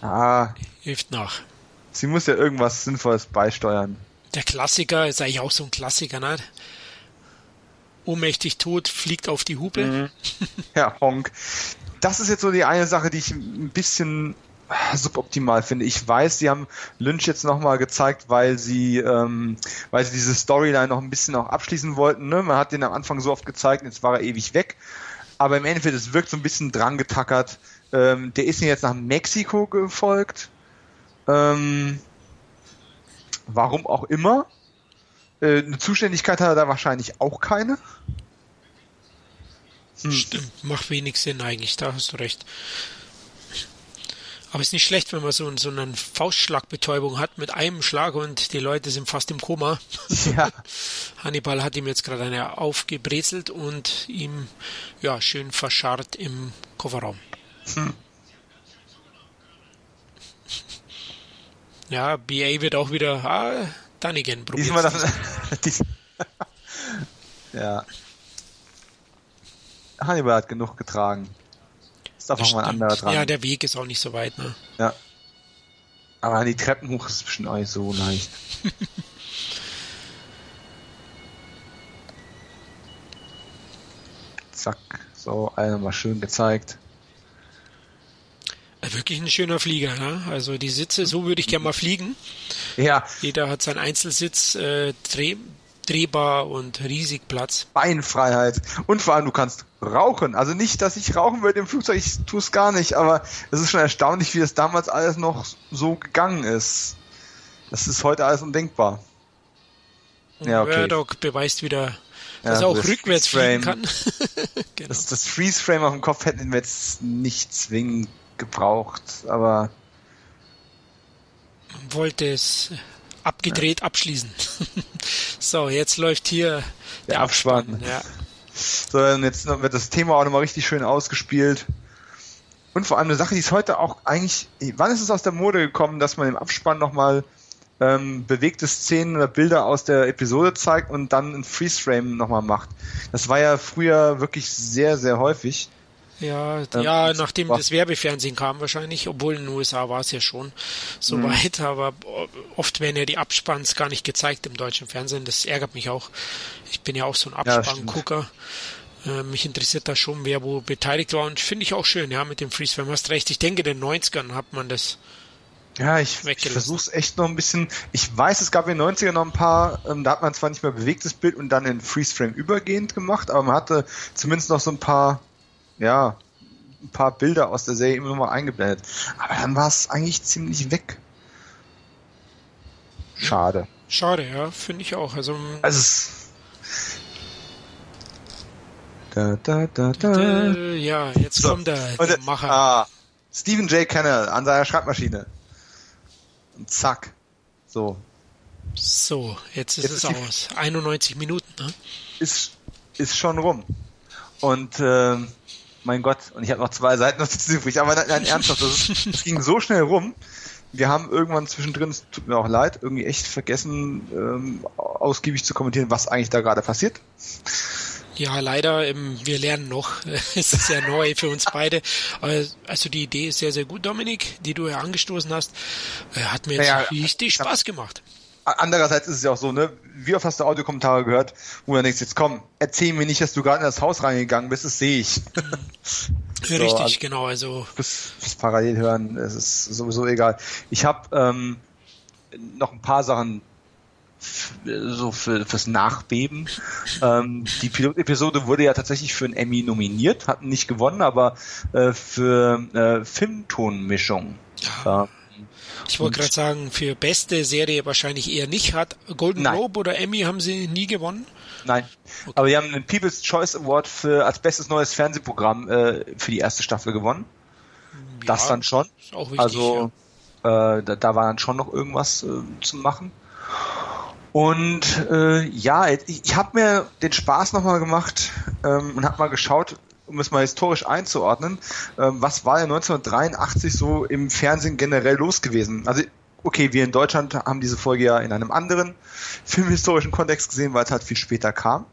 ah. hilft nach. Sie muss ja irgendwas Sinnvolles beisteuern. Der Klassiker ist eigentlich auch so ein Klassiker, ne? Ohnmächtig tot, fliegt auf die Hupe. Mhm. Ja, Honk. Das ist jetzt so die eine Sache, die ich ein bisschen suboptimal finde. Ich weiß, sie haben Lynch jetzt nochmal gezeigt, weil sie ähm, weil sie diese Storyline noch ein bisschen auch abschließen wollten. Ne? Man hat den am Anfang so oft gezeigt, jetzt war er ewig weg. Aber im Endeffekt, es wirkt so ein bisschen dran getackert. Ähm, der ist mir jetzt nach Mexiko gefolgt. Ähm, warum auch immer. Äh, eine Zuständigkeit hat er da wahrscheinlich auch keine. Hm. Stimmt, macht wenig Sinn eigentlich, da hast du recht. Aber es ist nicht schlecht, wenn man so, so eine Faustschlagbetäubung hat mit einem Schlag und die Leute sind fast im Koma. Ja. Hannibal hat ihm jetzt gerade eine aufgebrezelt und ihm ja schön verscharrt im Kofferraum. Hm. Ja, B A wird auch wieder ah, Dunigan probiert. Diesmal das. Ja. Hannibal hat genug getragen. Ist auch mal ein anderer dran. Ja, der Weg ist auch nicht so weit, ne? Ja. Aber die Treppen hoch ist bestimmt auch nicht so leicht. Zack. So, einer mal schön gezeigt. Wirklich ein schöner Flieger, ne? Also die Sitze, so würde ich gerne mal fliegen. Ja. Jeder hat seinen Einzelsitz, äh, Dreh, drehbar und riesig Platz. Beinfreiheit. Und vor allem, du kannst rauchen. Also nicht, dass ich rauchen würde im Flugzeug, ich tue es gar nicht, aber es ist schon erstaunlich, wie das damals alles noch so gegangen ist. Das ist heute alles undenkbar. Und ja, okay. Murdoch beweist wieder, dass ja, er auch rückwärts fliegen kann. Genau. Das, das Freeze-Frame auf dem Kopf hätten wir jetzt nicht zwingend gebraucht, aber... Man wollte es abgedreht ja. abschließen. So, jetzt läuft hier der, der Abspann. Abspann. Ja. So, und jetzt wird das Thema auch nochmal richtig schön ausgespielt. Und vor allem eine Sache, die ist heute auch eigentlich, wann ist es aus der Mode gekommen, dass man im Abspann nochmal ähm, bewegte Szenen oder Bilder aus der Episode zeigt und dann ein Freeze-Frame nochmal macht? Das war ja früher wirklich sehr, sehr häufig. Ja, ähm, ja, nachdem das Werbefernsehen kam wahrscheinlich, obwohl in den U S A war es ja schon so mh. weit, aber oft werden ja die Abspanns gar nicht gezeigt im deutschen Fernsehen, das ärgert mich auch. Ich bin ja auch so ein Abspanngucker. Ja, mich interessiert da schon, wer wo beteiligt war, und finde ich auch schön, ja, mit dem Freeze-Frame. Hast recht, ich denke, in den neunzigern hat man das ja, ich, ich versuche es echt noch ein bisschen. Ich weiß, es gab in den neunzigern noch ein paar, ähm, da hat man zwar nicht mehr bewegtes Bild und dann in Freeze-Frame übergehend gemacht, aber man hatte zumindest noch so ein paar, ja, ein paar Bilder aus der Serie immer noch mal eingeblendet. Aber dann war es eigentlich ziemlich weg. Schade. Schade, ja, finde ich auch. Also, also es Da, da, da, da. Ja, jetzt so. Kommt der, der Macher. Ah, Stephen J. Cannell an seiner Schreibmaschine. Und zack. So. So, jetzt ist jetzt es ist aus. einundneunzig Minuten, ne? Ist, ist schon rum. Und, äh, mein Gott, und ich habe noch zwei Seiten noch zu übrig, aber nein, nein ernsthaft, das, ist, das ging so schnell rum. Wir haben irgendwann zwischendrin, es tut mir auch leid, irgendwie echt vergessen, ähm, ausgiebig zu kommentieren, was eigentlich da gerade passiert. Ja, leider, wir lernen noch. Es ist ja neu für uns beide. Also die Idee ist sehr, sehr gut, Dominik, die du ja angestoßen hast. Hat mir jetzt naja, richtig Spaß gemacht. Andererseits ist es ja auch so, ne? Wie oft hast du Audiokommentare gehört, wo du denkst, jetzt komm, erzähl mir nicht, dass du gerade in das Haus reingegangen bist, das sehe ich. So, richtig, also, genau. Also das, das parallel hören, es ist sowieso egal. Ich habe ähm, noch ein paar Sachen so für, fürs Nachbeben. Ähm, die Pilot-Episode wurde ja tatsächlich für einen Emmy nominiert, hat nicht gewonnen, aber äh, für äh, Filmtonmischung. Ja. Ich wollte gerade sagen, für beste Serie wahrscheinlich eher nicht. Hat Golden Nein. Globe oder Emmy haben sie nie gewonnen? Nein, okay. Aber die haben den People's Choice Award für als bestes neues Fernsehprogramm äh, für die erste Staffel gewonnen. Ja, das dann schon. Ist auch wichtig, also ja. äh, da, da war dann schon noch irgendwas äh, zu machen. Und äh, ja, ich, ich habe mir den Spaß nochmal gemacht ähm, und habe mal geschaut, um es mal historisch einzuordnen, ähm, was war denn neunzehnhundertdreiundachtzig so im Fernsehen generell los gewesen? Also okay, wir in Deutschland haben diese Folge ja in einem anderen filmhistorischen Kontext gesehen, weil es halt viel später kam.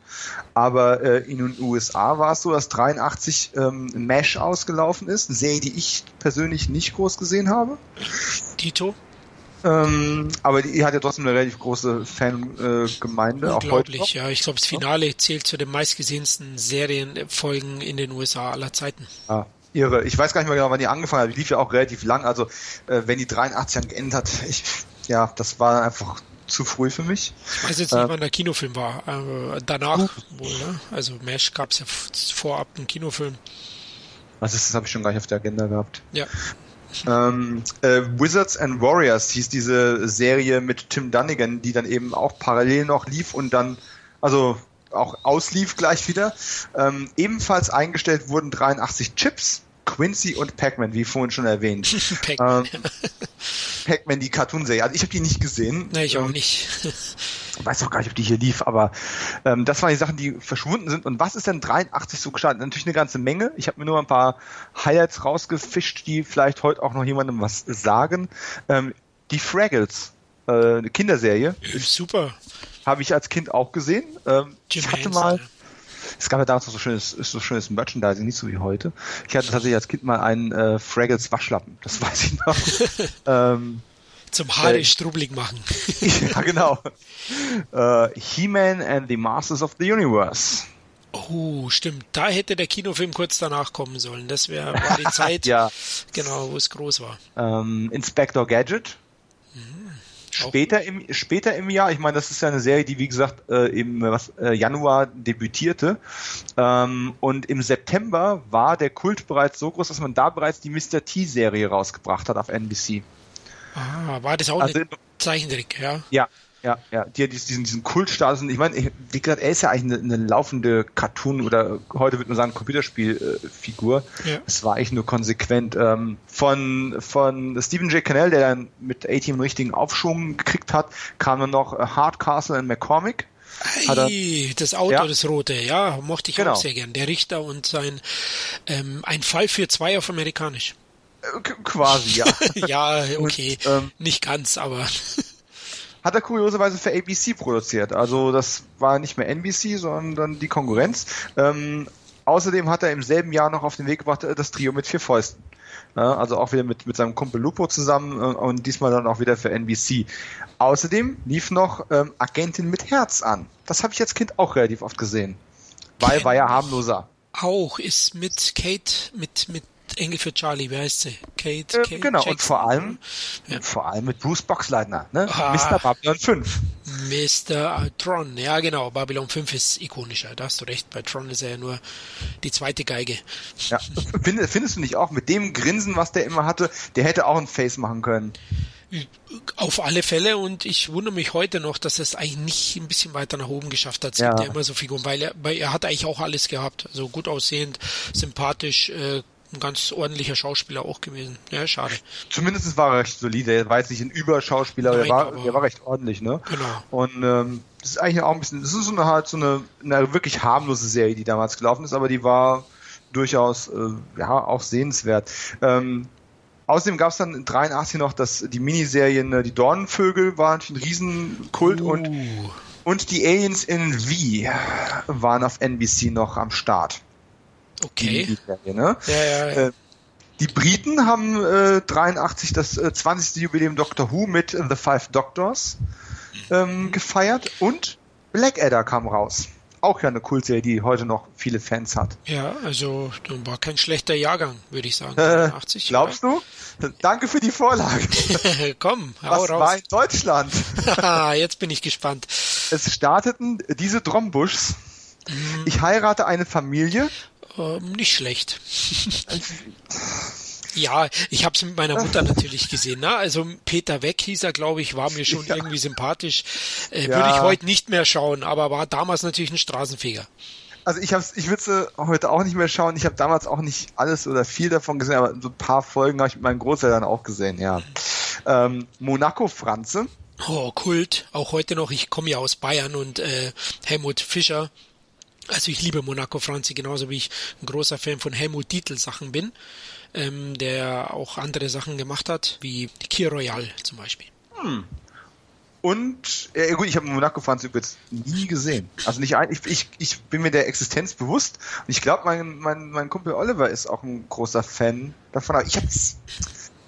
Aber äh, in den U S A war es so, dass neunzehnhundertdreiundachtzig ähm, MASH ausgelaufen ist, eine Serie, die ich persönlich nicht groß gesehen habe. Tito? Ähm, aber die hat ja trotzdem eine relativ große Fangemeinde. Äh, Unglaublich, auch heute ja. Ich glaube, das Finale zählt zu den meistgesehensten Serienfolgen in den U S A aller Zeiten. Ah, irre. Ich weiß gar nicht mehr genau, wann die angefangen hat. Die lief ja auch relativ lang. Also, äh, wenn die dreiundachtzig dann geendet hat, ich, ja, das war einfach zu früh für mich. Ich weiß jetzt nicht, äh, wann der Kinofilm war. Äh, danach uh. wohl, ne? Also, MASH gab es ja vorab einen Kinofilm. Was ist das? Habe ich schon gar nicht auf der Agenda gehabt. Ja. Ähm, äh, Wizards and Warriors hieß diese Serie mit Tim Dunigan, die dann eben auch parallel noch lief und dann, also auch auslief gleich wieder. Ähm, ebenfalls eingestellt wurden dreiundachtzig Chips, Quincy und Pac-Man, wie vorhin schon erwähnt. Pac-Man, ähm, Pac-Man, die Cartoon-Serie. Also ich habe die nicht gesehen. Nee, ich auch ähm, nicht. Ich weiß auch gar nicht, ob die hier lief, aber ähm, das waren die Sachen, die verschwunden sind. Und was ist denn dreiundachtzig so gestartet? Natürlich eine ganze Menge. Ich habe mir nur ein paar Highlights rausgefischt, die vielleicht heute auch noch jemandem was sagen. Ähm, die Fraggles, äh, eine Kinderserie. Super. Habe ich als Kind auch gesehen. Ähm, ich hatte mal... Es gab ja damals noch so schönes, so schönes Merchandising, nicht so wie heute. Ich hatte tatsächlich als Kind mal einen äh, Fraggles Waschlappen, das weiß ich noch. ähm, Zum Haare äh, strubbelig machen. Ja, genau. Äh, He-Man and the Masters of the Universe. Oh, stimmt. Da hätte der Kinofilm kurz danach kommen sollen. Das wär, war die Zeit, ja. Genau, wo es groß war. Ähm, Inspector Gadget. Mhm. Später im, später im Jahr, ich meine, das ist ja eine Serie, die wie gesagt äh, im was, äh, Januar debütierte ähm, und im September war der Kult bereits so groß, dass man da bereits die Mister T-Serie rausgebracht hat auf N B C. Ah, war das auch also, ein Zeichentrick, ja? Ja, Ja, ja, die hat diesen, diesen Kultstatus. Ich meine, wie gesagt, er ist ja eigentlich eine, eine laufende Cartoon- oder heute würde man sagen Computerspielfigur. Ja. Das war eigentlich nur konsequent. Von, von Stephen J. Cannell, der dann mit A-Team einen richtigen Aufschwung gekriegt hat, kam dann noch Hardcastle in McCormick. Ei, das Auto, ja. Das rote, ja, mochte ich genau. auch sehr gern. Der Richter und sein ähm, ein Fall für zwei auf amerikanisch. Qu- quasi, ja. Ja, okay. Und, ähm, nicht ganz, aber... hat er kurioserweise für A B C produziert. Also das war nicht mehr N B C, sondern die Konkurrenz. Ähm, außerdem hat er im selben Jahr noch auf den Weg gebracht das Trio mit vier Fäusten. Ja, also auch wieder mit, mit seinem Kumpel Lupo zusammen und diesmal dann auch wieder für N B C. Außerdem lief noch ähm, Agentin mit Herz an. Das habe ich als Kind auch relativ oft gesehen. Weil Ken war ja harmloser. Auch ist mit Kate, mit mit Engel für Charlie, wie heißt sie? Kate, Kate äh, genau, Jackson. Und vor allem, ja. vor allem mit Bruce Boxleitner, ne? Ah, Mister Babylon fünf. Mister Tron, ja genau, Babylon fünf ist ikonischer, da hast du recht, bei Tron ist er ja nur die zweite Geige. Ja. Find, findest du nicht auch, mit dem Grinsen, was der immer hatte, der hätte auch ein Face machen können? Auf alle Fälle, und ich wundere mich heute noch, dass er es eigentlich nicht ein bisschen weiter nach oben geschafft hat. Es gibt ja immer so Figuren, weil er, weil er hat eigentlich auch alles gehabt, also gut aussehend, sympathisch, äh, ein ganz ordentlicher Schauspieler auch gewesen. Ja, schade. Zumindest war er recht solide. Er war jetzt nicht ein Überschauspieler, Nein, aber er war, er war recht ordentlich, ne? Genau. Und ähm, das ist eigentlich auch ein bisschen, das ist so eine halt so eine, eine wirklich harmlose Serie, die damals gelaufen ist, aber die war durchaus äh, ja auch sehenswert. Ähm, außerdem gab es dann in dreiundachtzig noch das, die Miniserien, die Dornenvögel waren ein Riesenkult uh. und, und die Aliens in V waren auf N B C noch am Start. Okay. Die, Serie, ne? ja, ja, ja. Äh, die Briten haben äh, dreiundachtzig das äh, zwanzigste Jubiläum Doctor Who mit äh, The Five Doctors ähm, gefeiert und Blackadder kam raus. Auch ja eine Kultserie, die heute noch viele Fans hat. Ja, also war kein schlechter Jahrgang, würde ich sagen. dreiundachtzig, äh, glaubst ja. du? Danke für die Vorlage. Komm, hau Was raus. War in Deutschland? Jetzt bin ich gespannt. Es starteten diese Drombuschs. Mhm. Ich heirate eine Familie. Ähm, nicht schlecht. Ja, ich habe es mit meiner Mutter natürlich gesehen. Ne? Also Peter Weck hieß er, glaube ich, war mir schon ja. irgendwie sympathisch. Äh, ja. Würde ich heute nicht mehr schauen, aber war damals natürlich ein Straßenfeger. Also ich hab's, ich würde heute auch nicht mehr schauen. Ich habe damals auch nicht alles oder viel davon gesehen, aber so ein paar Folgen habe ich mit meinen Großeltern auch gesehen. Ja, ähm, Monaco Franze. Oh, Kult. Auch heute noch. Ich komme ja aus Bayern und äh, Helmut Fischer. Also ich liebe Monaco Franzi, genauso wie ich ein großer Fan von Helmut Dietl Sachen bin, ähm, der auch andere Sachen gemacht hat, wie die Kir Royal zum Beispiel. Hm. Und, ja gut, ich habe Monaco Franzi übrigens nie gesehen. Also nicht ein, ich, ich, ich bin mir der Existenz bewusst und ich glaube, mein, mein, mein Kumpel Oliver ist auch ein großer Fan davon. Aber ich hab's,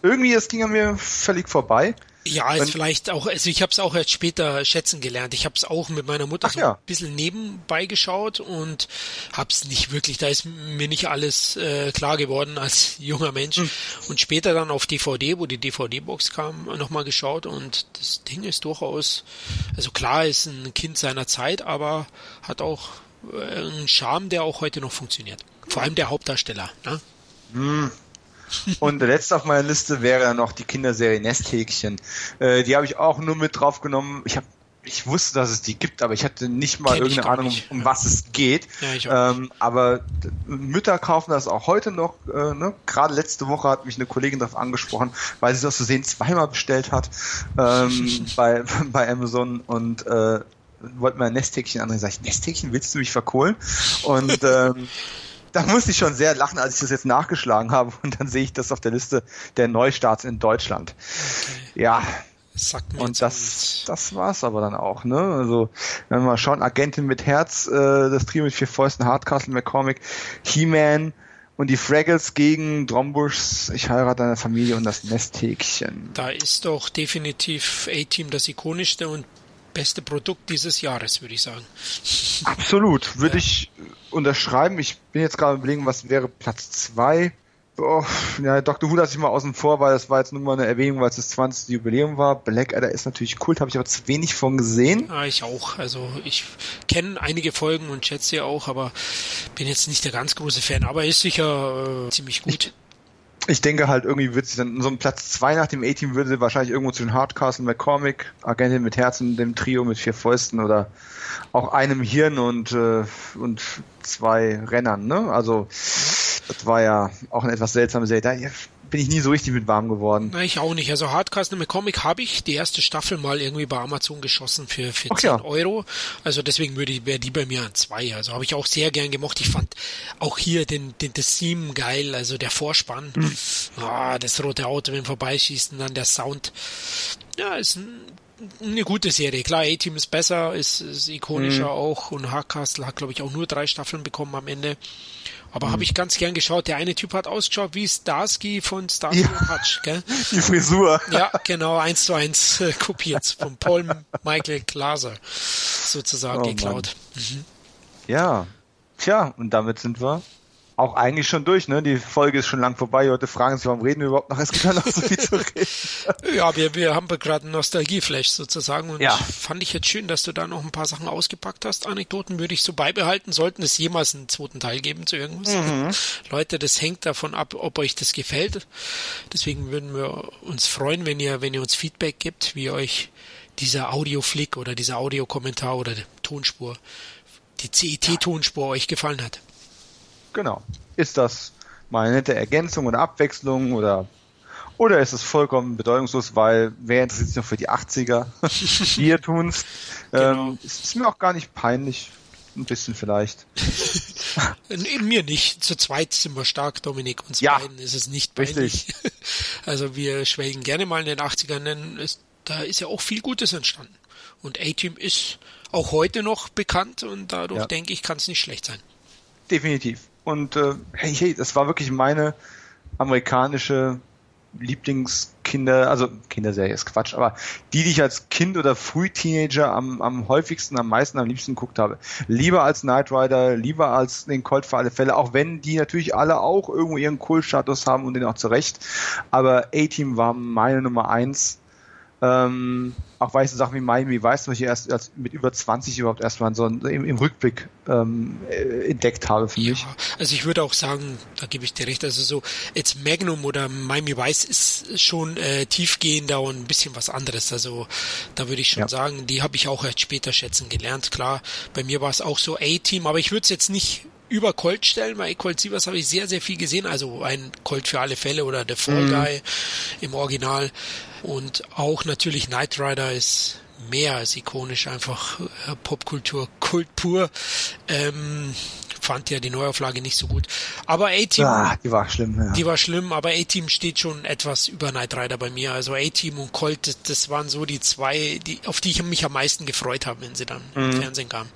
irgendwie, das ging an mir völlig vorbei. Ja, ist vielleicht auch, also ich habe es auch erst später schätzen gelernt. Ich habe es auch mit meiner Mutter Ach so ja. ein bisschen nebenbei geschaut und hab's nicht wirklich, da ist mir nicht alles äh, klar geworden als junger Mensch. Hm. Und später dann auf D V D, wo die D V D-Box kam, nochmal geschaut und das Ding ist durchaus, also klar, ist ein Kind seiner Zeit, aber hat auch einen Charme, der auch heute noch funktioniert. Vor allem der Hauptdarsteller, ne? Hm. Und letzt auf meiner Liste wäre noch die Kinderserie Nesthäkchen. Äh, die habe ich auch nur mit draufgenommen. Ich habe, ich wusste, dass es die gibt, aber ich hatte nicht mal Kenn irgendeine Ahnung, nicht. um ja. was es geht. Ja, ähm, aber Mütter kaufen das auch heute noch. Äh, ne? Gerade letzte Woche hat mich eine Kollegin darauf angesprochen, weil sie das zu sehen zweimal bestellt hat ähm, bei, bei Amazon und äh, wollte mir ein Nesthäkchen anregen. Sag ich, Nesthäkchen, willst du mich verkohlen? Und ähm, da musste ich schon sehr lachen, als ich das jetzt nachgeschlagen habe. Und dann sehe ich das auf der Liste der Neustarts in Deutschland. Okay. Ja. Sagt mir und das, das war's aber dann auch, ne? Also, wenn wir mal schauen, Agentin mit Herz, äh, das Trio mit vier Fäusten, Hardcastle, McCormick, He-Man und die Fraggles gegen Drombuschs, ich heirate eine Familie und das Nesthäkchen. Da ist doch definitiv A-Team das ikonischste und beste Produkt dieses Jahres, würde ich sagen. Absolut, würde ja. ich unterschreiben. Ich bin jetzt gerade überlegen, was wäre Platz zwei. Oh, ja, Doctor Who lasse ich mal außen vor, weil das war jetzt nur mal eine Erwähnung, weil es das zwanzigste Jubiläum war. Blackadder ist natürlich Kult, habe ich aber zu wenig von gesehen. Ja, ich auch. Also ich kenne einige Folgen und schätze sie auch, aber bin jetzt nicht der ganz große Fan, aber ist sicher äh, ziemlich gut. Ich ich denke halt, irgendwie wird sie dann in so einem Platz zwei nach dem A-Team würde sie wahrscheinlich irgendwo zu den Hardcastle McCormick, Agentin mit Herzen, dem Trio mit vier Fäusten oder auch einem Hirn und, äh, und zwei Rennern, ne? Also, das war ja auch eine etwas seltsame Serie. Da bin ich nie so richtig mit warm geworden. Na, ich auch nicht. Also Hardcastle McCormick habe ich die erste Staffel mal irgendwie bei Amazon geschossen für, für zehn ja. Euro. Also deswegen würde wäre die bei mir an zwei. Also habe ich auch sehr gern gemocht. Ich fand auch hier den, den das Theme geil, also der Vorspann. Mhm. Ah, das rote Auto, wenn vorbeischießt und dann der Sound. Ja, ist ein eine gute Serie. Klar, A-Team ist besser, ist, ist ikonischer mhm. auch und Hardcastle hat, glaube ich, auch nur drei Staffeln bekommen am Ende. Aber mhm. habe ich ganz gern geschaut. Der eine Typ hat ausgeschaut wie Starsky von Starsky ja. und Hutch, gell? Die Frisur. Ja, genau, eins zu eins äh, kopiert. Von Paul Michael Glaser sozusagen oh, geklaut. Mhm. Ja, tja, und damit sind wir auch eigentlich schon durch, ne? Die Folge ist schon lang vorbei. Die Leute fragen sich, warum reden wir überhaupt noch? Es gibt ja noch so viel zu reden. Ja, wir, wir haben gerade einen Nostalgieflash sozusagen. Und ja. fand ich jetzt schön, dass du da noch ein paar Sachen ausgepackt hast. Anekdoten würde ich so beibehalten. Sollten es jemals einen zweiten Teil geben zu irgendwas? Mhm. Leute, das hängt davon ab, ob euch das gefällt. Deswegen würden wir uns freuen, wenn ihr, wenn ihr uns Feedback gibt, wie euch dieser Audioflick oder dieser Audiokommentar oder die Tonspur, die C E T-Tonspur euch gefallen hat. Genau. Ist das mal eine nette Ergänzung oder Abwechslung oder, oder ist es vollkommen bedeutungslos, weil wer interessiert sich noch für die achtziger? Wir tun's. Genau. Ähm, es ist mir auch gar nicht peinlich. Ein bisschen vielleicht. In mir nicht. Zu zweit sind wir stark, Dominik. Uns ja, beiden ist es nicht peinlich. Richtig. Also wir schwelgen gerne mal in den achtzigern. Ist, da ist ja auch viel Gutes entstanden. Und A-Team ist auch heute noch bekannt und dadurch ja. denke ich, kann es nicht schlecht sein. Definitiv. Und äh, hey, hey, das war wirklich meine amerikanische Lieblingskinder, also Kinderserie ist Quatsch, aber die, die ich als Kind oder Frühteenager am, am häufigsten, am meisten, am liebsten geguckt habe. Lieber als Knight Rider, lieber als den Colt für alle Fälle, auch wenn die natürlich alle auch irgendwo ihren Cool-Status haben und den auch zurecht. Aber A-Team war meine Nummer eins. Ähm, auch weil ich so Sachen wie Miami Vice, was ich erst als mit über zwanzig überhaupt erstmal so im, im Rückblick ähm, entdeckt habe für mich. Ja, also ich würde auch sagen, da gebe ich dir recht, also so jetzt Magnum oder Miami Vice ist schon äh, tiefgehender und ein bisschen was anderes, also da würde ich schon ja. sagen, die habe ich auch erst später schätzen gelernt, klar, bei mir war es auch so A-Team, aber ich würde es jetzt nicht über Colt stellen, weil Colt Sievers habe ich sehr, sehr viel gesehen, also ein Colt für alle Fälle oder The Fall mm. Guy im Original und auch natürlich Knight Rider ist mehr als ikonisch, einfach Popkultur, Kult pur, ähm, fand ja die Neuauflage nicht so gut, aber A-Team, ah, die war schlimm, ja. die war schlimm, aber A-Team steht schon etwas über Knight Rider bei mir, also A-Team und Colt, das waren so die zwei, die, auf die ich mich am meisten gefreut habe, wenn sie dann mhm. im Fernsehen kamen,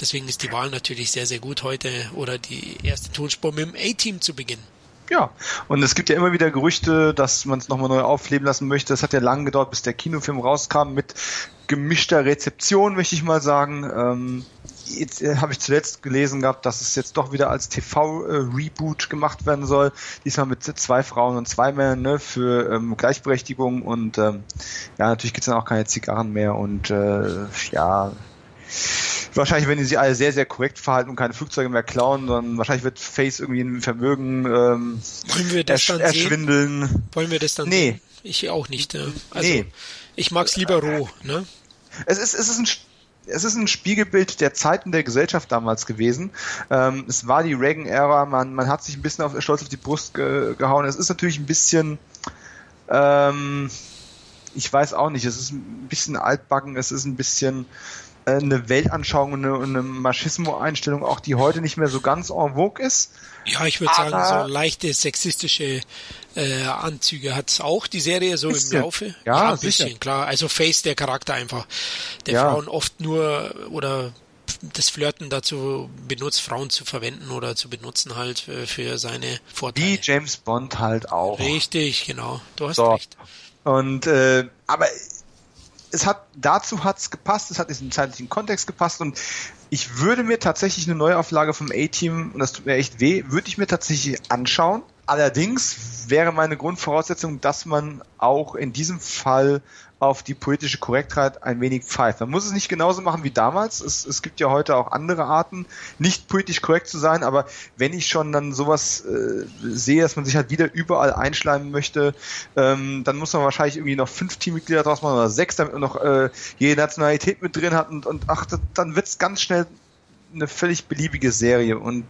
deswegen ist die Wahl natürlich sehr, sehr gut heute, oder die erste Tonspur mit dem A-Team zu beginnen. Ja, und es gibt ja immer wieder Gerüchte, dass man es nochmal neu aufleben lassen möchte. Es hat ja lange gedauert, bis der Kinofilm rauskam, mit gemischter Rezeption, möchte ich mal sagen. Ähm, jetzt äh, habe ich zuletzt gelesen gehabt, dass es jetzt doch wieder als T V-Reboot äh, gemacht werden soll. Diesmal mit zwei Frauen und zwei Männern, ne, für ähm, Gleichberechtigung. Und ähm, ja, natürlich gibt es dann auch keine Zigarren mehr. Und äh, ja... Wahrscheinlich werden die sich alle sehr, sehr korrekt verhalten und keine Flugzeuge mehr klauen, sondern wahrscheinlich wird Face irgendwie ein Vermögen ähm, Wollen wir das ersch- dann erschwindeln. Sehen? Wollen wir das dann nee. sehen? Ich auch nicht. Ne? Also nee. Ich mag's lieber roh. Ne? Es ist, es ist ein Es ist ein Spiegelbild der Zeiten der Gesellschaft damals gewesen. Ähm, es war die Reagan-Ära, man, man hat sich ein bisschen auf, stolz auf die Brust ge- gehauen. Es ist natürlich ein bisschen... Ähm, ich weiß auch nicht, es ist ein bisschen altbacken, es ist ein bisschen... eine Weltanschauung und eine, eine Machismo-Einstellung, auch die heute nicht mehr so ganz en vogue ist. Ja, ich würde sagen, so leichte sexistische äh, Anzüge hat es auch, die Serie, so bisschen. Im Laufe. Ja, ja ein sicher. Bisschen, klar. Also Face, der Charakter einfach, der ja. Frauen oft nur oder das Flirten dazu benutzt, Frauen zu verwenden oder zu benutzen halt für, für seine Vorteile. Wie James Bond halt auch. Richtig, genau. Du hast so. recht. Und, äh, aber es hat, dazu hat's gepasst, es hat in den zeitlichen Kontext gepasst und ich würde mir tatsächlich eine Neuauflage vom A-Team, und das tut mir echt weh, würde ich mir tatsächlich anschauen, Allerdings wäre meine Grundvoraussetzung, dass man auch in diesem Fall auf die politische Korrektheit ein wenig pfeift. Man muss es nicht genauso machen wie damals. Es, es gibt ja heute auch andere Arten, nicht politisch korrekt zu sein, aber wenn ich schon dann sowas äh, sehe, dass man sich halt wieder überall einschleimen möchte, ähm, dann muss man wahrscheinlich irgendwie noch fünf Teammitglieder draus machen oder sechs, damit man noch äh, jede Nationalität mit drin hat und, und ach, dann wird's ganz schnell eine völlig beliebige Serie und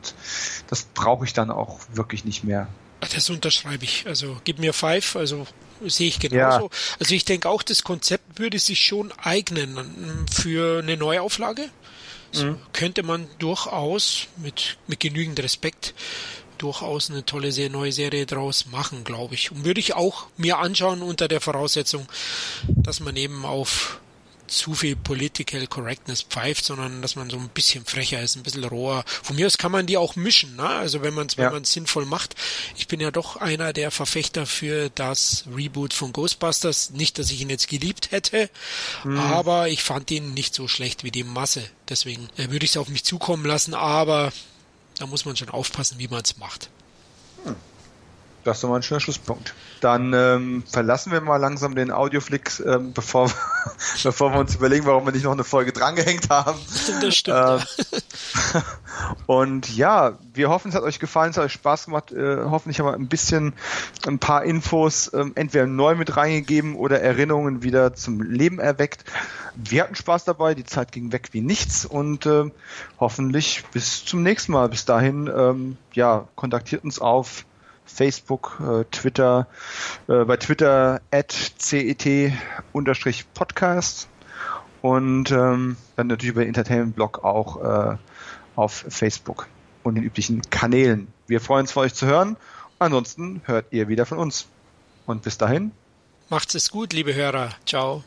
das brauche ich dann auch wirklich nicht mehr. Das unterschreibe ich. Also gib mir Five, also sehe ich genauso. Ja. Also ich denke auch, das Konzept würde sich schon eignen für eine Neuauflage. So mhm. könnte man durchaus mit, mit genügend Respekt durchaus eine tolle neue Serie draus machen, glaube ich. Und würde ich auch mir anschauen unter der Voraussetzung, dass man eben auf zu viel Political Correctness pfeift, sondern dass man so ein bisschen frecher ist, ein bisschen roher. Von mir aus kann man die auch mischen, ne? Also wenn man es ja. wenn man es sinnvoll macht. Ich bin ja doch einer der Verfechter für das Reboot von Ghostbusters. Nicht, dass ich ihn jetzt geliebt hätte, mhm. aber ich fand ihn nicht so schlecht wie die Masse. Deswegen äh, würde ich es auf mich zukommen lassen, aber da muss man schon aufpassen, wie man es macht. Mhm. Das ist doch mal ein schöner Schlusspunkt. Dann ähm, verlassen wir mal langsam den Audioflix, ähm, bevor, wir, bevor wir uns überlegen, warum wir nicht noch eine Folge drangehängt haben. Das stimmt. Ähm, ja. Und ja, wir hoffen, es hat euch gefallen, es hat euch Spaß gemacht. Äh, hoffentlich haben wir ein bisschen, ein paar Infos ähm, entweder neu mit reingegeben oder Erinnerungen wieder zum Leben erweckt. Wir hatten Spaß dabei, die Zeit ging weg wie nichts und äh, hoffentlich bis zum nächsten Mal. Bis dahin, ähm, ja, kontaktiert uns auf Facebook, äh, Twitter, äh, bei Twitter at cet Unterstrich podcast und ähm, dann natürlich über den Entertainment-Blog auch äh, auf Facebook und den üblichen Kanälen. Wir freuen uns, von euch zu hören. Ansonsten hört ihr wieder von uns. Und bis dahin. Macht's es gut, liebe Hörer. Ciao.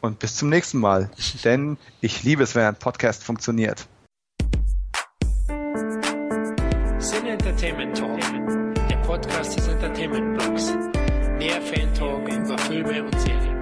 Und bis zum nächsten Mal. Denn ich liebe es, wenn ein Podcast funktioniert. Sin Entertainment Talk. Podcast des Entertainment-Blogs. Mehr Fan-Talk über Filme und Serien.